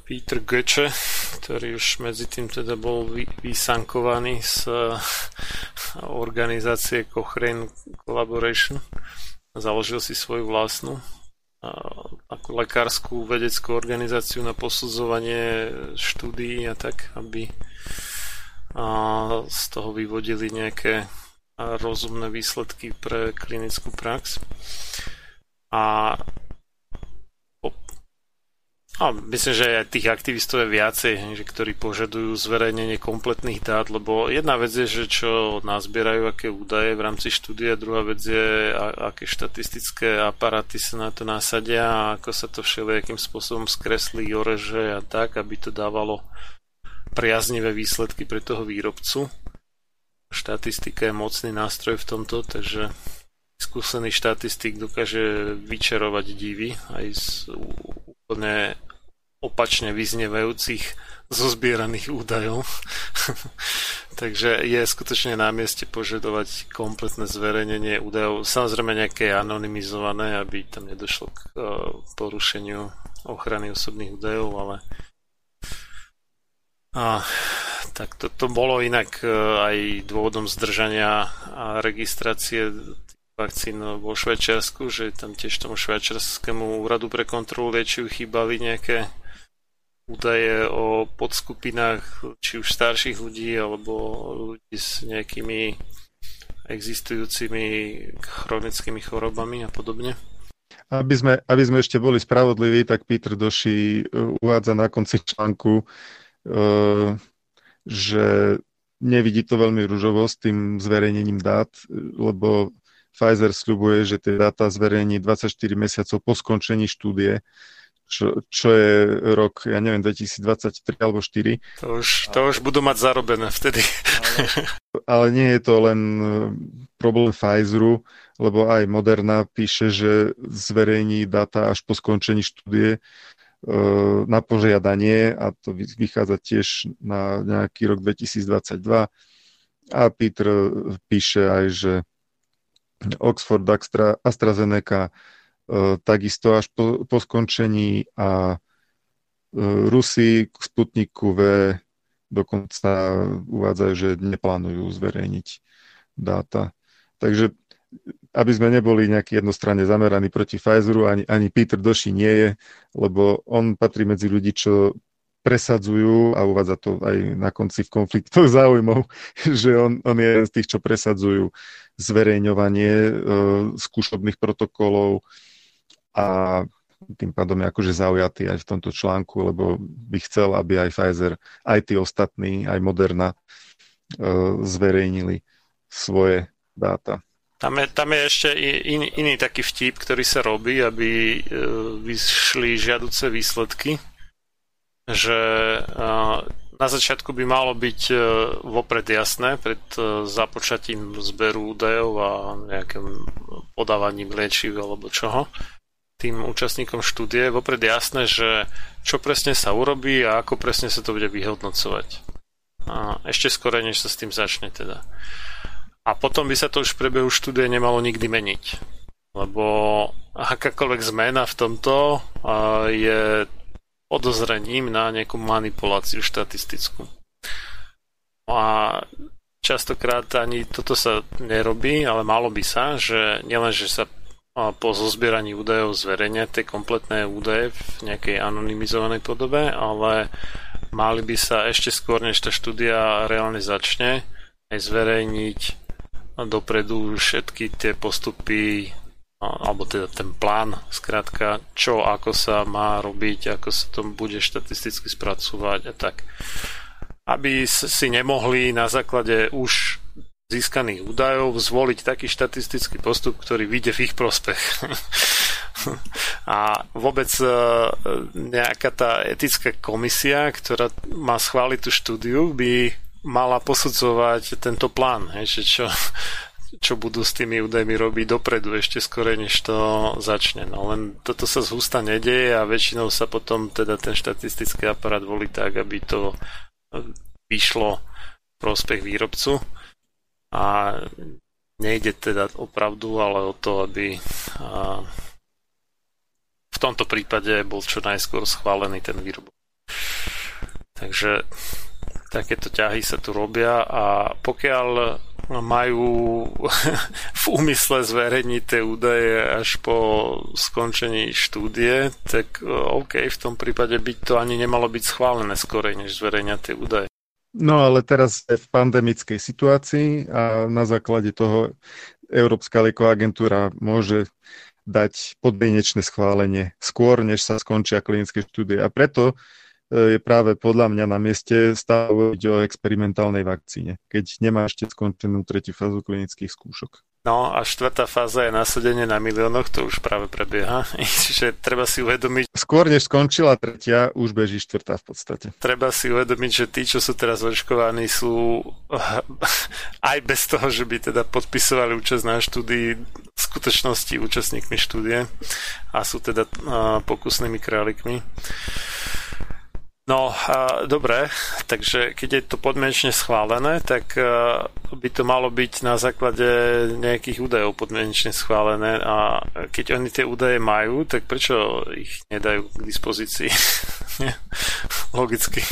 Peter Goeche, ktorý už medzi tým teda bol vy, vysankovaný z uh, organizácie Cochrane Collaboration. Založil si svoju vlastnú uh, akú lekárskú vedeckú organizáciu na posudzovanie štúdií a tak, aby uh, z toho vyvodili nejaké uh, rozumné výsledky pre klinickú prax. A A myslím, že aj tých aktivistov je viacej, že ktorí požadujú zverejnenie kompletných dát, lebo jedna vec je, že čo nazbierajú, aké údaje v rámci štúdia, druhá vec je, aké štatistické aparáty sa na to nasadia a ako sa to všelijakým spôsobom skreslí, oreže a tak, aby to dávalo priaznivé výsledky pre toho výrobcu. Štatistika je mocný nástroj v tomto, takže skúsený štatistik dokáže vyčarovať divy aj z úplne opačne vyznievajúcich zozbieraných údajov. Takže je skutočne na mieste požadovať kompletné zverejnenie údajov, samozrejme nejaké anonymizované, aby tam nedošlo k porušeniu ochrany osobných údajov, ale a, tak to, to bolo inak aj dôvodom zdržania a registrácie vakcín vo Švajčiarsku, že tam tiež tomu švajčiarskému úradu pre kontrolu liečiv chýbali nejaké údaje o podskupinách či už starších ľudí alebo ľudí s nejakými existujúcimi chronickými chorobami a podobne. Aby sme, aby sme ešte boli spravodliví, tak Peter Doshi uvádza na konci článku, že nevidí to veľmi ružovo s tým zverejnením dát, lebo Pfizer sľubuje, že tie dáta zverejní dvadsaťštyri mesiacov po skončení štúdie, čo, čo je rok, ja neviem, dvetisíctridsaťtri alebo štyri. To už, to už budú mať zarobené vtedy. Ale, ale nie je to len problém Pfizeru, lebo aj Moderna píše, že zverejní dáta až po skončení štúdie na požiadanie a to vychádza tiež na nejaký rok dvetisícdvadsaťdva. A Peter píše aj, že Oxford, Astra, AstraZeneca e, takisto až po, po skončení a e, Rusi k Sputniku V dokonca uvádzajú, že neplánujú zverejniť dáta. Takže aby sme neboli nejaký jednostranne zameraní proti Pfizeru, ani, ani Peter Doshi nie je, lebo on patrí medzi ľudí, čo presadzujú, a uvádza to aj na konci v konfliktoch záujmov, že on, on je jeden z tých, čo presadzujú zverejňovanie e, skúšobných protokolov, a tým pádom je akože zaujatý aj v tomto článku, lebo by chcel, aby aj Pfizer, aj tí ostatní, aj Moderna e, zverejnili svoje dáta. Tam je, tam je ešte in, iný taký vtip, ktorý sa robí, aby vyšli žiaduce výsledky, že na začiatku by malo byť vopred jasné, pred započatím zberu údajov a nejakým podávaním liečiv alebo čoho, tým účastníkom štúdie je vopred jasné, že čo presne sa urobí a ako presne sa to bude vyhodnocovať. A ešte skôr, než sa s tým začne teda. A potom by sa to už v priebehu štúdie nemalo nikdy meniť. Lebo akákoľvek zmena v tomto je podozrením na nejakú manipuláciu štatistickú. A častokrát ani toto sa nerobí, ale malo by sa, že nielen, že sa po zozbieraní údajov zverejnia tie kompletné údaje v nejakej anonymizovanej podobe, ale mali by sa ešte skôr, než tá štúdia reálne začne, aj zverejniť dopredu všetky tie postupy, alebo teda ten plán, skrátka, čo, ako sa má robiť, ako sa to bude štatisticky spracovať a tak. Aby si nemohli na základe už získaných údajov zvoliť taký štatistický postup, ktorý vyjde v ich prospech. A vôbec nejaká tá etická komisia, ktorá má schváliť tú štúdiu, by mala posudzovať tento plán, hej, čo, čo budú s tými údajmi robiť dopredu, ešte skôr, než to začne. No len toto sa zhusta nedeje a väčšinou sa potom teda ten štatistický aparát volí tak, aby to vyšlo v prospech výrobcu, a nejde teda o pravdu, ale o to, aby v tomto prípade bol čo najskôr schválený ten výrobok. Takže takéto ťahy sa tu robia, a pokiaľ majú v úmysle zverejniť tie údaje až po skončení štúdie, tak OK, v tom prípade by to ani nemalo byť schválené skorej, než zverejňa tie údaje. No ale teraz je v pandemickej situácii a na základe toho Európska lieková agentúra môže dať podmienečné schválenie skôr, než sa skončia klinické štúdie, a preto je práve podľa mňa na mieste stále hovoriť o experimentálnej vakcíne, keď nemá ešte skončenú tretiu fázu klinických skúšok. No a štvrtá fáza je nasadenie na miliónoch, to už práve prebieha, čiže treba si uvedomiť... Skôr než skončila tretia, už beží štvrtá v podstate. Treba si uvedomiť, že tí, čo sú teraz očkovaní, sú aj bez toho, že by teda podpisovali účasť na štúdii, v skutočnosti účastníkmi štúdie, a sú teda pokusnými králikmi. No, a, dobre, takže keď je to podmienečne schválené, tak a, by to malo byť na základe nejakých údajov podmienečne schválené, a keď oni tie údaje majú, tak prečo ich nedajú k dispozícii? Logicky.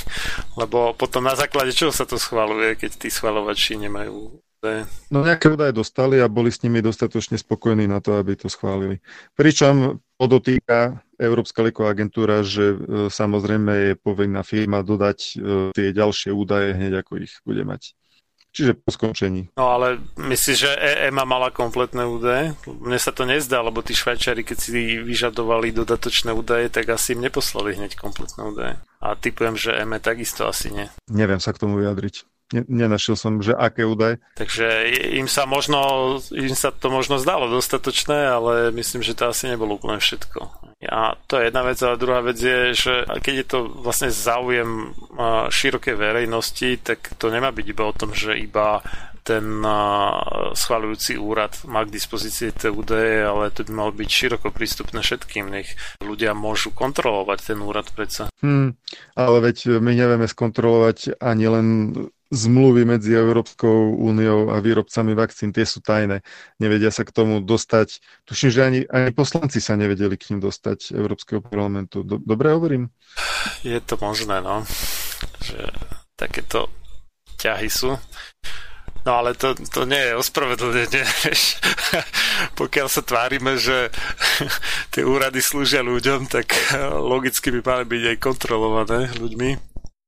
Lebo potom na základe čoho sa to schvaľuje, keď tí schvaľovači nemajú údaje? No nejaké údaje dostali a boli s nimi dostatočne spokojní na to, aby to schválili. Pričom podotýka Európska lieková agentúra, že e, samozrejme je povinná firma dodať e, tie ďalšie údaje hneď, ako ich bude mať. Čiže po skončení. No ale myslíš, že é em á mala kompletné údaje? Mne sa to nezdá, lebo tí Švajčari, keď si vyžadovali dodatočné údaje, tak asi im neposlali hneď kompletné údaje. A tipujem, že é em á takisto asi nie. Neviem sa k tomu vyjadriť. Nenašiel som, že aké údaje. Takže im sa možno, im sa to možno zdalo dostatočné, ale myslím, že to asi nebolo úplne všetko. A to je jedna vec, a druhá vec je, že keď je to vlastne záujem širokej verejnosti, tak to nemá byť iba o tom, že iba ten schvaľujúci úrad má k dispozícii tie údaje, ale to by malo byť široko prístupné všetkým. Nech ľudia môžu kontrolovať ten úrad predsa. Hmm, ale veď my nevieme skontrolovať ani len zmluvy medzi Európskou úniou a výrobcami vakcín, tie sú tajné. Nevedia sa k tomu dostať. Tuším, že ani, ani poslanci sa nevedeli k ním dostať Európskeho parlamentu. Dobre hovorím? Je to možné, no. Že takéto ťahy sú. No ale to, to nie je ospravedlnenie, pokiaľ sa tvárime, že tie úrady slúžia ľuďom, tak logicky by mali byť aj kontrolované ľuďmi,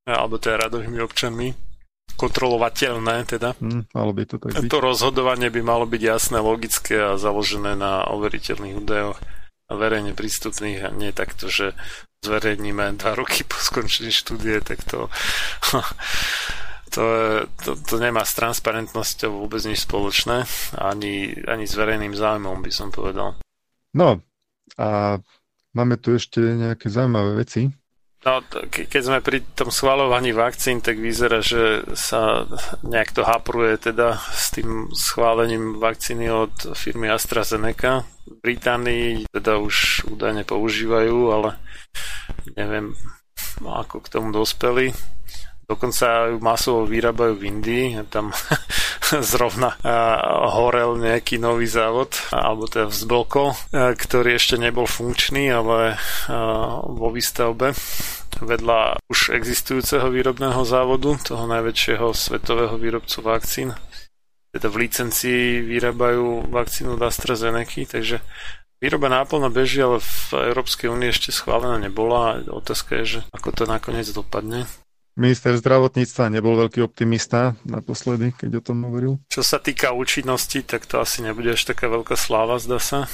alebo teda radovými občanmi, kontrolovateľné teda. Mm, malo by to tak byť. To rozhodovanie by malo byť jasné, logické a založené na overiteľných údajoch a verejne prístupných, a nie takto, že zverejníme dva roky po skončení štúdie, tak to... To, to, to nemá s transparentnosťou vôbec nič spoločné, ani, ani s verejným záujmom, by som povedal. No, a máme tu ešte nejaké zaujímavé veci. No, keď sme pri tom schvaľovaní vakcín, tak vyzerá, že sa nejak to hapruje teda s tým schválením vakcíny od firmy AstraZeneca. V Británii teda už údajne používajú, ale neviem, ako k tomu dospeli. Dokonca ju masovo vyrábajú v Indii, tam zrovna horel nejaký nový závod, alebo teda vzblkol, ktorý ešte nebol funkčný, ale vo výstavbe vedľa už existujúceho výrobného závodu, toho najväčšieho svetového výrobcu vakcín. Teda v licencii vyrábajú vakcínu od AstraZeneca, takže výroba náplno beží, ale v Európskej únii ešte schválená nebola. Otázka je, že ako to nakoniec dopadne. Minister zdravotníctva nebol veľký optimista naposledy, keď o tom hovoril. Čo sa týka účinnosti, tak to asi nebude až taká veľká sláva, zdá sa.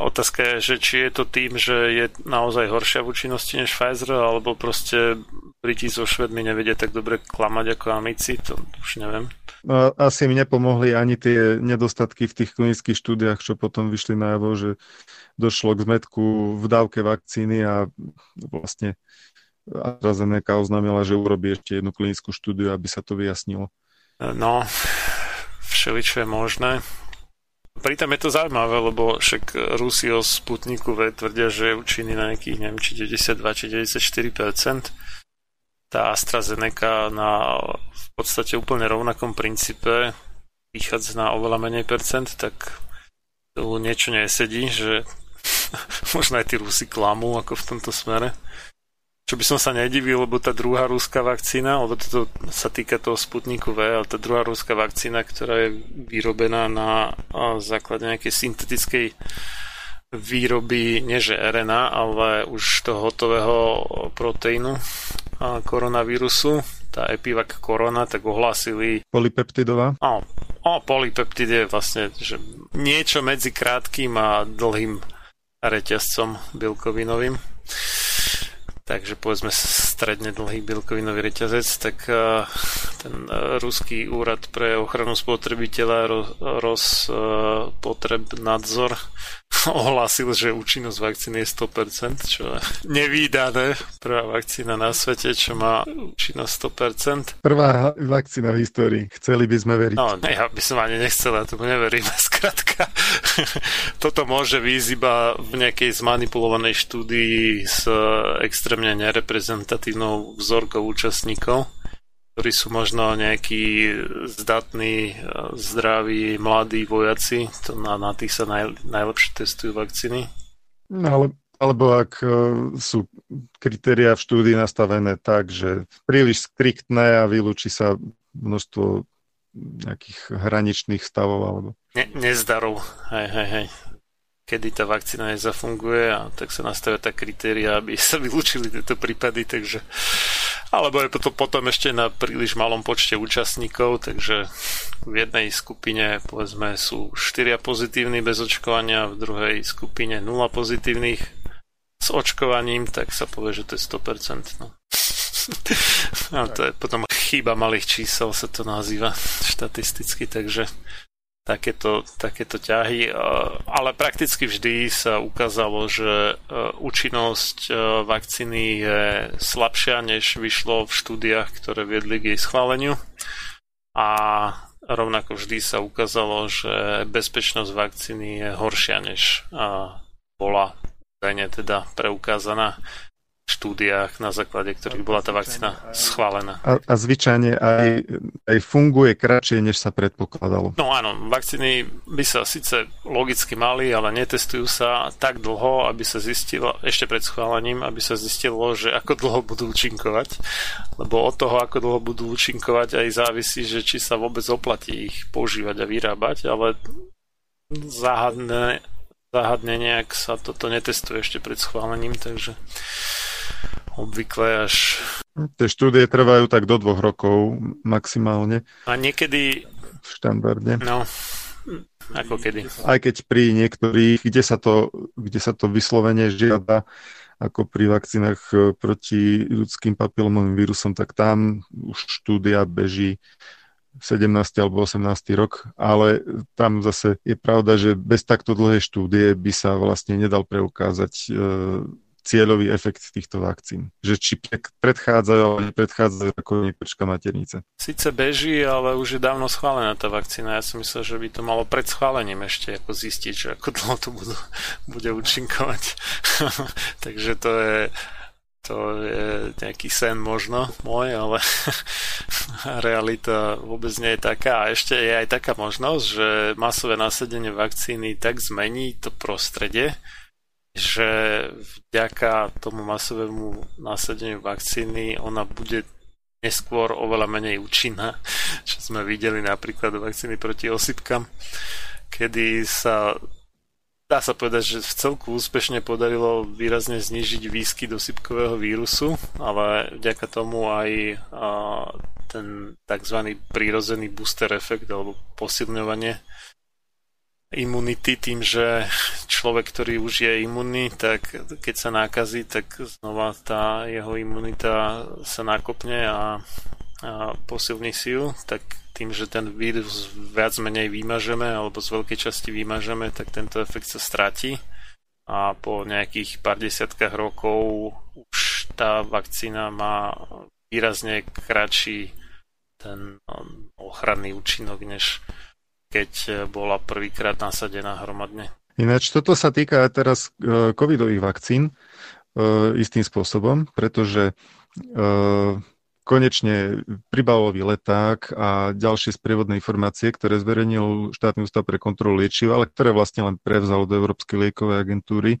Otázka je, že či je to tým, že je naozaj horšia v účinnosti než Pfizer, alebo proste Briti so Švedmi nevedia tak dobre klamať ako Amici, to už neviem. No, asi mi nepomohli ani tie nedostatky v tých klinických štúdiách, čo potom vyšli najavo, že došlo k zmätku v dávke vakcíny a vlastne AstraZeneca oznámila, že urobí ešte jednu klinickú štúdiu, aby sa to vyjasnilo. No, všeličo je možné. Pritom je to zaujímavé, lebo však Rusi o Sputniku V tvrdia, že je účinný na nejakých, neviem, či deväťdesiatdva či deväťdesiatštyri percent. Tá AstraZeneca na v podstate úplne rovnakom princípe vychádza na oveľa menej percent, tak to niečo nesedí, že možno aj tí Rusi klamú ako v tomto smere. Čo by som sa nedivil, lebo tá druhá ruská vakcína, lebo toto sa týka toho Sputniku V, ale tá druhá ruská vakcína, ktorá je vyrobená na základe nejakej syntetickej výroby, nie že er en á, ale už toho hotového proteínu koronavírusu, tá Epivac Corona, tak ohlásili... Polypeptidová? Áno, polypeptid je vlastne že niečo medzi krátkým a dlhým reťazcom bielkovinovým. Takže povedzme stredne dlhý bielkovinový reťazec, tak ten ruský úrad pre ochranu spotrebiteľa Rospotrebnadzor ohlásil, že účinnosť vakcíny je sto percent, čo je nevýdané. Prvá vakcína na svete, čo má účinnosť sto percent. Prvá vakcína v histórii. Chceli by sme veriť. No, ja by som ani nechcel, ja tomu neverím. Skrátka, toto môže výjsť iba v nejakej zmanipulovanej štúdii s extrémnym nereprezentatívnou vzorkou účastníkov, ktorí sú možno nejakí zdatní, zdraví, mladí vojaci, to na, na tých sa naj, najlepšie testujú vakcíny. No, ale, alebo ak sú kritériá v štúdii nastavené tak, že príliš striktné a vylúči sa množstvo nejakých hraničných stavov. Alebo... Ne, nezdarov, hej, hej, hej. Kedy tá vakcína nezafunguje, a tak sa nastavia tá kritéria, aby sa vylúčili tieto prípady, takže alebo je to potom ešte na príliš malom počte účastníkov, takže v jednej skupine povedzme sú štyria pozitívni bez očkovania, v druhej skupine nula pozitívnych s očkovaním, tak sa povie, že to je sto percent. No. A to je potom chyba malých čísel, sa to nazýva štatisticky, takže Takéto, takéto ťahy, ale prakticky vždy sa ukázalo, že účinnosť vakcíny je slabšia, než vyšlo v štúdiách, ktoré viedli k jej schváleniu, a rovnako vždy sa ukázalo, že bezpečnosť vakcíny je horšia, než bola dajne teda preukázaná štúdiách, na základe ktorých bola tá vakcína schválená. A, a zvyčajne aj, aj funguje kratšie, než sa predpokladalo. No áno, vakcíny by sa síce logicky mali, ale netestujú sa tak dlho, aby sa zistilo, ešte pred schválením, aby sa zistilo, že ako dlho budú účinkovať, lebo od toho, ako dlho budú účinkovať, aj závisí, že či sa vôbec oplatí ich používať a vyrábať, ale záhadné, záhadne nejak sa toto netestuje ešte pred schválením, takže obvykle až... Tie štúdie trvajú tak do dvoch rokov maximálne. A niekedy... Štandardne. No, ako kedy. Aj keď pri niektorých, kde sa to, kde sa to vyslovene žiada, ako pri vakcínach proti ľudským papilomovým vírusom, tak tam už štúdia beží sedemnásty alebo osemnásty rok, ale tam zase je pravda, že bez takto dlhej štúdie by sa vlastne nedal preukázať výsledky, cieľový efekt týchto vakcín. Že či predchádzajú, ale nepredchádzajú ako nepočka maternice. Sice beží, ale už je dávno schválená tá vakcína. Ja som myslel, že by to malo pred schválením ešte ako zistiť, že ako dlho to budú, bude účinkovať. Takže to je, to je nejaký sen možno môj, ale realita vôbec nie je taká. A ešte je aj taká možnosť, že masové nasadenie vakcíny tak zmení to prostredie, že vďaka tomu masovému nasadeniu vakcíny ona bude neskôr oveľa menej účinná, čo sme videli napríklad vakcíny proti osypkam, kedy sa, dá sa povedať, že v celku úspešne podarilo výrazne znížiť výskyt osypkového vírusu, ale vďaka tomu aj ten tzv. Prírodzený booster efekt alebo posilňovanie imunity tým, že človek, ktorý už je imunný, tak keď sa nákazí, tak znova tá jeho imunita sa nakopne a, a posilní si ju, tak tým, že ten vírus viac menej vymažeme alebo z veľkej časti vymažeme, tak tento efekt sa stratí a po nejakých pár desiatkách rokov už tá vakcína má výrazne kratší ten ochranný účinok, než keď bola prvýkrát nasadená hromadne. Ináč toto sa týka teraz covidových vakcín e, istým spôsobom, pretože e, konečne pribalový leták a ďalšie sprievodné informácie, ktoré zverejnil štátny ústav pre kontrolu liečiv, ale ktoré vlastne len prevzal do Európskej liekovej agentúry, e,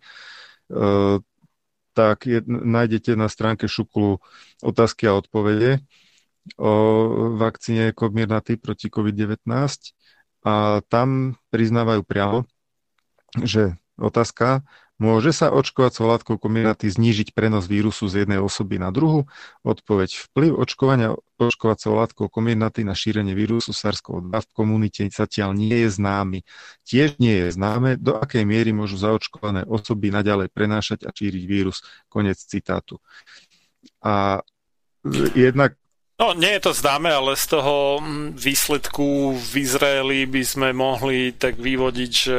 tak je, nájdete na stránke Šuklu otázky a odpovede o vakcíne Comirnaty proti covid devätnásť. A tam priznávajú priamo, že otázka, môže sa očkovacou látkou Comirnaty znížiť prenos vírusu z jednej osoby na druhu? Odpoveď, vplyv očkovania očkovacou látkou Comirnaty na šírenie vírusu SARS-CoV-dva v komunite zatiaľ nie je známy. Tiež nie je známe, do akej miery môžu zaočkované osoby naďalej prenášať a šíriť vírus. Koniec citátu. A jednak No, nie je to známe, ale z toho výsledku v Izraeli by sme mohli tak vyvodiť, že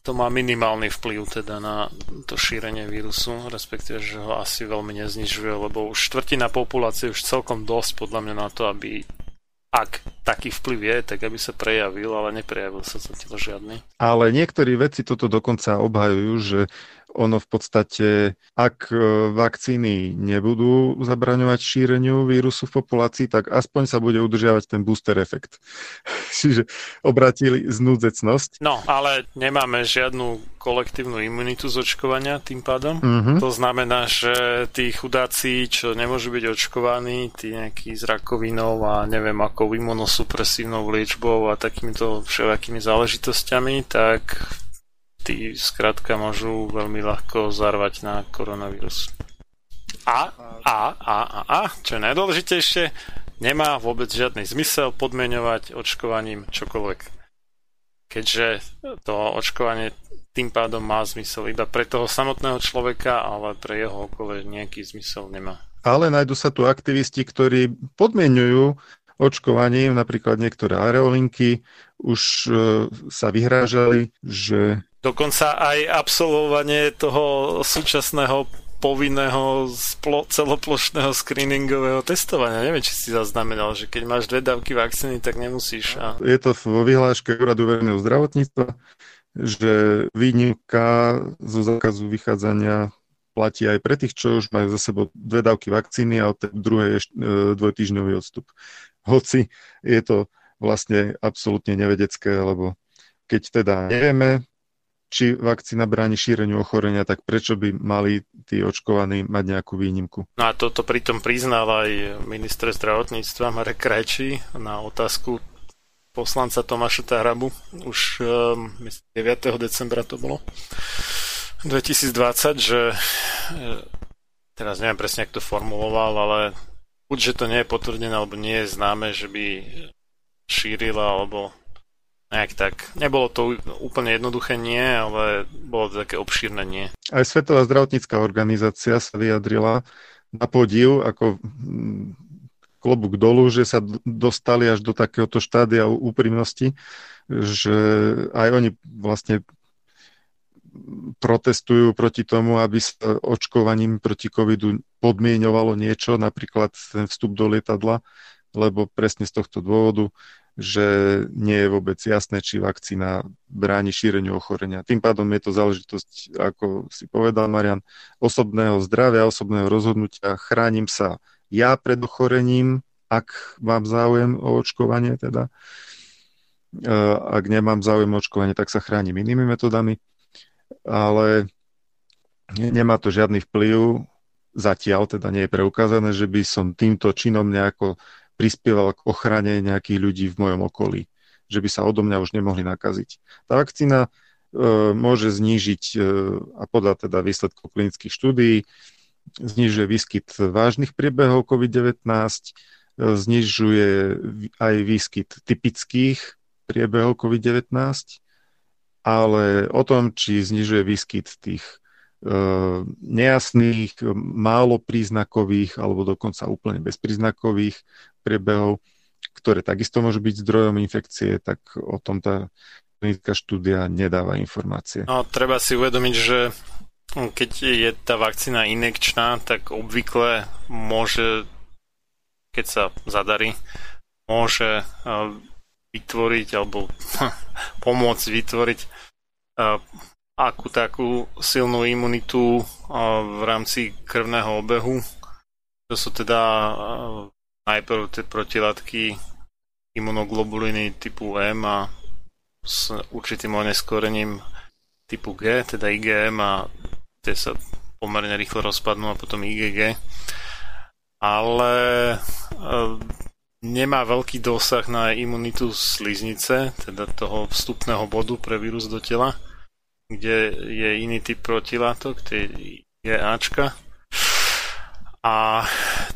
to má minimálny vplyv teda na to šírenie vírusu, respektíve, že ho asi veľmi neznižuje, lebo už štvrtina populácie už celkom dosť podľa mňa na to, aby ak taký vplyv je, tak aby sa prejavil, ale neprejavil sa zatiaľ žiadny. Ale niektorí vedci toto dokonca obhajujú, že ono v podstate, ak vakcíny nebudú zabraňovať šíreniu vírusu v populácii, tak aspoň sa bude udržiavať ten booster efekt. Čiže obratili znúdzecnosť. No, ale nemáme žiadnu kolektívnu imunitu z očkovania tým pádom. Mm-hmm. To znamená, že tí chudáci, čo nemôžu byť očkovaní, tí nejakí s rakovinou a neviem akou imunosupresívnou liečbou a takýmito všelijakými záležitosťami, tak tí skrátka môžu veľmi ľahko zarvať na koronavírus. A, a, a, a, a, čo je najdôležitejšie, nemá vôbec žiadny zmysel podmieňovať očkovaním čokoľvek. Keďže to očkovanie tým pádom má zmysel iba pre toho samotného človeka, ale pre jeho okolie nejaký zmysel nemá. Ale nájdú sa tu aktivisti, ktorí podmienujú očkovaním, napríklad niektoré aerolinky už e, sa vyhrážali, že... Dokonca aj absolvovanie toho súčasného povinného splo- celoplošného screeningového testovania. Neviem, či si zaznamenal, že keď máš dve dávky vakcíny, tak nemusíš. A... Je to vo vyhláške Úradu verejného zdravotníctva, že výnimka zo zákazu vychádzania platí aj pre tých, čo už majú za sebou dve dávky vakcíny a od tej druhej je dvojtýždňový odstup. Hoci je to vlastne absolútne nevedecké, lebo keď teda nevieme, či vakcína bráni šíreniu ochorenia, tak prečo by mali tí očkovaní mať nejakú výnimku? No a toto pritom priznal aj minister zdravotníctva Marek Krajčí na otázku poslanca Tomáša Tarabu. Už um, deviateho decembra to bolo dvetisícdvadsať, že teraz neviem presne, ako to formuloval, ale buď, že to nie je potvrdené, alebo nie je známe, že by šírila, alebo nejak tak. Nebolo to úplne jednoduché nie, ale bolo to také obšírne nie. Aj Svetová zdravotnícka organizácia sa vyjadrila na podiv, ako klobúk dolu, že sa dostali až do takéhoto štádia úprimnosti, že aj oni vlastne protestujú proti tomu, aby sa očkovaním proti covidu podmieňovalo niečo, napríklad ten vstup do lietadla, lebo presne z tohto dôvodu, že nie je vôbec jasné, či vakcína bráni šíreniu ochorenia. Tým pádom je to záležitosť, ako si povedal Marian, osobného zdravia, osobného rozhodnutia. Chránim sa ja pred ochorením, ak mám záujem o očkovanie, teda. Ak nemám záujem o očkovanie, tak sa chránim inými metodami, ale nemá to žiadny vplyv, zatiaľ teda nie je preukázané, že by som týmto činom nejako prispieval k ochrane nejakých ľudí v mojom okolí, že by sa odo mňa už nemohli nakaziť. Tá vakcína e, môže znížiť, e, a podľa teda výsledkov klinických štúdií, znižuje výskyt vážnych priebehov covid devätnásť, e, znižuje aj výskyt typických priebehov covid devätnásť, ale o tom, či znižuje výskyt tých e, nejasných, málo príznakových alebo dokonca úplne bezpríznakových priebehov, ktoré takisto môžu byť zdrojom infekcie, tak o tom tá klinická štúdia nedáva informácie. No, treba si uvedomiť, že keď je tá vakcína inekčná, tak obvykle môže, keď sa zadarí, môže vytvoriť alebo pomôcť vytvoriť akú takú silnú imunitu v rámci krvného obehu. To sú teda najprv tie protilátky imunoglobuliny typu M a s určitým oneskorením typu G, teda I G M, a tie sa pomerne rýchlo rozpadnú a potom I G G. Ale e, nemá veľký dosah na imunitu sliznice, teda toho vstupného bodu pre vírus do tela, kde je iný typ protilátok, tie IgAčka. A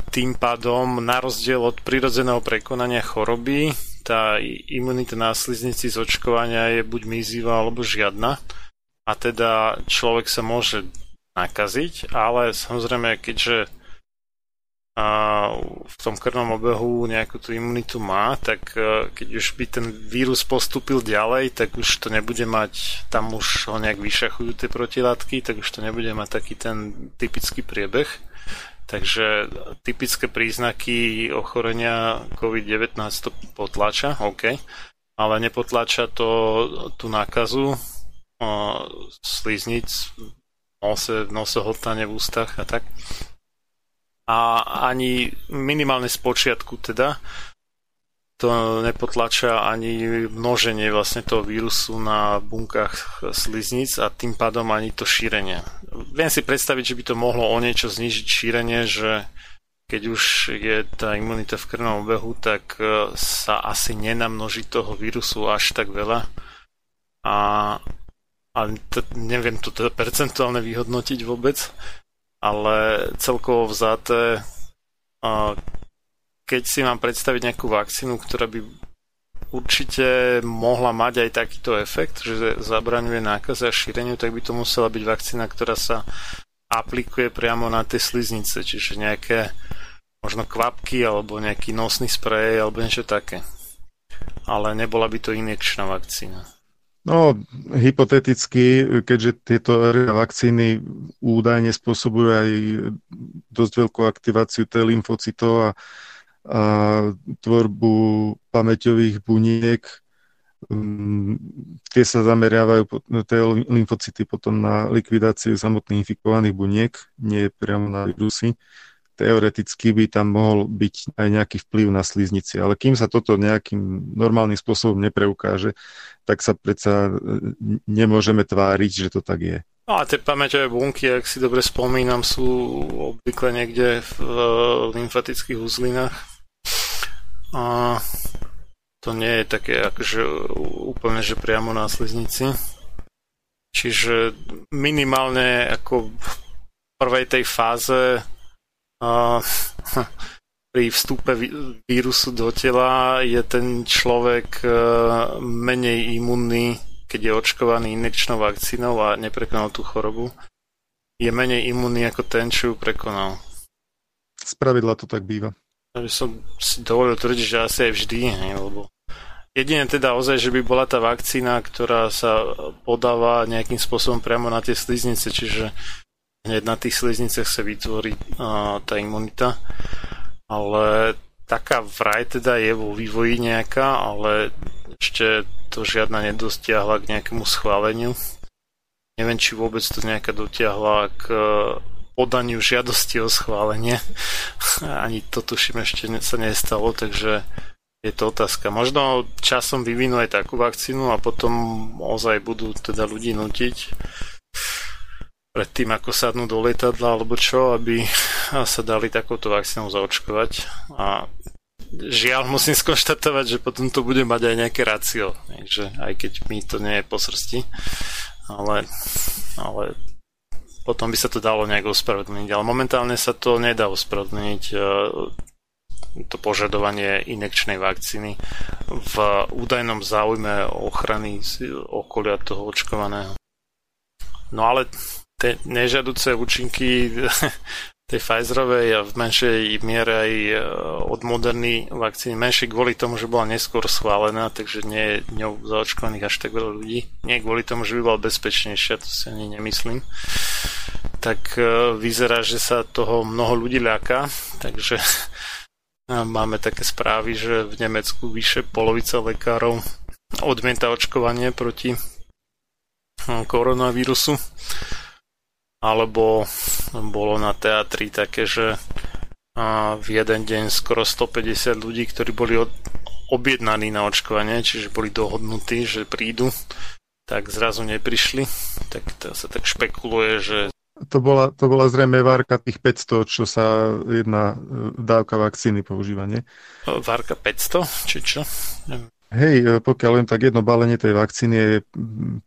tým pádom, na rozdiel od prirodzeného prekonania choroby, tá imunita na sliznici z očkovania je buď mizivá, alebo žiadna. A teda človek sa môže nakaziť, ale samozrejme, keďže v tom krvnom obehu nejakú tú imunitu má, tak keď už by ten vírus postúpil ďalej, tak už to nebude mať, tam už ho nejak vyšachujú tie protilátky, tak už to nebude mať taký ten typický priebeh. Takže typické príznaky ochorenia covid devätnásť to potláča, OK, ale nepotláča to tú nákazu sliznic, nose, nosohltanie v ústach a tak. A ani minimálne z počiatku teda to nepotláča ani množenie vlastne toho vírusu na bunkách sliznic a tým pádom ani to šírenie. Viem si predstaviť, že by to mohlo o niečo znížiť šírenie, že keď už je tá imunita v krvnom obehu, tak sa asi nenamnoží toho vírusu až tak veľa. A, a t- neviem to teda percentuálne vyhodnotiť vôbec, ale celkovo vzaté a, keď si mám predstaviť nejakú vakcínu, ktorá by určite mohla mať aj takýto efekt, že zabraňuje nákaze a šíreniu, tak by to musela byť vakcína, ktorá sa aplikuje priamo na tie sliznice, čiže nejaké možno kvapky alebo nejaký nosný sprej alebo niečo také. Ale nebola by to inekčná vakcína. No, hypoteticky, keďže tieto vakcíny údajne spôsobujú aj dosť veľkú aktiváciu T lymfocytov a a tvorbu pamäťových buniek, Tie sa zameriavajú, tie lymfocyty potom na likvidáciu samotných infikovaných buniek, nie priamo na vírusy. Teoreticky by tam mohol byť aj nejaký vplyv na sliznici, ale kým sa toto nejakým normálnym spôsobom nepreukáže, tak sa predsa nemôžeme tváriť, že to tak je. No a tie pamäťové bunky, ak si dobre spomínam, sú obvykle niekde v lymfatických uzlinách. A to nie je také akože úplne, že priamo na sliznici. Čiže minimálne ako v prvej tej fáze a pri vstupe vírusu do tela je ten človek menej imunný, keď je očkovaný inekčnou vakcínou a neprekonal tú chorobu. Je menej imunný ako ten, čo ju prekonal. Spravidla to tak býva. Takže som si dovolil tvrdiť, že asi aj vždy, ne? Lebo jedine teda ozaj, že by bola tá vakcína, ktorá sa podáva nejakým spôsobom priamo na tie sliznice, čiže hneď na tých slizniciach sa vytvorí uh, tá imunita. Ale taká vraj teda je vo vývoji nejaká, ale ešte to žiadna nedostiahla k nejakému schváleniu. Neviem, či vôbec to nejaká dotiahla k podaniu žiadosti o schválenie. Ani to tuším ešte sa nestalo, takže je to otázka. Možno časom vyvinú aj takú vakcínu a potom ozaj budú teda ľudí nútiť pred tým, ako sadnú do lietadla alebo čo, aby sa dali takouto vakcínou zaočkovať. A žiaľ, musím skonštatovať, že potom to bude mať aj nejaké rácio. Takže aj keď mi to nie je po srsti, ale, ale potom by sa to dalo nejak ospravedlniť, ale momentálne sa to nedá ospravedlniť, to požadovanie inekčnej vakcíny v údajnom záujme ochrany okolia toho očkovaného. No ale tie nežiaduce účinky tej Pfizerovej a v menšej miere aj od Moderny vakcíny, menšie kvôli tomu, že bola neskôr schválená, takže nie je ňou zaočkovaných až tak veľa ľudí. Nie kvôli tomu, že by bola bezpečnejšia, to si ani nemyslím. Tak vyzerá, že sa toho mnoho ľudí ľaká, takže máme také správy, že v Nemecku vyše polovica lekárov odmieta očkovanie proti koronavírusu. Alebo bolo na teatri také, že v jeden deň skoro stopäťdesiat ľudí, ktorí boli objednaní na očkovanie, čiže boli dohodnutí, že prídu, tak zrazu neprišli. Tak to sa tak špekuluje, že... To bola, to bola zrejme várka tých päťsto, čo sa jedna dávka vakcíny používa, nie? Várka päťsto? Či čo? Hej, pokiaľ len tak jedno balenie tej vakcíny je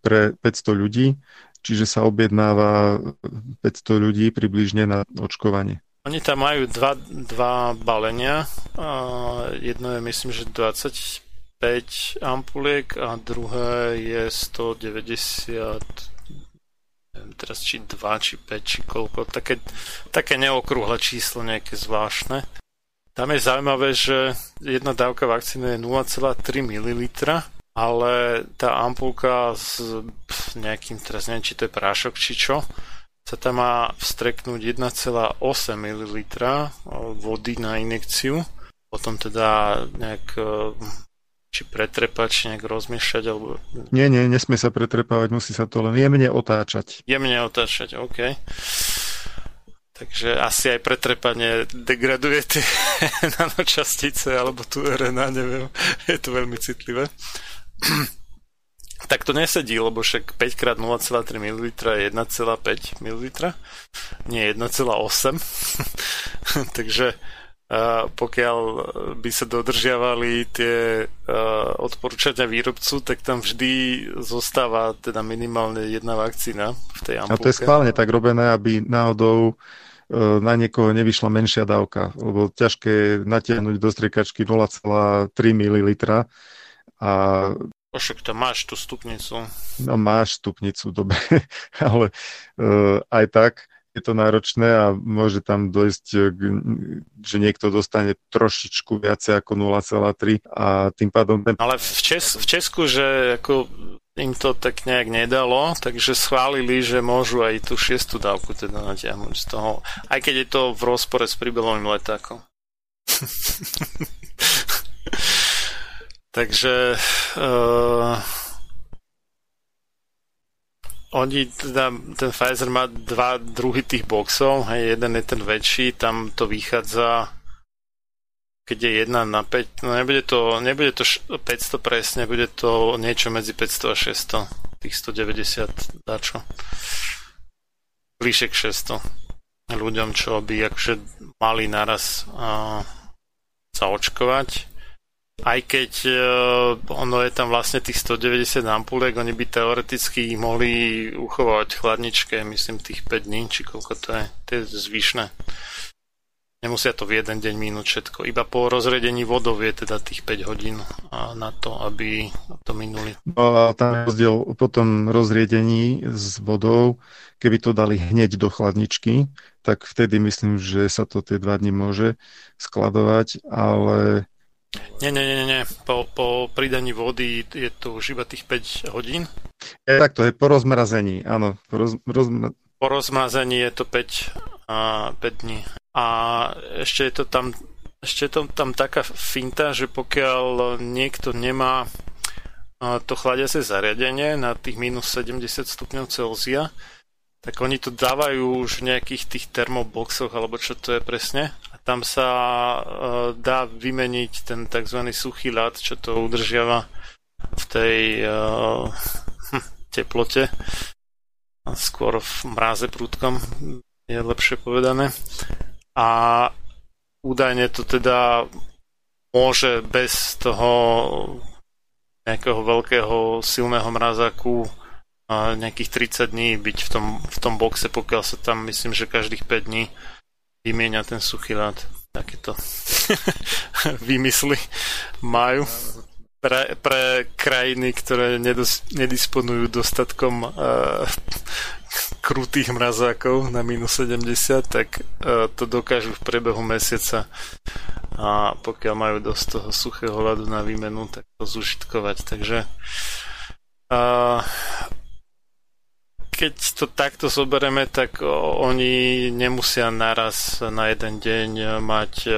pre päťsto ľudí, čiže sa objednáva päťsto ľudí približne na očkovanie. Oni tam majú dva, dva balenia. Jedno je, myslím, že dvadsaťpäť ampuliek a druhé je stodeväťdesiat, neviem teraz, či dva, či päť, či koľko. Také, také neokrúhle číslo, nejaké zvláštne. Tam je zaujímavé, že jedna dávka vakcíny je nula celá tri mililitre, ale tá ampulka s nejakým, teraz neviem, či to je prášok, či čo, sa tam má vstreknúť jedna celá osem mililitre vody na injekciu, potom teda nejak či pretrepať, či nejak rozmiešať, alebo... Nie, nie, nesmie sa pretrepávať, musí sa to len jemne otáčať. Jemne otáčať, OK. Takže asi aj pretrepanie degraduje tie nanočastice, alebo tu er en á, neviem, je to veľmi citlivé. Tak to nesedí, lebo však päť krát nula celá tri mililitre je jedna celá päť mililitre, nie jedna celá osem. Takže uh, pokiaľ by sa dodržiavali tie uh, odporúčania výrobcu, tak tam vždy zostáva teda minimálne jedna vakcína v tej ampulke. A to je schválne tak robené, aby náhodou na niekoho nevyšla menšia dávka, lebo ťažké je natiahnuť do striekačky nula celá tri mililitre a však to máš tú stupnicu. No máš stupnicu, dobre, ale uh, aj tak je to náročné a môže tam dojsť, že niekto dostane trošičku viacej ako nula celá tri a tým pádom... Ten... Ale v, Čes- v Česku, že ako im to tak nejak nedalo, takže schválili, že môžu aj tú šiestu dávku teda natiahnuť z toho, aj keď je to v rozpore s príbelovým letákom. Takže uh, oni teda, ten Pfizer má dva druhy tých boxov, hej, jeden je ten väčší, tam to vychádza, keď je jeden na päť, no nebude to, nebude to päťsto presne, bude to niečo medzi päťsto a šesťsto, tých stodeväťdesiat dačo. Bližšie k šesťsto ľuďom, čo by akože mali naraz uh, sa očkovať. Aj keď uh, ono je tam vlastne tých stodeväťdesiat ampuliek, oni by teoreticky mohli uchovať v chladničke, myslím tých päť dní, či koľko to je, to je zvyšné. Nemusia to v jeden deň minúť všetko, iba po rozredení vodov je teda tých päť hodín na to, aby to minuli. A tam rozdiel po tom rozriedení s vodou, keby to dali hneď do chladničky, tak vtedy myslím, že sa to tie dva dni môže skladovať, ale... Nie, nie, nie, nie. Po, po pridaní vody je to už iba tých päť hodín? Je, tak to je po rozmrazení, áno. Po, roz, rozmra... po rozmrazení je to päť, a päť dní. A ešte je to tam, ešte je to tam taká finta, že pokiaľ niekto nemá to chladiace zariadenie na tých minus sedemdesiat stupňov Celzia, tak oni to dávajú už v nejakých tých termoboxoch, alebo čo to je presne. A tam sa dá vymeniť ten tzv. Suchý ľad, čo to udržiava v tej uh, teplote. Skôr v mráze prúdkom je lepšie povedané. A údajne to teda môže bez toho nejakého veľkého silného mrazáku nejakých tridsať dní byť v tom, v tom boxe, pokiaľ sa tam, myslím, že každých päť dní vymieňa ten suchý ľad. Takéto výmysly majú pre, pre krajiny, ktoré nedos, nedisponujú dostatkom uh, krutých mrazákov na minus sedemdesiat, tak uh, to dokážu v priebehu mesiaca, a pokiaľ majú dosť toho suchého ľadu na výmenu, tak to zužitkovať. Takže uh, keď to takto zoberieme, tak oni nemusia naraz na jeden deň mať,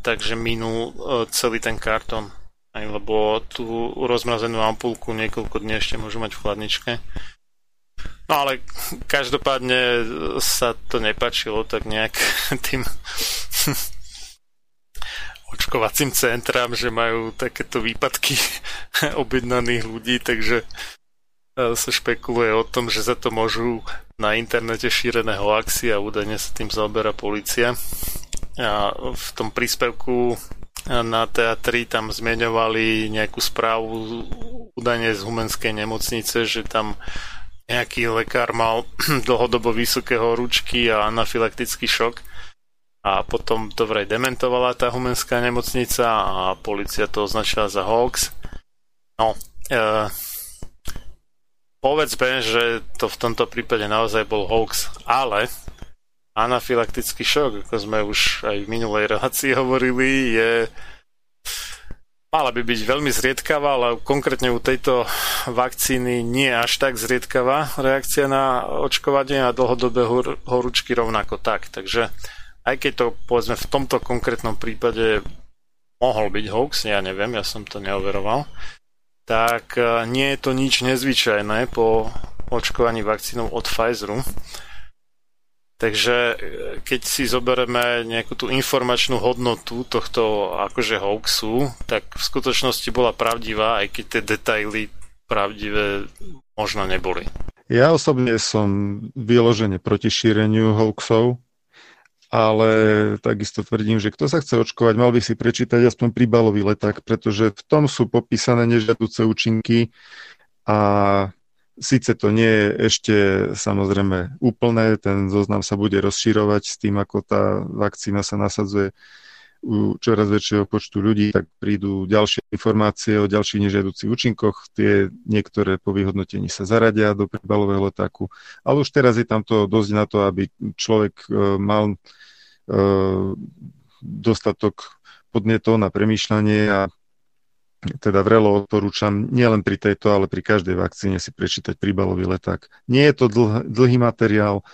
takže minú celý ten kartón. Aj, lebo tú rozmrazenú ampulku niekoľko dní ešte môžu mať v chladničke. No ale každopádne sa to nepačilo tak nejak tým očkovacím centrám, že majú takéto výpadky objednaných ľudí, takže sa špekuluje o tom, že za to môžu na internete šírené hoaxy a údajne sa tým zaoberá polícia. A v tom príspevku na teatri tam zmieňovali nejakú správu údajne z humenskej nemocnice, že tam nejaký lekár mal dlhodobo vysoké horúčky a anafylaktický šok. A potom to vraj dementovala tá humenská nemocnica a polícia to označila za hoax. No... E- Povedzme, že to v tomto prípade naozaj bol hoax, ale anafylaktický šok, ako sme už aj v minulej relácii hovorili, je mala by byť veľmi zriedkavá, ale konkrétne u tejto vakcíny nie až tak zriedkavá reakcia na očkovanie a dlhodobé hor- horúčky rovnako tak. Takže aj keď to povedzme v tomto konkrétnom prípade mohol byť hoax, ja neviem, ja som to neoveroval, tak nie je to nič nezvyčajné po očkovaní vakcínou od Pfizeru. Takže keď si zoberieme nejakú tú informačnú hodnotu tohto akože hoaxu, tak v skutočnosti bola pravdivá, aj keď tie detaily pravdivé možno neboli. Ja osobne som vyložene proti šíreniu hoaxov, ale takisto tvrdím, že kto sa chce očkovať, mal by si prečítať aspoň príbalový leták, pretože v tom sú popísané nežiaduce účinky a síce to nie je ešte samozrejme úplné, ten zoznam sa bude rozširovať s tým, ako tá vakcína sa nasadzuje u čoraz väčšieho počtu ľudí, tak prídu ďalšie informácie o ďalších nežiaducich účinkoch, tie niektoré po vyhodnotení sa zaradia do príbalového letáku, ale už teraz je tam to dosť na to, aby človek mal dostatok podnetov na premýšľanie a teda vrelo odporúčam nielen pri tejto, ale pri každej vakcíne si prečítať príbalový leták. Nie je to dlh, dlhý materiál, e,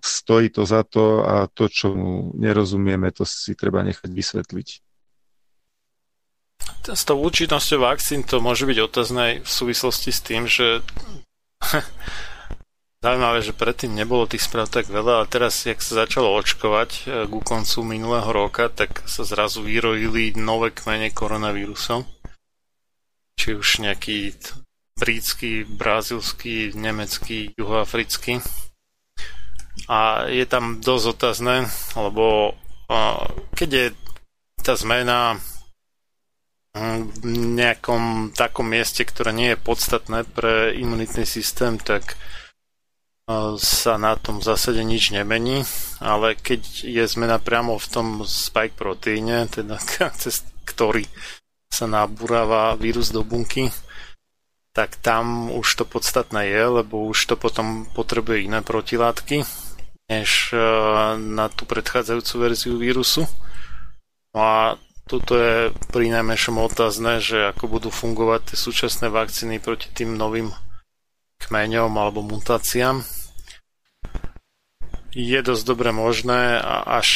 stojí to za to a to, čo mu nerozumieme, to si treba nechať vysvetliť. s tou účinnosťou vakcín to môže byť otázne v súvislosti s tým, že zaujímavé, že predtým nebolo tých správ tak veľa, ale teraz, jak sa začalo očkovať ku koncu minulého roka, tak sa zrazu vyrojili nové kmene koronavírusom. Či už nejaký britský, brazilský, nemecký, juhoafrický. A je tam dosť otázne, lebo keď je tá zmena v nejakom takom mieste, ktoré nie je podstatné pre imunitný systém, tak sa na tom v zásade nič nemení, ale keď je zmena priamo v tom spike proteíne, teda cez ktorý sa nabúrava vírus do bunky, tak tam už to podstatné je, lebo už to potom potrebuje iné protilátky než na tú predchádzajúcu verziu vírusu. No a toto je pri najmenšom otázne, že ako budú fungovať tie súčasné vakcíny proti tým novým kmeňom alebo mutáciám. Je dosť dobre možné a až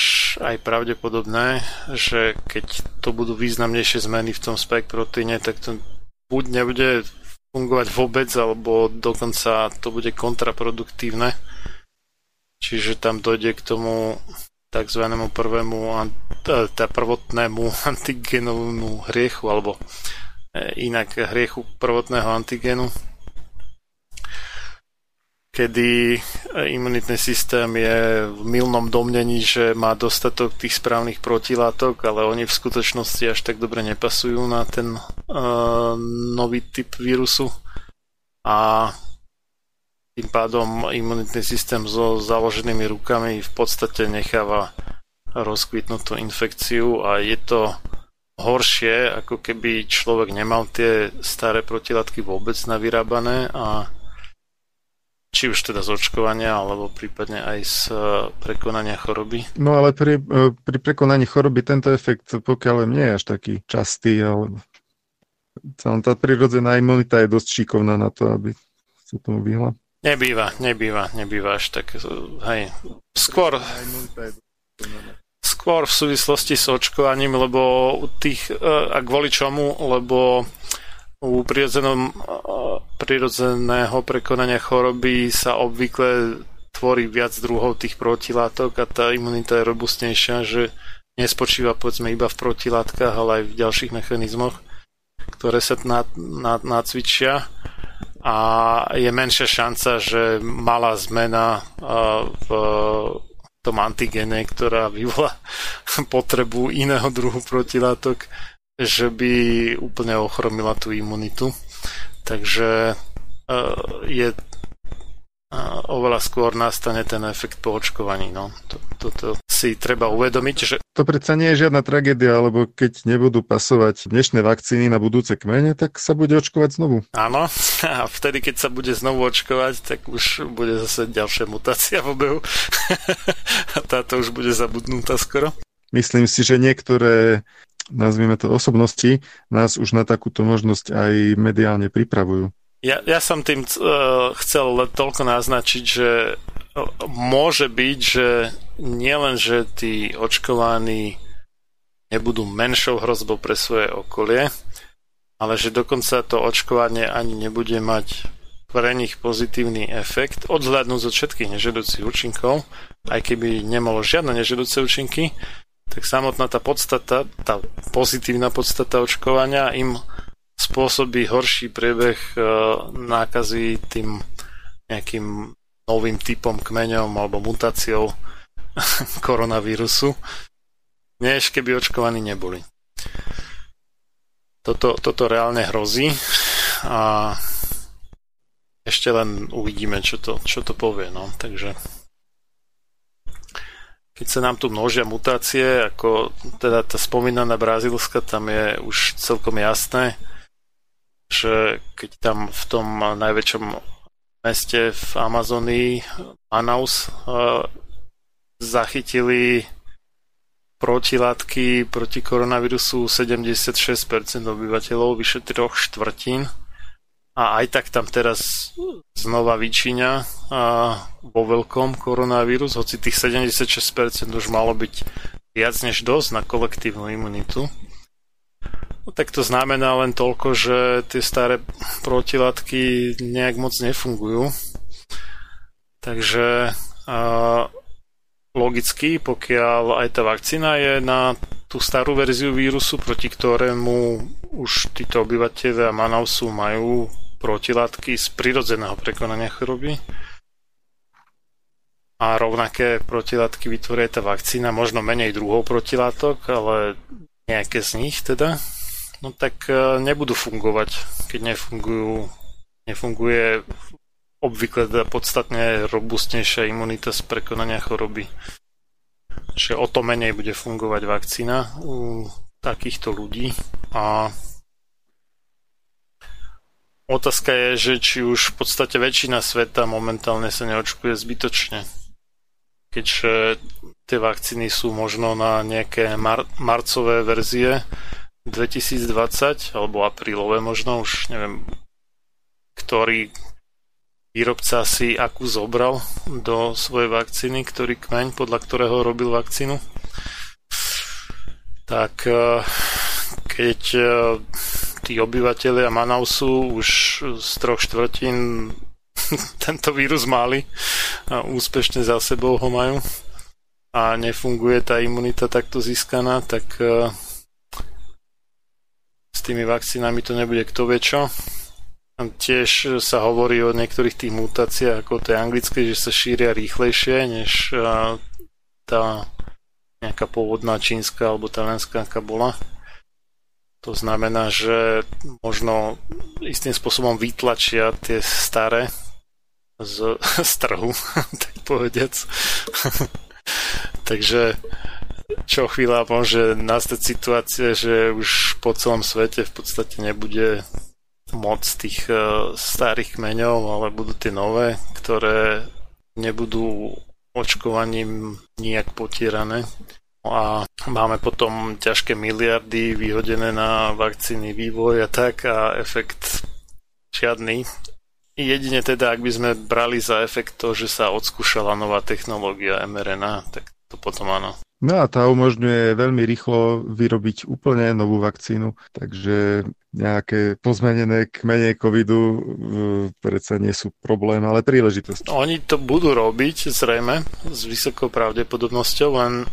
aj pravdepodobné, že keď to budú významnejšie zmeny v tom spike proteíne, tak to buď nebude fungovať vôbec, alebo dokonca to bude kontraproduktívne. Čiže tam dojde k tomu takzvanému prvému tá prvotnému antigenovému hriechu, alebo inak hriechu prvotného antigenu, kedy imunitný systém je v mylnom domnení, že má dostatok tých správnych protilátok, ale oni v skutočnosti až tak dobre nepasujú na ten uh, nový typ vírusu a tým pádom imunitný systém so založenými rukami v podstate necháva rozkvitnutú infekciu a je to horšie, ako keby človek nemal tie staré protilátky vôbec navyrábané a či už teda z očkovania, alebo prípadne aj z prekonania choroby. No ale pri, pri prekonaní choroby tento efekt, pokiaľ nie je až taký častý, ale tá prírodzená imunita je dosť šikovná na to, aby sa tomu vyhla. Nebýva, nebýva, nebýva až tak, hej. Skôr, skôr v súvislosti s očkovaním, lebo u tých, a kvôli čomu, lebo u prirodzeného prekonania choroby sa obvykle tvorí viac druhov tých protilátok a tá imunita je robustnejšia, že nespočíva povedzme iba v protilátkach, ale aj v ďalších mechanizmoch, ktoré sa nacvičia a je menšia šanca, že malá zmena v tom antigene, ktorá vyvolá potrebu iného druhu protilátok, že by úplne ochromila tú imunitu. Takže je oveľa skôr nastane ten efekt po očkovaní. No. Toto si treba uvedomiť, že... To predsa nie je žiadna tragédia, lebo keď nebudú pasovať dnešné vakcíny na budúce kmene, tak sa bude očkovať znovu. Áno, a vtedy, keď sa bude znovu očkovať, tak už bude zase ďalšia mutácia v obehu. A táto už bude zabudnutá skoro. Myslím si, že niektoré nazvime to osobnosti, nás už na takúto možnosť aj mediálne pripravujú. Ja, ja som tým uh, chcel toľko naznačiť, že môže byť, že nielen, že tí očkovaní nebudú menšou hrozbou pre svoje okolie, ale že dokonca to očkovanie ani nebude mať pre nich pozitívny efekt, odhľadnúť od všetkých nežiaducich účinkov, aj keby nemalo žiadne nežiaduce účinky, tak samotná tá podstata, tá pozitívna podstata očkovania im spôsobí horší priebeh nákazy tým nejakým novým typom, kmeňom alebo mutáciou koronavírusu, než keby očkovaní neboli. Toto, toto reálne hrozí a ešte len uvidíme, čo to, čo to povie. No. Takže... Keď sa nám tu množia mutácie, ako teda tá spomínaná brazílska, tam je už celkom jasné, že keď tam v tom najväčšom meste v Amazonii, Manaus, zachytili protilátky proti koronavírusu sedemdesiatšesť percent obyvateľov, vyše troch štvrtín. A aj tak tam teraz znova vyčíňa vo veľkom koronavírus, hoci tých sedemdesiatšesť percent už malo byť viac než dosť na kolektívnu imunitu. No, tak to znamená len toľko, že tie staré protilátky nejak moc nefungujú. Takže uh, logicky, pokiaľ aj tá vakcína je na tú starú verziu vírusu, proti ktorému už títo obyvateľia Manausu majú protilátky z prirodzeného prekonania choroby, a rovnaké protilátky vytvorí tá vakcína, možno menej druhov protilátok, ale nejaké z nich teda, no tak uh, nebudú fungovať, keď nefungujú, nefunguje obvykle teda podstatne robustnejšia imunita z prekonania choroby. Čiže o to menej bude fungovať vakcína u takýchto ľudí. A otázka je, že či už v podstate väčšina sveta momentálne sa neočkuje zbytočne. Keďže tie vakcíny sú možno na nejaké mar- marcové verzie dvetisícdvadsať alebo aprílové možno, už neviem, ktorý výrobca si akú zobral do svojej vakcíny, ktorý kmeň, podľa ktorého robil vakcínu. Tak keď tí obyvatelia Manausu už z troch štvrtín tento vírus mali a úspešne za sebou ho majú a nefunguje tá imunita takto získaná, tak s tými vakcínami to nebude kto vie čo. Tiež sa hovorí o niektorých tých mutáciách ako tej anglickej, že sa šíria rýchlejšie než tá nejaká pôvodná čínska alebo talianská, aká bola. To znamená, že možno istým spôsobom vytlačia tie staré z, z trhu, tak povediac. Takže čo chvíľa môže nastať situácia, že už po celom svete v podstate nebude moc tých starých kmeňov, ale budú tie nové, ktoré nebudú očkovaním nijak potierané. A máme potom ťažké miliardy vyhodené na vakcíny, vývoj a tak, a efekt žiadny. Jedine teda, ak by sme brali za efekt to, že sa odskúšala nová technológia em er en á, tak to potom áno. No a tá umožňuje veľmi rýchlo vyrobiť úplne novú vakcínu, takže nejaké pozmenené kmene covidu e, predsa nie sú problém, ale príležitosť. Oni to budú robiť zrejme s vysokou pravdepodobnosťou, len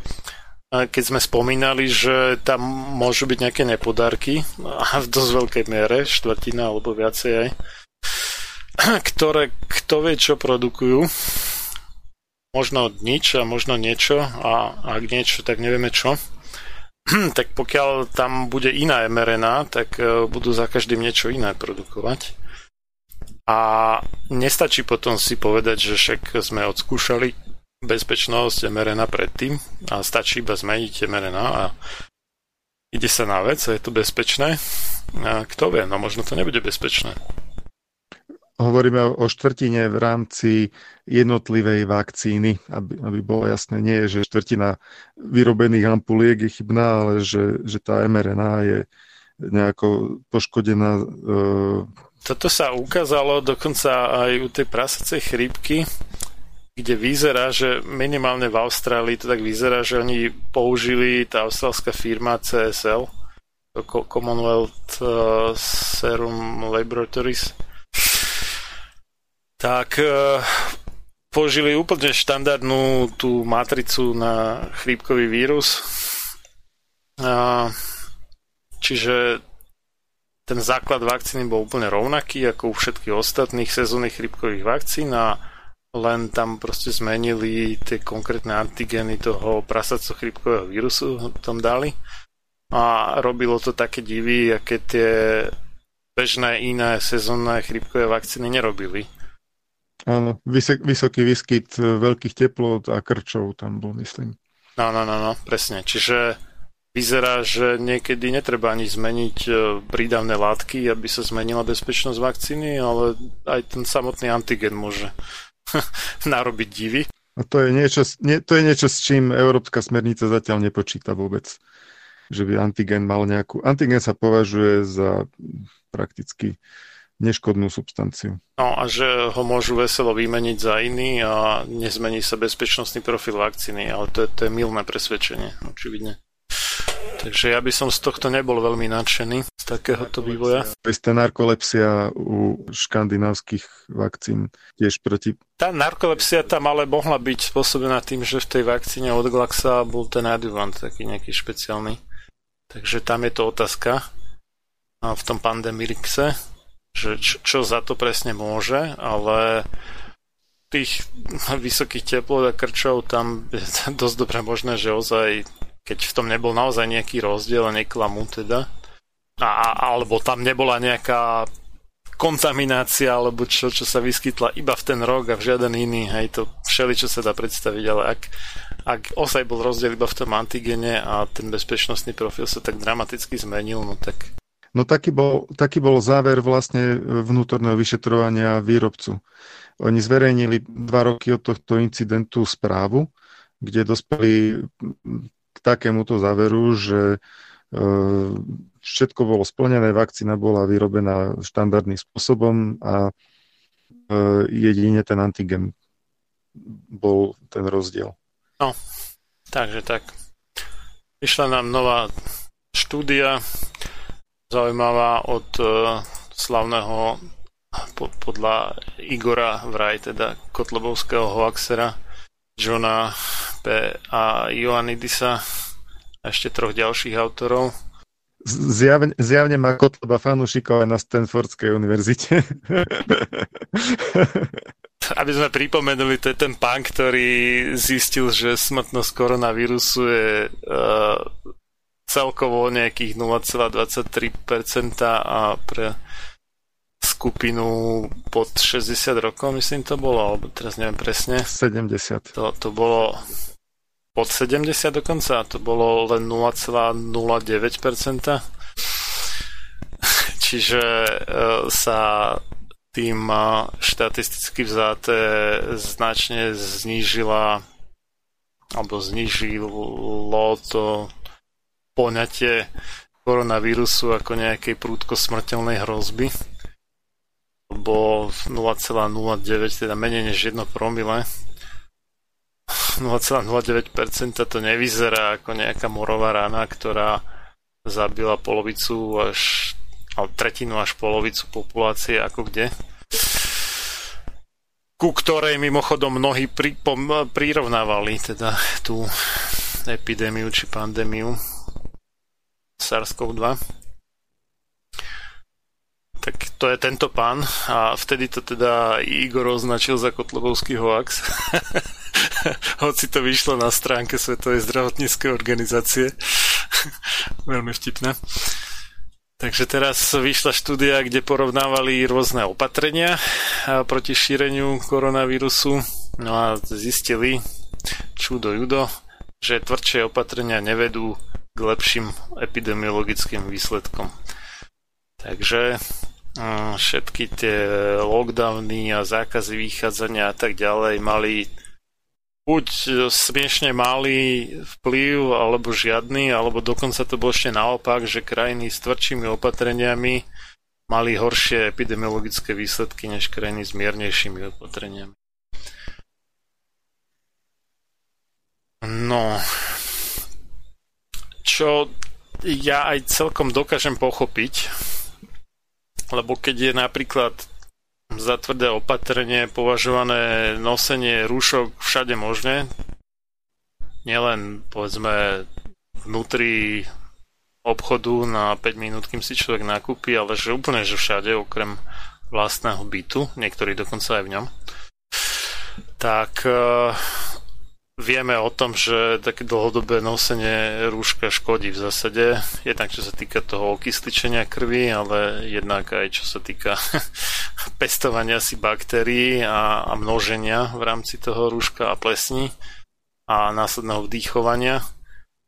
keď sme spomínali, že tam môžu byť nejaké nepodárky a v dosť veľkej miere, štvrtina alebo viacej aj, ktoré kto vie čo produkujú. Možno nič a možno niečo, a ak niečo, tak nevieme čo. Tak pokiaľ tam bude iná em er en á, tak budú za každým niečo iné produkovať. A nestačí potom si povedať, že však sme odskúšali bezpečnosť em er en á predtým, a stačí iba zmeniť em er en á a ide sa na vec a je to bezpečné. A kto vie, no možno to nebude bezpečné. Hovoríme o štvrtine v rámci jednotlivej vakcíny, aby, aby bolo jasné, nie je, že štvrtina vyrobených ampuliek je chybná, ale že, že tá em er en á je nejako poškodená. Toto sa ukázalo dokonca aj u tej prasacej chrípky, kde vyzerá, že minimálne v Austrálii to tak vyzerá, že oni použili, tá austrálska firma cé es el, Commonwealth Serum Laboratories, tak e, použili úplne štandardnú tú matricu na chrípkový vírus. A, čiže ten základ vakcíny bol úplne rovnaký ako u všetkých ostatných sezónnych chrípkových vakcín, a len tam proste zmenili tie konkrétne antigény toho prasaco chrípkového vírusu, tam dali. A robilo to také divy, aké tie bežné iné sezónne chrípkové vakcíny nerobili. Áno, vysoký výskyt veľkých teplot a krčov tam bol, myslím. No, no, no, no, presne. Čiže vyzerá, že niekedy netreba ani zmeniť prídavné látky, aby sa zmenila bezpečnosť vakcíny, ale aj ten samotný antigen môže narobiť divy. A to je niečo, nie, to je niečo, s čím európska smernica zatiaľ nepočíta vôbec. Že by antigen mal nejakú... Antigen sa považuje za prakticky neškodnú substanciu. No a že ho môžu veselo vymeniť za iný a nezmení sa bezpečnostný profil vakcíny, ale to je, to je mylné presvedčenie, očividne. Takže ja by som z tohto nebol veľmi nadšený, z takéhoto vývoja. Tá narkolepsia u škandinávskych vakcín tiež proti... Tá narkolepsia tam ale mohla byť spôsobená tým, že v tej vakcíne od Glaxa bol ten adjuvant, taký nejaký špeciálny. Takže tam je to otázka a v tom pandemirixe, že čo, čo za to presne môže, ale... tých vysokých teplot a krčov tam je dosť dobre možné, že ozaj, keď v tom nebol naozaj nejaký rozdiel a neklamú teda a, alebo tam nebola nejaká kontaminácia alebo čo, čo sa vyskytla iba v ten rok a v žiaden iný, hej, to všeli, čo sa dá predstaviť, ale ak, ak ozaj bol rozdiel iba v tom antigene a ten bezpečnostný profil sa tak dramaticky zmenil, no tak No taký bol, taký bol záver vlastne vnútorného vyšetrovania výrobcu. Oni zverejnili dva roky od tohto incidentu správu, kde dospeli k takémuto záveru, že všetko bolo splnené, vakcína bola vyrobená štandardným spôsobom a jedine ten antigen bol ten rozdiel. No, takže tak. Vyšla nám nová štúdia, zaujímavá od uh, slavného po, podľa Igora vraj, teda kotlobovského hoaxera, Johna P. a Ioannidisa a ešte troch ďalších autorov. Zjavne, zjavne má Kotleba fanúšikov aj na Stanfordskej univerzite. Aby sme pripomenuli, to je ten pán, ktorý zistil, že smrtnosť koronavírusu je... Uh, celkovo nejakých nula celá dvadsaťtri percent a pre skupinu pod šesťdesiat rokov, myslím, to bolo, alebo teraz neviem presne. sedemdesiat. To, to bolo pod sedemdesiat dokonca, to bolo len nula celá nula deväť percent. Čiže sa tým štatisticky vzaté značne znížila alebo znížilo to poňatie koronavírusu ako nejakej prúdko smrteľnej hrozby, lebo nula celá nula deväť, teda menej než jedno promile, nula celá nula deväť percent to nevyzerá ako nejaká morová rana, ktorá zabila polovicu až, alebo tretinu až polovicu populácie, ako kde, ku ktorej mimochodom mnohí pri, pom, prirovnávali teda tú epidémiu či pandémiu SARS-cov dva. Tak to je tento pán a vtedy to teda Igor označil za kotlobovský hoax. Hoci to vyšlo na stránke Svetovej zdravotníckej organizácie. Veľmi vtipné. Takže teraz vyšla štúdia, kde porovnávali rôzne opatrenia proti šíreniu koronavírusu. No a zistili, čudo judo, že tvrdšie opatrenia nevedú k lepším epidemiologickým výsledkom. Takže všetky tie lockdowny a zákazy vychádzania a tak ďalej mali buď smiešne malý vplyv, alebo žiadny, alebo dokonca to bolo ešte naopak, že krajiny s tvrdšími opatreniami mali horšie epidemiologické výsledky než krajiny s miernejšími opatreniami. No... čo ja aj celkom dokážem pochopiť, lebo keď je napríklad za tvrdé opatrenie považované nosenie rúšok všade možné, nielen povedzme vnútri obchodu na päť minút, kým si človek nakúpi, ale že úplne že všade, okrem vlastného bytu, niektorí dokonca aj v ňom, tak... vieme o tom, že také dlhodobé nosenie rúška škodí v zásade. Jednak čo sa týka toho okysličenia krvi, ale jednak aj čo sa týka pestovania si baktérií a, a množenia v rámci toho rúška a plesní a následného vdýchovania.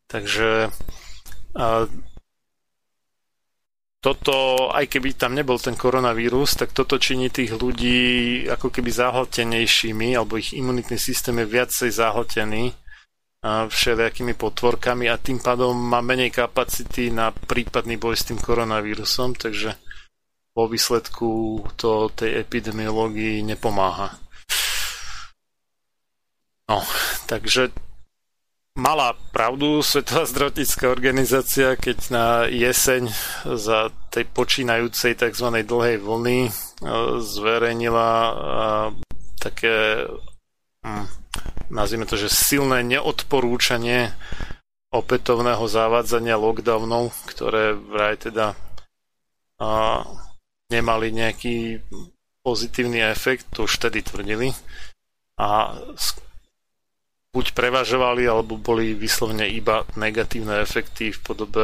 Takže a, toto, aj keby tam nebol ten koronavírus, tak toto činí tých ľudí ako keby zahltenejšími, alebo ich imunitný systém je viacej zahltený všelijakými potvorkami a tým pádom má menej kapacity na prípadný boj s tým koronavírusom, takže vo výsledku to tej epidemiológii nepomáha. No, takže mala pravdu Svetová zdravotnícka organizácia, keď na jeseň za tej počínajúcej tzv. Dlhej vlny zverejnila také, nazvime to, že silné neodporúčanie opätovného zavádzania lockdownov, ktoré vraj teda nemali nejaký pozitívny efekt, to už vtedy tvrdili. A buď prevažovali, alebo boli vyslovne iba negatívne efekty v podobe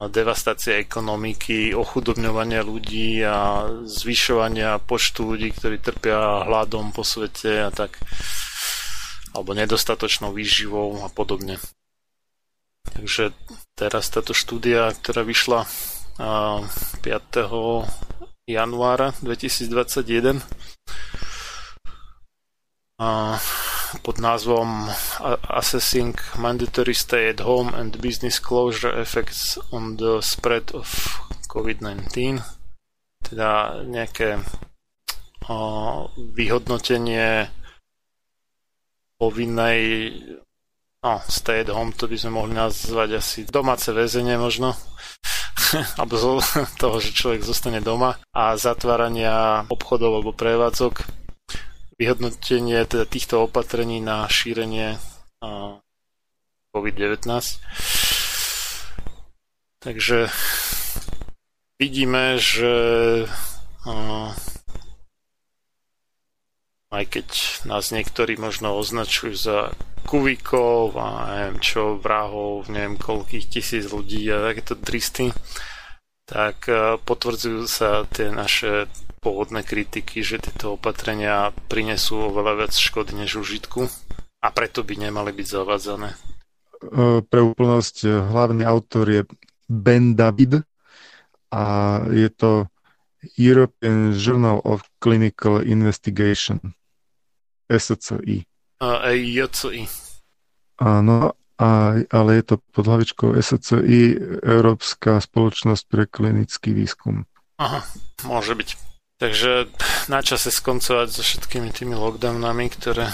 devastácie ekonomiky, ochudobňovania ľudí a zvyšovania počtu ľudí, ktorí trpia hladom po svete a tak, alebo nedostatočnou výživou a podobne. Takže teraz táto štúdia, ktorá vyšla piateho januára dvetisícdvadsaťjeden pod názvom Assessing Mandatory Stay at Home and Business Closure Effects on the Spread of COVID deväťnásť, teda nejaké vyhodnotenie povinnej, no, stay at home, to by sme mohli nazvať asi domáce väzenie možno, alebo z toho, že človek zostane doma, a zatvárania obchodov alebo prevádzok, vyhodnotenie teda týchto opatrení na šírenie COVID deväťnásť. Takže vidíme, že aj keď nás niektorí možno označujú za kuvikov a neviem čo, vrahov, neviem koľkých tisíc ľudí a takéto tristy, tak potvrdzujú sa tie naše pôvodné kritiky, že tieto opatrenia prinesú oveľa viac škody než užitku a preto by nemali byť zavádzané. Pre úplnosť, hlavný autor je Ben David a je to European Journal of Clinical Investigation. es cé í. E J C I. Áno, ale je to pod hlavičkou es cé í, Európska spoločnosť pre klinický výskum. Aha, môže byť. Takže na čase skoncovať so všetkými tými lockdownami, ktoré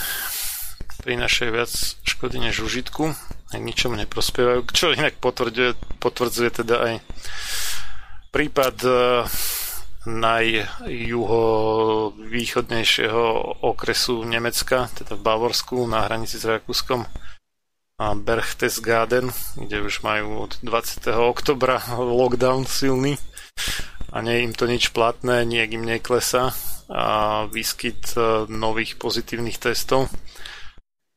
prinášajú viac škody než užitku, aj ničomu neprospievajú, čo inak potvrdzuje, potvrdzuje teda aj prípad najjuhovýchodnejšieho okresu Nemecka, teda v Bavorsku, na hranici s Rakúskom, a Berchtesgaden, kde už majú od dvadsiateho októbra lockdown silný a nie im to nič platné, nijak im neklesá a výskyt nových pozitívnych testov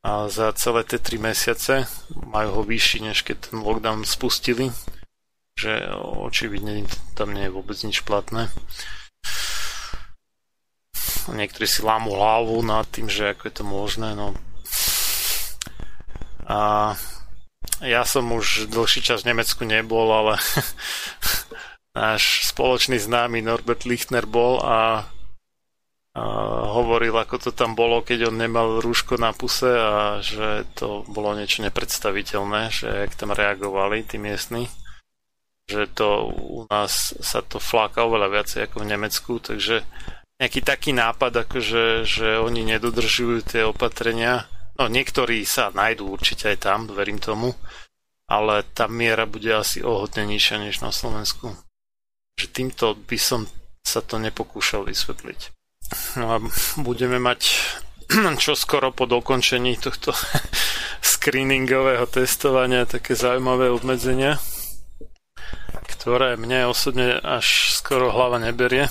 a za celé tie tri mesiace majú ho vyšší, než keď ten lockdown spustili. Že očividne tam nie je vôbec nič platné. Niektorí si lámu hlavu nad tým, že ako je to možné. No. A ja som už dlhší čas v Nemecku nebol, ale náš spoločný známy Norbert Lichtner bol a, a hovoril, ako to tam bolo, keď on nemal rúško na puse a že to bolo niečo nepredstaviteľné, že jak tam reagovali tí miestni. Že to u nás sa to fláka oveľa viacej ako v Nemecku, takže nejaký taký nápad, akože, že oni nedodržujú tie opatrenia. No niektorí sa nájdú určite aj tam, verím tomu, ale tá miera bude asi ohodne nižšia než na Slovensku. Že týmto by som sa to nepokúšal vysvetliť. No a budeme mať čoskoro po dokončení tohto screeningového testovania také zaujímavé obmedzenia, ktoré mne osobne až skoro hlava neberie,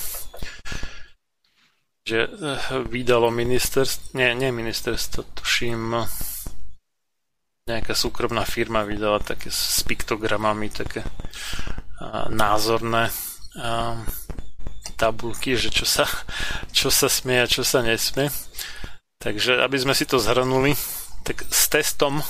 že vydalo ministerstvo, nie, nie ministerstvo, tuším, nejaká súkromná firma vydala také s piktogramami, také a, názorné a, tabulky, že čo sa, čo sa smie a čo sa nesmie. Takže aby sme si to zhrnuli, tak s testom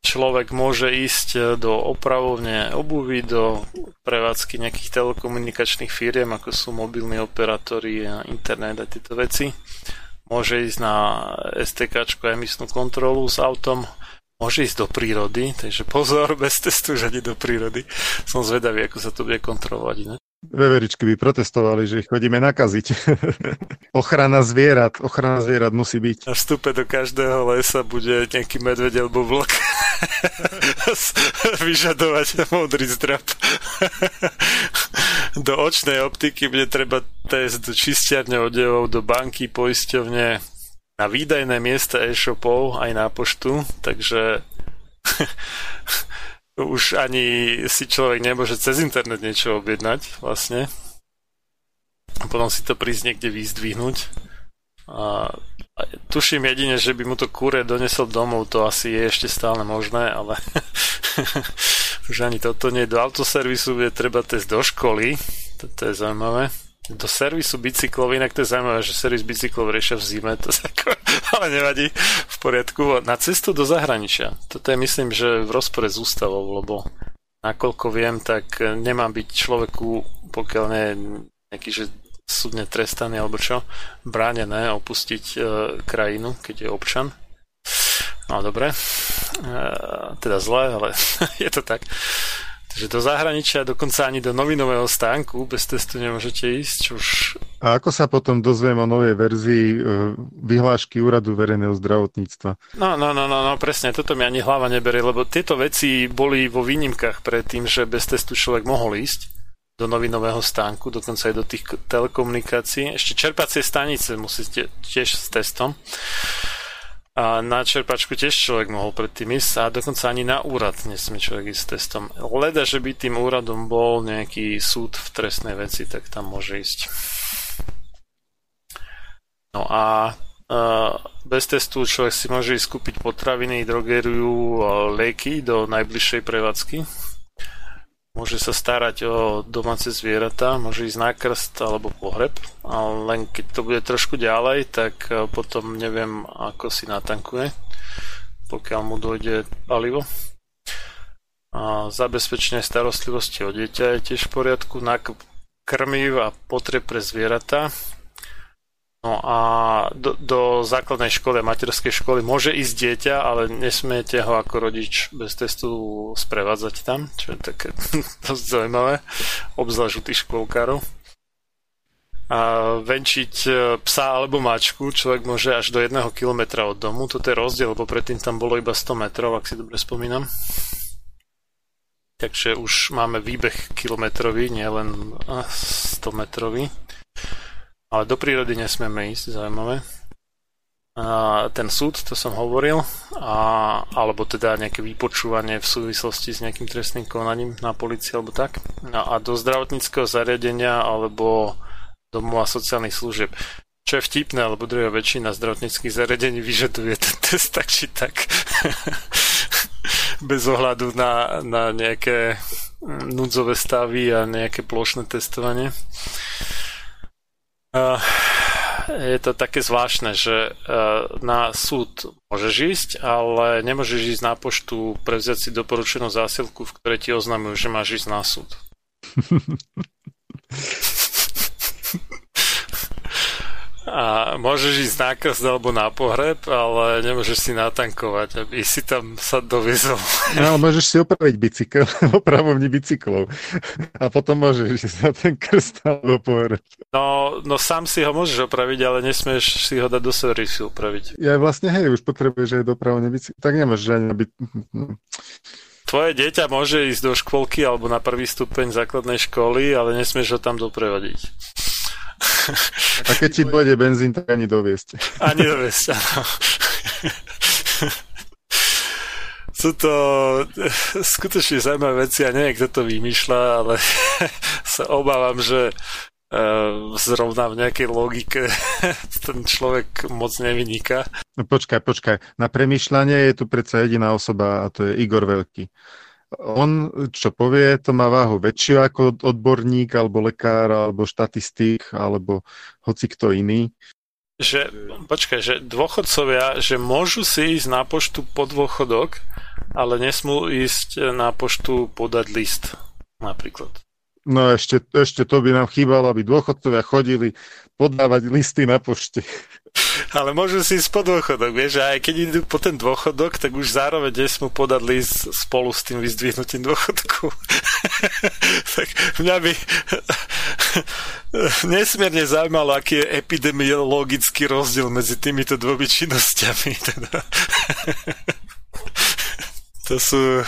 človek môže ísť do opravovne obuvy, do prevádzky nejakých telekomunikačných firiem, ako sú mobilní operátori a internet a tieto veci. Môže ísť na STKčku, emisnú kontrolu s autom. Môže ísť do prírody, takže pozor, bez testu žiadne do prírody. Som zvedavý, ako sa to bude kontrolovať. Ne? Veveričky by protestovali, že ich chodíme nakaziť. Ochrana zvierat, ochrana zvierat musí byť. Na vstupe do každého lesa bude nejaký medveď alebo vlk vyžadovať modrý zdrap. Do očnej optiky bude treba test do čistiarne odevov, do banky, poisťovne, na výdajné miesta e-shopov, aj na poštu, takže už ani si človek nemôže cez internet niečo objednať vlastne. A potom si to prísť niekde vyzdvihnúť. A tuším jedine, že by mu to kúre donesol domov, to asi je ešte stále možné, ale už ani toto nie. Do autoservisu je treba test do školy, toto je zaujímavé. Do servisu bicyklov, inak to je zaujímavé, že servis bicyklov riešia v zime, to ako, ale nevadí, v poriadku. Na cestu do zahraničia, toto je myslím, že v rozpore s ústavou, lebo nakoľko viem, tak nemá byť človeku, pokiaľ nie je nejaký, že súdne trestaný alebo čo, bránené opustiť e, krajinu, keď je občan. No dobre, e, teda zle, ale je to tak. Takže do zahraničia, dokonca ani do novinového stánku bez testu nemôžete ísť. Už... A ako sa potom dozviem o novej verzii e, vyhlášky Úradu verejného zdravotníctva? No, no, no, no, no, presne, toto mi ani hlava neberie, lebo tieto veci boli vo výnimkách predtým, že bez testu človek mohol ísť do novinového stánku, dokonca aj do tých telekomunikácií. Ešte čerpacie stanice musíte tiež s testom. A na čerpačku tiež človek mohol predtým ísť a dokonca ani na úrad nesmie človek ísť s testom. Leda, že by tým úradom bol nejaký súd v trestnej veci, tak tam môže ísť. No a bez testu človek si môže ísť kúpiť potraviny, drogériu, lieky do najbližšej prevádzky. Môže sa starať o domáce zvieratá, môže ísť na krst alebo pohreb, ale len keď to bude trošku ďalej, tak potom neviem, ako si natankuje, pokiaľ mu dojde palivo. A zabezpečenie starostlivosti o dieťa je tiež v poriadku, nákup krmiv a potreb pre zvieratá. No a do, do základnej školy a materskej školy môže ísť dieťa, ale nesmiete ho ako rodič bez testu sprevádzať tam, čo je také dosť zaujímavé, obzvlášť u tých škôlkarov. A venčiť psa alebo mačku človek môže až do jedného kilometra od domu, toto je rozdiel, lebo predtým tam bolo iba sto metrov, ak si dobre spomínam. Takže už máme výbeh kilometrový, nielen sto metrový. Ale do prírody nesmieme ísť, zaujímavé. A ten súd, to som hovoril, a, alebo teda nejaké vypočúvanie v súvislosti s nejakým trestným konaním na polícii alebo tak. A, a do zdravotníckeho zariadenia alebo domov a sociálnych služieb. Čo je vtipné, alebo druhá väčšina zdravotníckých zariadení vyžaduje ten test tak či tak. Bez ohľadu na, na nejaké núdzové stavy a nejaké plošné testovanie. Uh, je to také zvláštne, že uh, na súd môžeš ísť, ale nemôžeš ísť na poštu prevziať si doporučenú zásielku, v ktorej ti oznamujú, že máš ísť na súd. A môžeš ísť na krst alebo na pohreb, ale nemôžeš si natankovať, aby si tam sa doviezol. No, ale môžeš si opraviť bicykel, opravovni bicyklov. A potom môžeš ísť na ten krst alebo pohreb. No, no sám si ho môžeš opraviť, ale nesmieš si ho dať do servisu opraviť. Ja vlastne, hej, už potrebuješ aj dopravovne bicykel. Tak nemôžeš ani byť... Tvoje dieťa môže ísť do škôlky alebo na prvý stupeň základnej školy, ale nesmieš ho tam doprevodiť. A keď ti dojde benzín, tak ani doviezť. Ani doviezť, áno. Sú to skutočne zaujímavé veci, ja neviem, kto to vymýšľa, ale sa obávam, že zrovna v nejakej logike ten človek moc nevyniká. No počkaj, počkaj. Na premýšľanie je tu predsa jediná osoba a to je Igor Veľký. On, čo povie, to má váhu väčšiu ako odborník, alebo lekár, alebo štatistik, alebo hoci kto iný. Že, počkaj, že dôchodcovia, že môžu si ísť na poštu po dôchodok, ale nesmú ísť na poštu podať list, napríklad. No ešte, ešte to by nám chýbalo, aby dôchodcovia chodili podávať listy na pošte. ale môžu si ísť po dôchodok, vieš, a aj keď idú po ten dôchodok, tak už zároveň nesmú podať list spolu s tým vyzdvihnutím dôchodku. Tak mňa by nesmierne zaujímalo, aký je epidemiologický rozdiel medzi týmito dvomi činnosťami. Teda. To sú,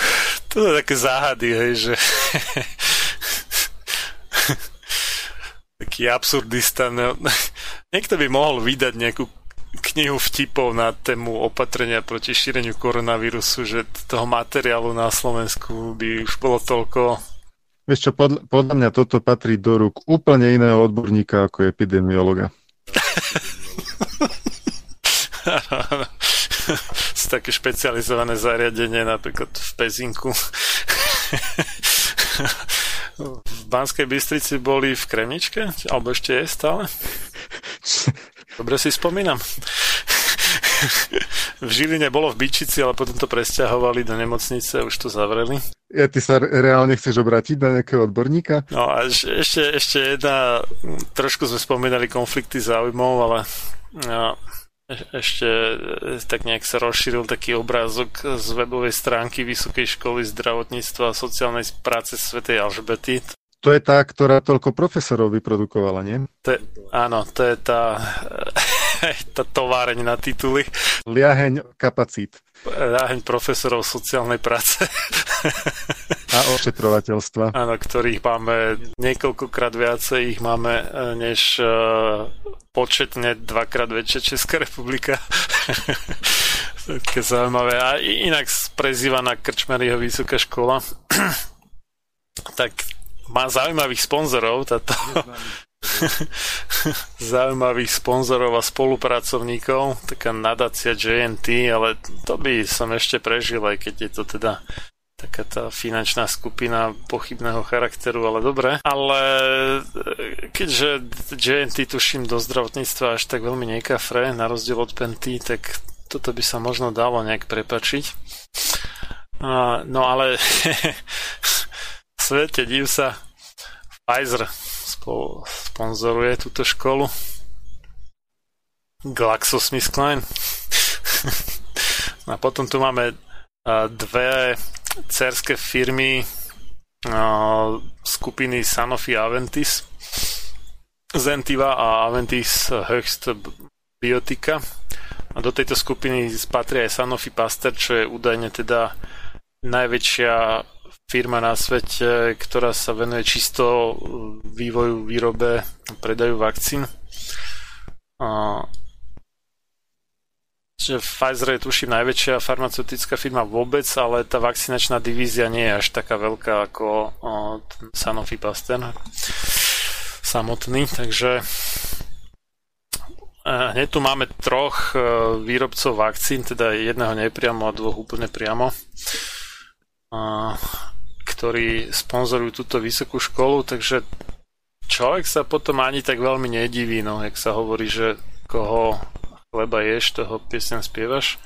to sú také záhady, hej, že taký absurdista. Ne... Niekto by mohol vydať nejakú knihu vtipov na tému opatrenia proti šíreniu koronavírusu, že toho materiálu na Slovensku by už bolo toľko. Vieš čo, podľa, podľa mňa toto patrí do rúk úplne iného odborníka ako epidemiologa. Sú také špecializované zariadenie napríklad v Pezinku. V Banskej Bystrici boli v Kremničke? Alebo ešte je stále? Dobre si spomínam. V Žiline bolo v Byčici, ale potom to presťahovali do nemocnice a už to zavreli. Ja, ty sa reálne chceš obrátiť na nejakého odborníka? No a ešte, ešte jedna, trošku sme spomínali konflikty záujmov, ale no, ešte tak nejak sa rozšíril taký obrázok z webovej stránky Vysokej školy zdravotníctva a sociálnej práce Svätej Alžbety. To je tá, ktorá toľko profesorov vyprodukovala, nie? To je, áno, to je tá, tá továreň na tituly. Liaheň kapacít. Liaheň profesorov sociálnej práce. A ošetrovateľstva. Áno, ktorých máme niekoľkokrát viacej, ich máme než početne dvakrát väčšia Česká republika. Také zaujímavé. A inak prezývaná Krčmeryho vysoká škola. Tak má zaujímavých sponzorov, táto zaujímavých sponzorov a spolupracovníkov, taká nadácia J N T, ale to by som ešte prežil, aj keď je to teda taká tá finančná skupina pochybného charakteru, ale dobre. Ale keďže J N T tuším do zdravotníctva až tak veľmi nekafre, na rozdiel od Penty, tak toto by sa možno dalo nejak prepačiť. No ale svete, div sa, Pfizer spol- sponzoruje túto školu. GlaxoSmithKline. A potom tu máme uh, dve dcerské firmy uh, skupiny Sanofi Aventis. Zentiva a Aventis Höchst Biotika. A do tejto skupiny patrí aj Sanofi Pasteur, čo je údajne teda najväčšia firma na svete, ktorá sa venuje čisto vývoju, výrobe a predaju vakcín. A čiže Pfizer je tuším najväčšia farmaceutická firma vôbec, ale tá vakcinačná divízia nie je až taká veľká ako Sanofi Pasteur samotný, takže hneď tu máme troch výrobcov vakcín, teda jedného nepriamo a dvoch úplne priamo, a ktorí sponzorujú túto vysokú školu, takže človek sa potom ani tak veľmi nediví, no, jak sa hovorí, že koho chleba ješ, toho piesňa spievaš.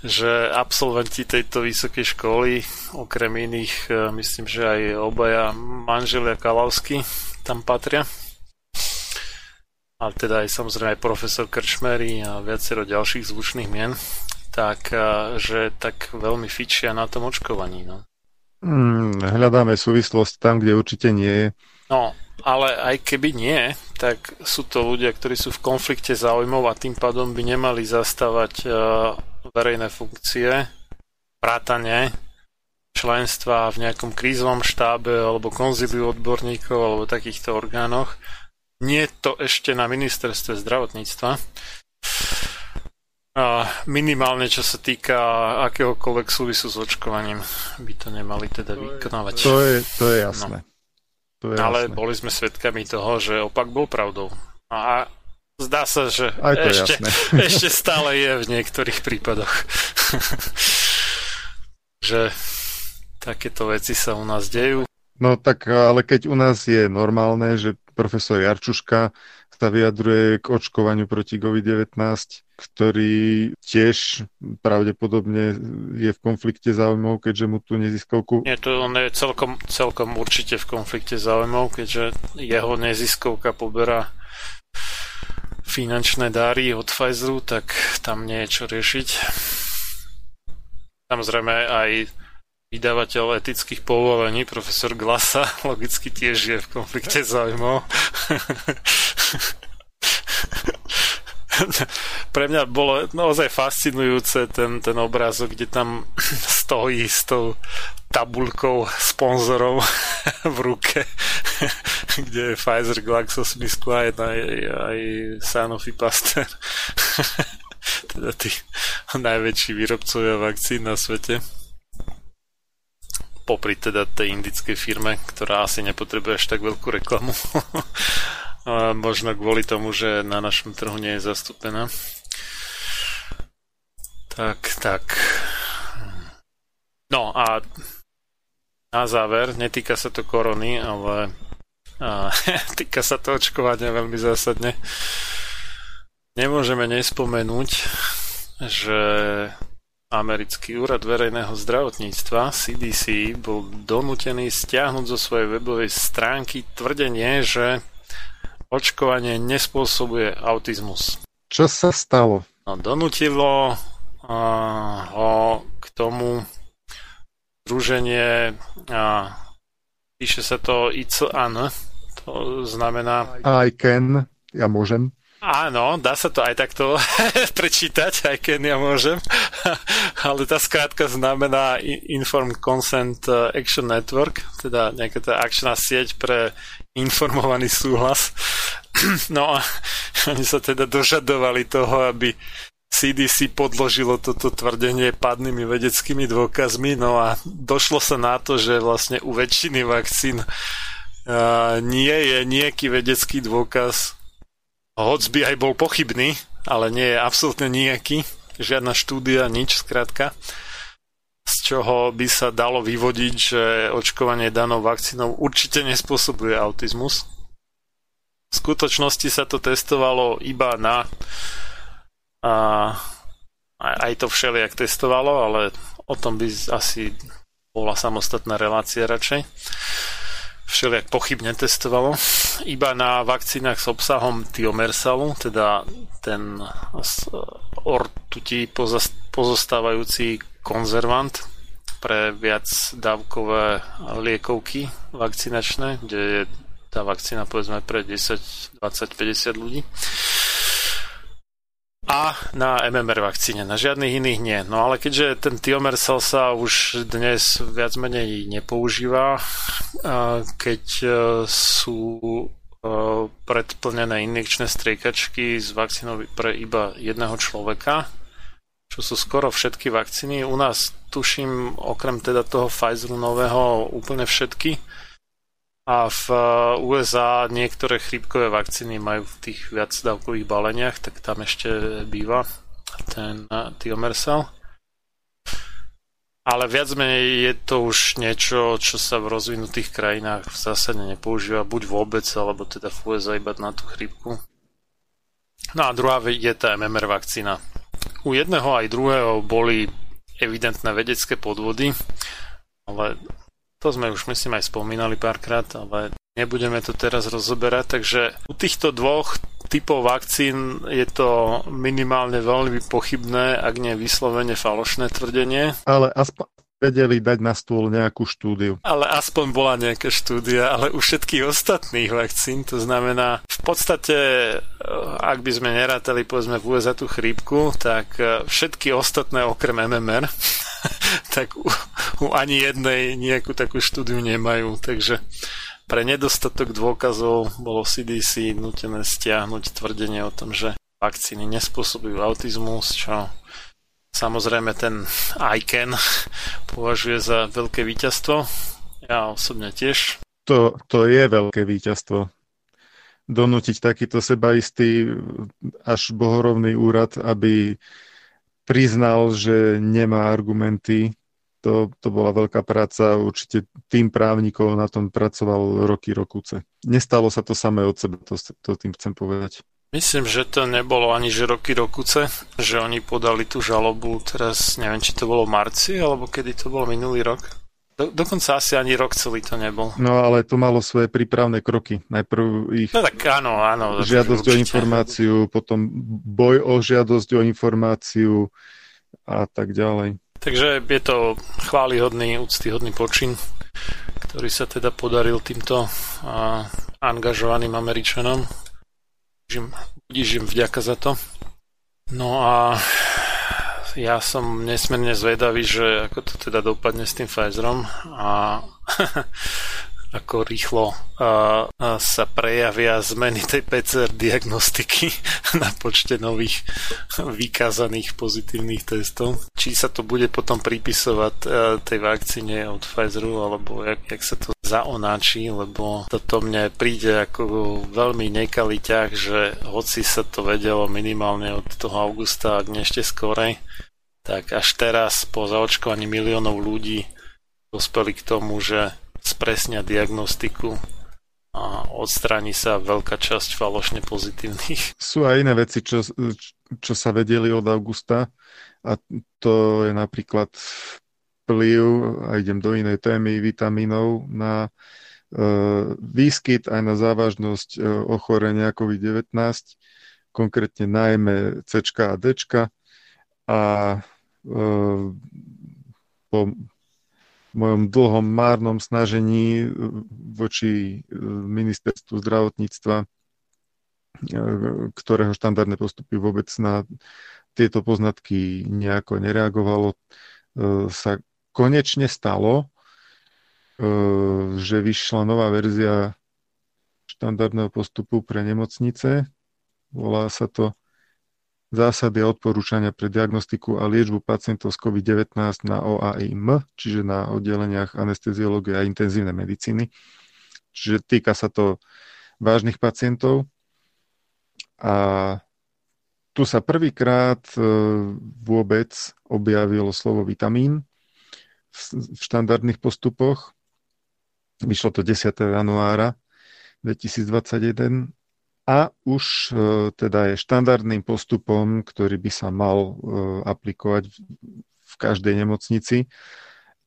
Že absolventi tejto vysokej školy, okrem iných, myslím, že aj obaja manželia Kalavsky tam patria. Ale teda aj samozrejme aj profesor Krčmery a viacero ďalších zvučných mien. Tak, že tak veľmi fičia na tom očkovaní. No. Hmm, hľadáme súvislosť tam, kde určite nie je. No, ale aj keby nie, tak sú to ľudia, ktorí sú v konflikte záujmov a tým pádom by nemali zastávať uh, verejné funkcie, vrátane členstva v nejakom krízovom štábe alebo konzíliu odborníkov alebo takýchto orgánoch. Nie je to ešte na ministerstve zdravotníctva. A minimálne, čo sa týka akéhokoľvek súvisu s očkovaním, by to nemali teda vykonávať. To je, to je jasné. No. To je Ale jasné. Boli sme svedkami toho, že opak bol pravdou. A zdá sa, že ešte, ešte stále je v niektorých prípadoch. Že takéto veci sa u nás dejú. No tak, ale keď u nás je normálne, že profesor Jarčuška sa vyjadruje k očkovaniu proti covid devätnásť, ktorý tiež pravdepodobne je v konflikte záujmov, keďže mu tu neziskovku... Nie, to on je celkom, celkom určite v konflikte záujmov, keďže jeho neziskovka poberá finančné dáry od Pfizeru, tak tam nie je čo riešiť. Samozrejme aj vydavateľ etických povolení, profesor Glasa, logicky tiež je v konflikte záujmov. Pre mňa bolo naozaj fascinujúce ten, ten obrázok, kde tam stojí s tou tabuľkou sponzorov v ruke, kde je Pfizer, GlaxoSmithKline aj, aj Sanofi Pasteur. Teda tí najväčší výrobcovia vakcín na svete. Popri teda tej indickej firme, ktorá asi nepotrebuje až tak veľkú reklamu. A možno kvôli tomu, že na našom trhu nie je zastúpená. Tak, tak. No a na záver, netýka sa to korony, ale a, týka sa to očkovania veľmi zásadne. Nemôžeme nespomenúť, že americký úrad verejného zdravotníctva C D C bol donútený stiahnuť zo svojej webovej stránky tvrdenie, že očkovanie nespôsobuje autizmus. Čo sa stalo? No, donútilo uh, ho k tomu združenie, uh, píše sa to I C A N, to znamená... I can, ja môžem. Áno, dá sa to aj takto prečítať, I can, ja môžem. Ale tá skrátka znamená Informed Consent Action Network, teda nejaká tá akčná sieť pre informovaný súhlas. No a oni sa teda dožadovali toho, aby C D C podložilo toto tvrdenie pádnymi vedeckými dôkazmi, no a došlo sa na to, že vlastne u väčšiny vakcín uh, nie je nejaký vedecký dôkaz, hoc by aj bol pochybný, ale nie je absolútne nejaký, žiadna štúdia, nič skrátka, z čoho by sa dalo vyvodiť, že očkovanie danou vakcínou určite nespôsobuje autizmus. V skutočnosti sa to testovalo iba na... A aj to všelijak testovalo, ale o tom by asi bola samostatná relácia radšej. Všelijak pochybne testovalo. Iba na vakcínach s obsahom tiomersalu, teda ten ortutí pozostávajúci konzervant pre viac dávkové liekovky vakcinačné, kde je tá vakcína povedzme pre desať, dvadsať, päťdesiat ľudí. A na em em er vakcíne, na žiadnych iných nie. No ale keďže ten tiomersal sa už dnes viac menej nepoužíva, keď sú predplnené injekčné striekačky z vakcínou pre iba jedného človeka, čo sú skoro všetky vakcíny. U nás tuším, okrem teda toho Pfizeru nového, úplne všetky. A v U S A niektoré chrípkové vakcíny majú v tých viacdávkových baleniach, tak tam ešte býva ten tiomersal. Ale viac menej je to už niečo, čo sa v rozvinutých krajinách v zásade nepoužíva, buď vôbec, alebo teda v U S A iba na tú chrípku. No a druhá je tá em em er vakcína. U jedného aj druhého boli evidentné vedecké podvody, ale... To sme už myslím aj spomínali párkrát, ale nebudeme to teraz rozoberať, takže u týchto dvoch typov vakcín je to minimálne veľmi pochybné, ak nie vyslovene falošné tvrdenie. Ale aspoň vedeli dať na stôl nejakú štúdiu. Ale aspoň bola nejaká štúdia, ale u všetkých ostatných vakcín, to znamená v podstate, ak by sme nerátali povedzme v U S A tú chrípku, tak všetky ostatné okrem em em er... tak u, u ani jednej nejakú takú štúdiu nemajú, takže pre nedostatok dôkazov bolo C D C nútené stiahnuť tvrdenie o tom, že vakcíny nespôsobujú autizmus, čo samozrejme ten I C A N považuje za veľké víťazstvo. Ja osobne tiež. To, to je veľké víťazstvo. Donútiť takýto sebaistý až bohorovný úrad, aby priznal, že nemá argumenty. To, to bola veľká práca. Určite tým právnikov na tom pracoval roky, rokuce. Nestalo sa to samé od seba, to, to tým chcem povedať. Myslím, že to nebolo ani že roky, rokuce, že oni podali tú žalobu teraz, neviem, či to bolo v marci, alebo kedy to bolo minulý rok. Do, dokonca asi ani rok celý to nebol. No ale to malo svoje prípravné kroky. Najprv ich no, tak, áno, áno, žiadosť určite. O informáciu, potom boj o žiadosť o informáciu a tak ďalej. Takže je to chválihodný, úctyhodný počin, ktorý sa teda podaril týmto a, angažovaným Američanom. Budíš im vďaka za to. No a ja som nesmierne zvedavý, že ako to teda dopadne s tým Pfizerom a ako rýchlo a, a sa prejavia zmeny tej pé cé er diagnostiky na počte nových vykázaných pozitívnych testov. Či sa to bude potom pripisovať tej vakcíne od Pfizeru, alebo jak, jak sa to zaonáči, lebo toto mne príde ako veľmi nekalý ťah, že hoci sa to vedelo minimálne od toho augusta, ak nie ešte skorej, tak až teraz po zaočkovaní miliónov ľudí dospeli k tomu, že spresňa diagnostiku a odstráni sa veľká časť falošne pozitívnych. Sú aj iné veci, čo, čo sa vedeli od augusta, a to je napríklad vplyv, a idem do inej témy, vitamínov na e, výskyt aj na závažnosť e, ochorenia COVID devätnásť, konkrétne najmä C-čka a D-čka, a e, po v mojom dlhom, márnom snažení voči ministerstvu zdravotníctva, ktorého štandardné postupy vôbec na tieto poznatky nejako nereagovalo, sa konečne stalo, že vyšla nová verzia štandardného postupu pre nemocnice. Volá sa to Zásady a odporúčania pre diagnostiku a liečbu pacientov z COVID devätnásť na ó á im, čiže na oddeleniach anesteziológie a intenzívnej medicíny. Čiže týka sa to vážnych pacientov. A tu sa prvýkrát vôbec objavilo slovo vitamín v štandardných postupoch. Vyšlo to desiateho januára dvetisícdvadsaťjeden. A už teda je štandardným postupom, ktorý by sa mal aplikovať v každej nemocnici,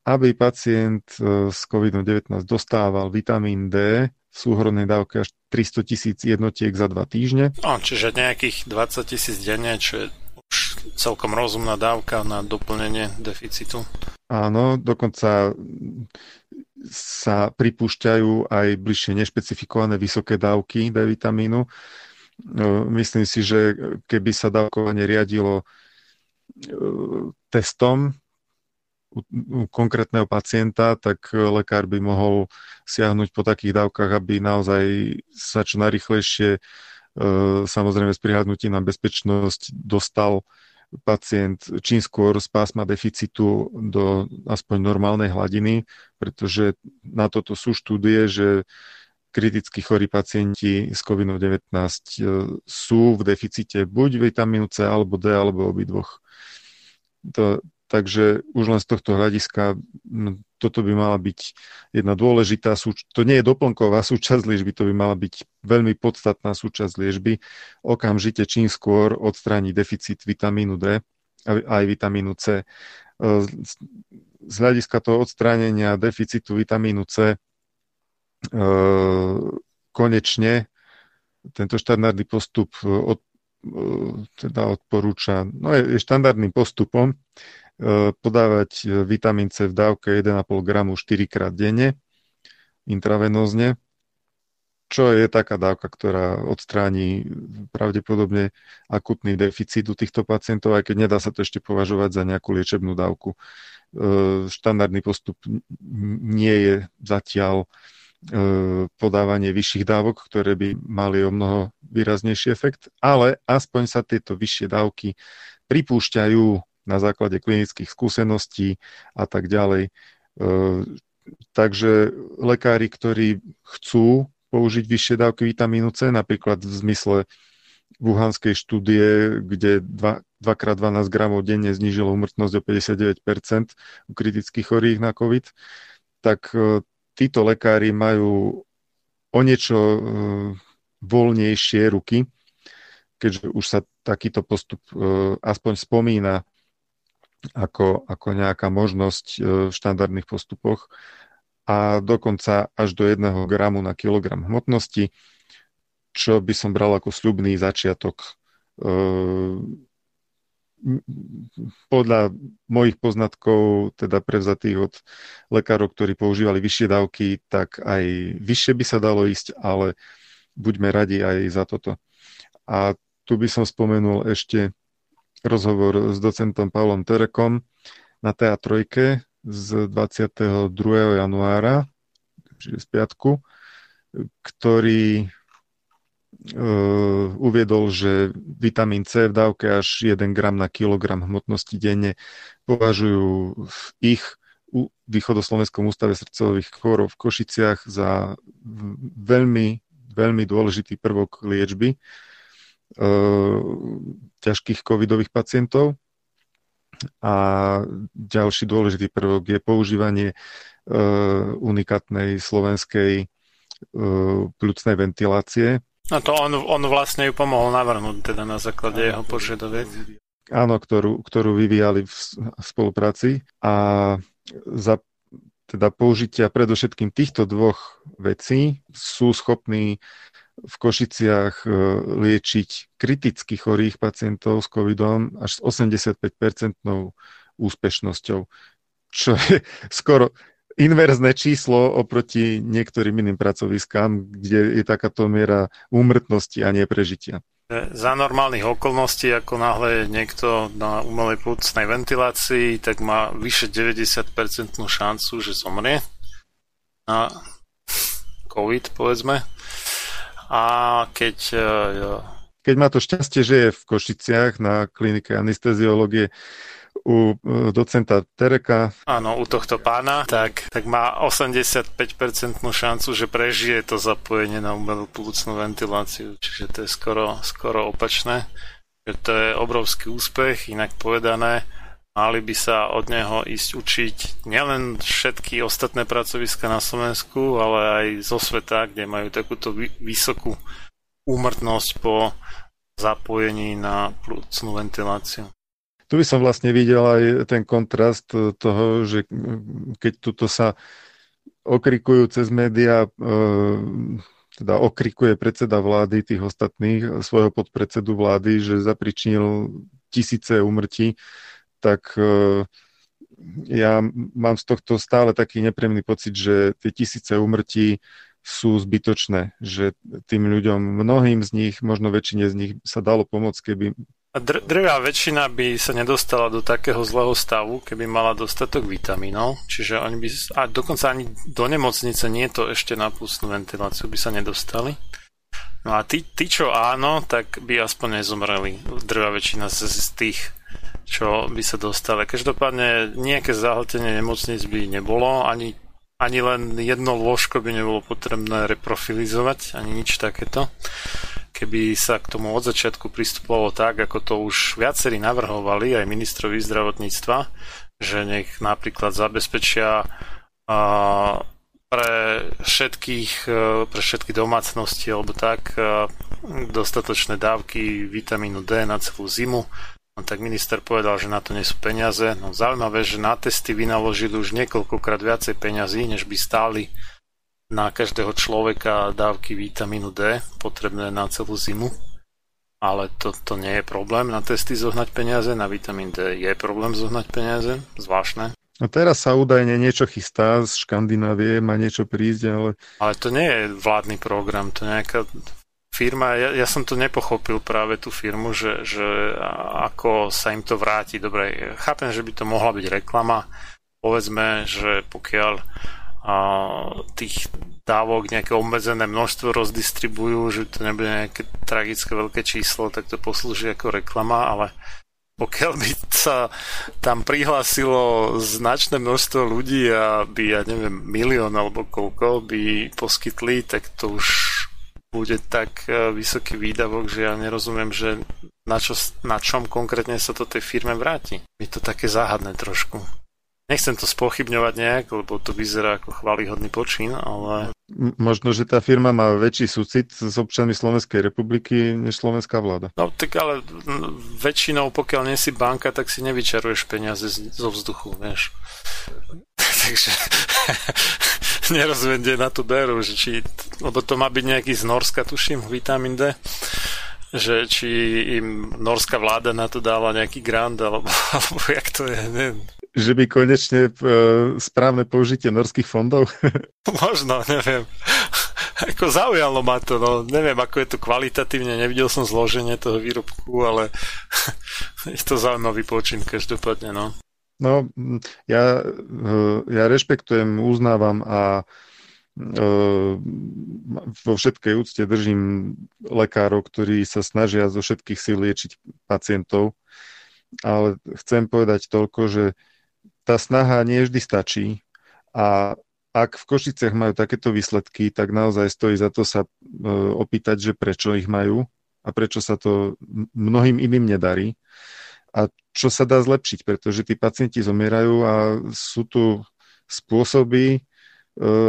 aby pacient s COVID devätnásť dostával vitamín D v súhrnnej dávke až tristotisíc jednotiek za dva týždne. No, čiže nejakých dvadsaťtisíc denne, čo je už celkom rozumná dávka na doplnenie deficitu. Áno, dokonca sa pripúšťajú aj bližšie nešpecifikované vysoké dávky D vitamínu. Myslím si, že keby sa dávkovanie riadilo testom u konkrétneho pacienta, tak lekár by mohol siahnuť po takých dávkach, aby naozaj sa čo najrýchlejšie, samozrejme s prihľadnutím na bezpečnosť, dostal pacient čím skôr z pásma deficitu do aspoň normálnej hladiny, pretože na toto sú štúdie, že kriticky chorí pacienti s COVID devätnásť sú v deficite buď vitamínu C alebo D, alebo obidvoch. To, takže už len z tohto hľadiska toto by mala byť jedna dôležitá súčasť, to nie je doplnková súčasť liečby, to by mala byť veľmi podstatná súčasť liečby, okamžite čím skôr odstrániť deficit vitamínu D a aj vitamínu C. Z hľadiska toho odstránenia deficitu vitamínu C konečne tento štandardný postup od, teda odporúča, no je štandardným postupom podávať vitamín C v dávke jeden a pol gramu štyrikrát denne intravenózne, čo je taká dávka, ktorá odstráni pravdepodobne akutný deficit u týchto pacientov, aj keď nedá sa to ešte považovať za nejakú liečebnú dávku. Štandardný postup nie je zatiaľ podávanie vyšších dávok, ktoré by mali o mnoho výraznejší efekt, ale aspoň sa tieto vyššie dávky pripúšťajú na základe klinických skúseností a tak ďalej. E, takže lekári, ktorí chcú použiť vyššie dávky vitamínu C, napríklad v zmysle wuhanskej štúdie, kde dva krát dvanásť gramov denne znížilo úmrtnosť o päťdesiatdeväť percent u kritických chorých na COVID, tak e, títo lekári majú o niečo e, voľnejšie ruky, keďže už sa takýto postup e, aspoň spomína ako, ako nejaká možnosť v štandardných postupoch a dokonca až do jedného gramu na kilogram hmotnosti, čo by som bral ako sľubný začiatok. Podľa mojich poznatkov, teda prevzatých od lekárov, ktorí používali vyššie dávky, tak aj vyššie by sa dalo ísť, ale buďme radi aj za toto. A tu by som spomenul ešte rozhovor s docentom Pavlom Terekom na té á tri z dvadsiateho druhého januára, čiže z piatku, ktorý e, uviedol, že vitamín C v dávke až jeden gram na kilogram hmotnosti denne považujú v ich v Východoslovenskom ústave srdcových chorôb v Košiciach za veľmi, veľmi dôležitý prvok liečby ťažkých covidových pacientov. A ďalší dôležitý prvok je používanie unikátnej slovenskej pľucnej ventilácie. A to on, on vlastne ju pomohol navrhnúť teda na základe áno, jeho požiadaviek. Áno, ktorú, ktorú vyvíjali v spolupráci. A za teda použitia predovšetkým týchto dvoch vecí sú schopní v Košiciach liečiť kriticky chorých pacientov s covidom až s osemdesiatpäť percentnou úspešnosťou, čo je skoro inverzné číslo oproti niektorým iným pracoviskám, kde je takáto miera úmrtnosti a neprežitia. Za normálnych okolností, ako náhle je niekto na umelej pľúcnej ventilácii, tak má vyše deväťdesiat percent šancu, že zomrie na covid, povedzme. A keď, ja. keď má to šťastie, že je v Košiciach na klinike anesteziológie u docenta Tereka. Áno, u tohto pána, tak, tak má osemdesiatpäť percent šancu, že prežije to zapojenie na umelú plúcnú ventiláciu. Čiže to je skoro, skoro opačné. Čiže to je obrovský úspech, inak povedané. Mali by sa od neho ísť učiť nielen všetky ostatné pracoviska na Slovensku, ale aj zo sveta, kde majú takúto vysokú úmrtnosť po zapojení na plúcnú ventiláciu. Tu by som vlastne videl aj ten kontrast toho, že keď tuto sa okrikujú cez médiá, teda okrikuje predseda vlády tých ostatných, svojho podpredsedu vlády, že zapričinil tisíce úmrtí, tak ja mám z tohto stále taký nepríjemný pocit, že tie tisíce úmrtí sú zbytočné, že tým ľuďom, mnohým z nich, možno väčšine z nich sa dalo pomôcť, keby... A dr- drvá väčšina by sa nedostala do takého zlého stavu, keby mala dostatok vitamínov, čiže oni by... A dokonca ani do nemocnice nie je to ešte na pľúcnu ventiláciu, by sa nedostali. No a tí, tí čo áno, tak by aspoň nezomreli. Drvá väčšina z, z tých... čo by sa dostali. Každopádne nejaké zahltenie nemocníc by nebolo, ani, ani len jedno lôžko by nebolo potrebné reprofilizovať, ani nič takéto. Keby sa k tomu od začiatku pristupovalo tak, ako to už viacerí navrhovali, aj ministrovi zdravotníctva, že nech napríklad zabezpečia uh, pre všetkých, uh, pre všetky domácnosti alebo tak uh, dostatočné dávky vitamínu D na celú zimu. No, tak minister povedal, že na to nie sú peniaze. No, zaujímavé, že na testy vynaložili už niekoľkokrát viacej peňazí, než by stáli na každého človeka dávky vitamínu D, potrebné na celú zimu. Ale to, to nie je problém na testy zohnať peniaze, na vitamín D je problém zohnať peniaze, zvláštne. No teraz sa údajne niečo chystá z Škandinávie, má niečo prísť, ale... Ale to nie je vládny program, to nejaká... firma, ja, ja som to nepochopil práve tú firmu, že, že ako sa im to vráti. Dobre, chápem, že by to mohla byť reklama. Povedzme, že pokiaľ a, tých dávok nejaké obmedzené množstvo rozdistribujú, že to nebude nejaké tragické veľké číslo, tak to poslúži ako reklama, ale pokiaľ by sa tam prihlásilo značné množstvo ľudí a by, ja neviem, milión alebo koľko by poskytli, tak to už bude tak vysoký výdavok, že ja nerozumiem, že na, čo, na čom konkrétne sa to tej firme vráti. Je to také záhadné trošku. Nechcem to spochybňovať nejak, lebo to vyzerá ako chvályhodný počin, ale... Možno, že tá firma má väčší súcit s občanmi Slovenskej republiky než slovenská vláda. No tak ale väčšinou, pokiaľ nie si banka, tak si nevyčaruješ peniaze zo vzduchu, vieš. Takže nerozumiem, kde na to berú, že či... lebo to má byť nejaký z Norska, tuším, vitamín D. Že či im norská vláda na to dáva nejaký grant, alebo, alebo jak to je, neviem. Že by konečne e, správne použitie norských fondov? Možno, neviem. Ako zaujalo ma to, no neviem, ako je to kvalitatívne, nevidel som zloženie toho výrobku, ale je to zaujímavý počin, každopádne, no. No, ja, ja rešpektujem, uznávam a vo všetkej úcte držím lekárov, ktorí sa snažia zo všetkých síl liečiť pacientov, ale chcem povedať toľko, že tá snaha nie vždy stačí a ak v Košiciach majú takéto výsledky, tak naozaj stojí za to sa opýtať, že prečo ich majú a prečo sa to mnohým iným nedarí a čo sa dá zlepšiť, pretože tí pacienti zomierajú a sú tu spôsoby,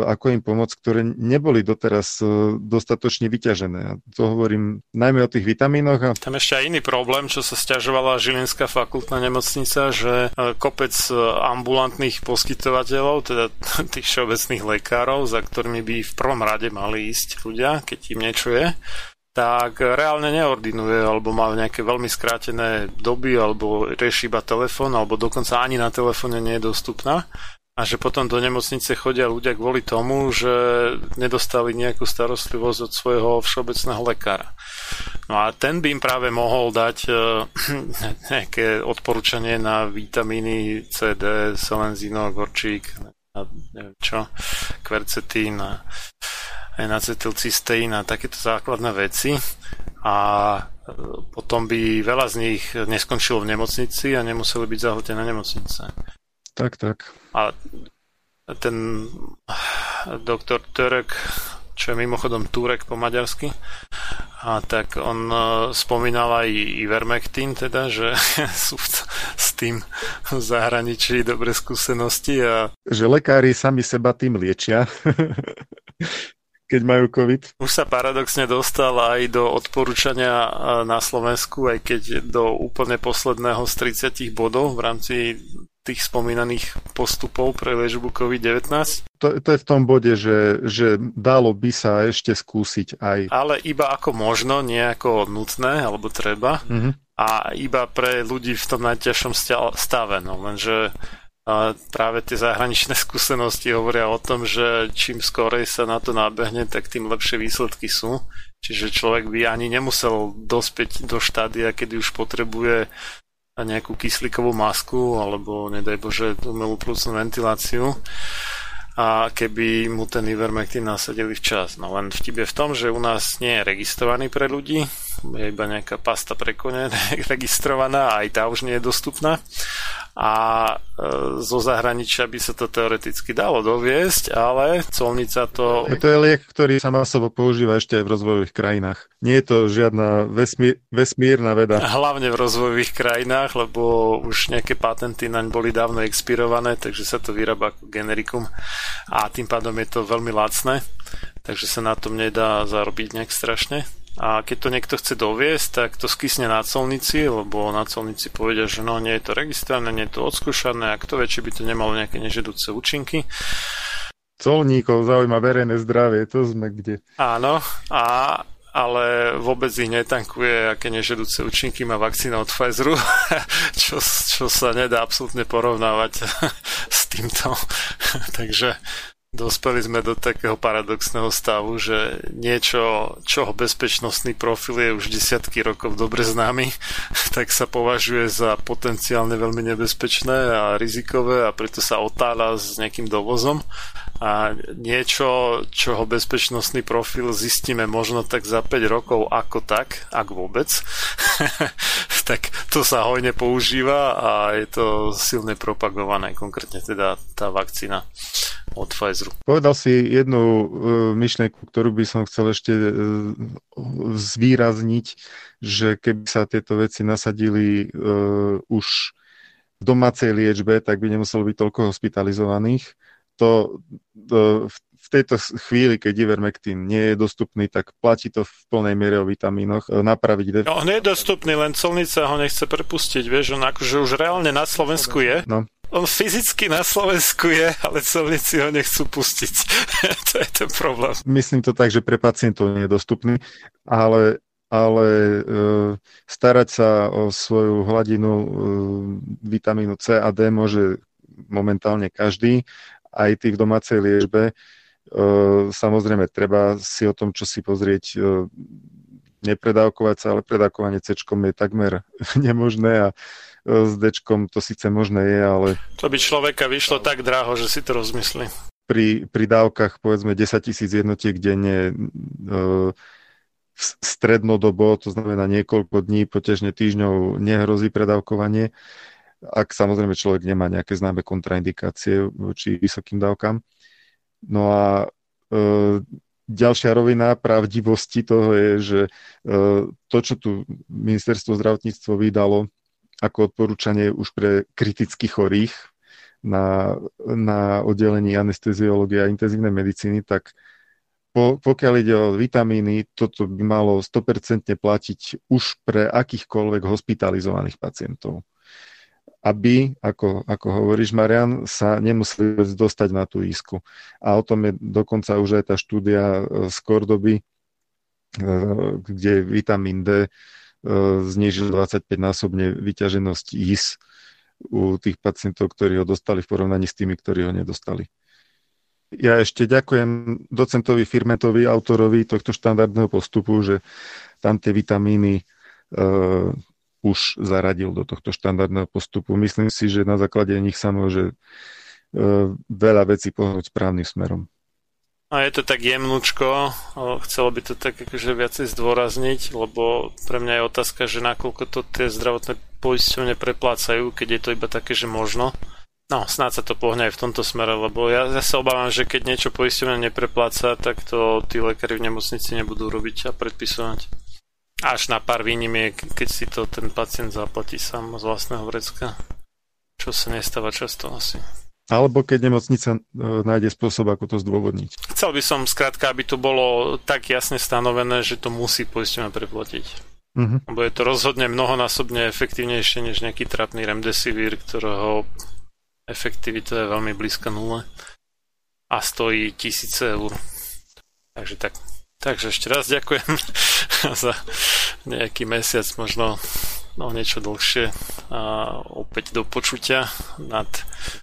ako im pomôcť, ktoré neboli doteraz dostatočne vyťažené. A to hovorím najmä o tých vitamínoch. A... Tam ešte aj iný problém, čo sa sťažovala Žilinská fakultná nemocnica, že kopec ambulantných poskytovateľov, teda tých všeobecných lekárov, za ktorými by v prvom rade mali ísť ľudia, keď im niečo je, tak reálne neordinuje, alebo má nejaké veľmi skrátené doby, alebo rieši iba telefón, alebo dokonca ani na telefóne nie je dostupná. A že potom do nemocnice chodia ľudia kvôli tomu, že nedostali nejakú starostlivosť od svojho všeobecného lekára. No a ten by im práve mohol dať nejaké odporúčanie na vitamíny C, D, selenzino, horčík, a neviem čo, kvercetín a enacetylcysteín a takéto základné veci. A potom by veľa z nich neskončilo v nemocnici a nemuseli byť zahltené nemocnice. Tak, tak. A ten doktor Terek, čo je mimochodom Turek po maďarsky, a tak on spomínal aj Ivermectin, teda, že sú s tým v zahraničí dobre skúsenosti. A... Že lekári sami seba tým liečia, keď majú COVID. Už sa paradoxne dostal aj do odporúčania na Slovensku, aj keď do úplne posledného z tridsiatich bodov v rámci tých spomínaných postupov pre liečbu COVID devätnásť. To, to je v tom bode, že, že dalo by sa ešte skúsiť aj... Ale iba ako možno, nie ako nutné, alebo treba. Mm-hmm. A iba pre ľudí v tom najťažšom stave. No, lenže práve tie zahraničné skúsenosti hovoria o tom, že čím skorej sa na to nábehne, tak tým lepšie výsledky sú. Čiže človek by ani nemusel dospieť do štádia, kedy už potrebuje a nejakú kyslíkovú masku alebo, nedaj Bože, umelú plúcnú ventiláciu a keby mu ten Ivermectin nasadili včas. No len vtip je v tom, že u nás nie je registrovaný pre ľudí, je iba nejaká pasta pre kone registrovaná a aj tá už nie je dostupná a zo zahraničia by sa to teoreticky dalo doviesť, ale colnica to... To je liek, ktorý sa masovo používa ešte aj v rozvojových krajinách. Nie je to žiadna vesmír, vesmírna veda. Hlavne v rozvojových krajinách, lebo už nejaké patenty naň boli dávno expirované, takže sa to vyrába ako generikum a tým pádom je to veľmi lacné, takže sa na tom nedá zarobiť nejak strašne. A keď to niekto chce doviesť, tak to skysne na colnici, lebo na colnici povedia, že no, nie je to registrované, nie je to odskúšané a kto vie, či by to nemalo nejaké nežedúce účinky. Colníkov zaujíma verejné zdravie, to sme kde. Áno, a, ale vôbec ich netankuje, aké nežedúce účinky má vakcína od Pfizeru, čo, čo sa nedá absolútne porovnávať s týmto. Takže... Dospeli sme do takého paradoxného stavu, že niečo, čoho bezpečnostný profil je už desiatky rokov dobre známy, tak sa považuje za potenciálne veľmi nebezpečné a rizikové a preto sa otáľa s nejakým dovozom. A niečo, čoho bezpečnostný profil zistíme možno tak za päť rokov ako tak, ak vôbec, tak to sa hojne používa a je to silne propagované, konkrétne teda tá vakcína od Pfizeru. Povedal si jednu uh, myšlienku, ktorú by som chcel ešte uh, zvýrazniť, že keby sa tieto veci nasadili uh, už v domácej liečbe, tak by nemuselo byť toľko hospitalizovaných. To v tejto chvíli, keď ivermektín nie je dostupný, tak platí to v plnej miere o vitamínoch. Napraviť... No, on je dostupný, len colnica ho nechce prepustiť, vieš, on akože už reálne na Slovensku je. No. On fyzicky na Slovensku je, ale colníci ho nechcú pustiť. To je ten problém. Myslím to tak, že pre pacientov nie je dostupný, ale, ale e, starať sa o svoju hladinu e, vitamínu C a D môže momentálne každý, aj tí v domácej liečbe. E, samozrejme, treba si o tom, čo si pozrieť, e, nepredávkovať sa, ale predávkovanie C-čkom je takmer nemožné a s D-čkom to síce možné je, ale... To by človeka vyšlo tak draho, že si to rozmyslí. Pri, pri dávkach, povedzme, desaťtisíc jednotiek denne e, strednodobo, to znamená niekoľko dní, potežne týždňov, nehrozí predávkovanie, ak samozrejme človek nemá nejaké známe kontraindikácie voči vysokým dávkam. No a e, ďalšia rovina pravdivosti toho je, že e, to, čo tu ministerstvo zdravotníctva vydalo ako odporúčanie už pre kriticky chorých na, na oddelení anesteziológie a intenzívnej medicíny, tak po, pokiaľ ide o vitamíny, toto by malo sto percent platiť už pre akýchkoľvek hospitalizovaných pacientov. Aby, ako, ako hovoríš, Marian, sa nemuseli dostať na tú isku. A o tom je dokonca už aj tá štúdia z Kordoby, kde vitamín D znížil dvadsaťpäťnásobne vyťaženosť í es u tých pacientov, ktorí ho dostali v porovnaní s tými, ktorí ho nedostali. Ja ešte ďakujem docentovi Firmetovi, autorovi tohto štandardného postupu, že tam tie vitamíny e, už zaradil do tohto štandardného postupu. Myslím si, že na základe nich sa môže e, veľa vecí pohnúť správnym smerom. A je to tak jemnúčko, chcelo by to tak akože viacej zdôrazniť, lebo pre mňa je otázka, že nakoľko to tie zdravotné poisťovne preplácajú, keď je to iba také, že možno. No, snáď sa to pohne aj v tomto smere, lebo ja, ja sa obávam, že keď niečo poisťovne neprepláca, tak to tí lekári v nemocnici nebudú robiť a predpisovať. Až na pár výnimiek, keď si to ten pacient zaplatí sám z vlastného vrecka, čo sa nestáva často asi. Alebo keď nemocnica nájde spôsob, ako to zdôvodniť. Chcel by som skrátka, aby to bolo tak jasne stanovené, že to musí poistenie preplatiť. Uh-huh. Lebo je to rozhodne mnohonásobne efektívnejšie než nejaký trápny remdesivír, ktorého efektivita je veľmi blízka nule a stojí tisíce eur. Takže tak. Takže ešte raz ďakujem za nejaký mesiac, možno... No, niečo dlhšie a opäť do počutia nad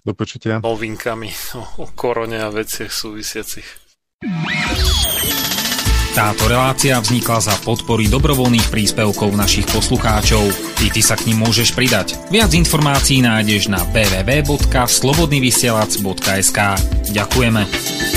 do počutia. Novinkami o korone a veciach súvisiacich. Táto relácia vznikla za podpory dobrovoľných príspevkov našich poslucháčov. I ty sa k nim môžeš pridať. Viac informácií nájdeš na w w w bodka slobodnyvysielac bodka es ka. Ďakujeme.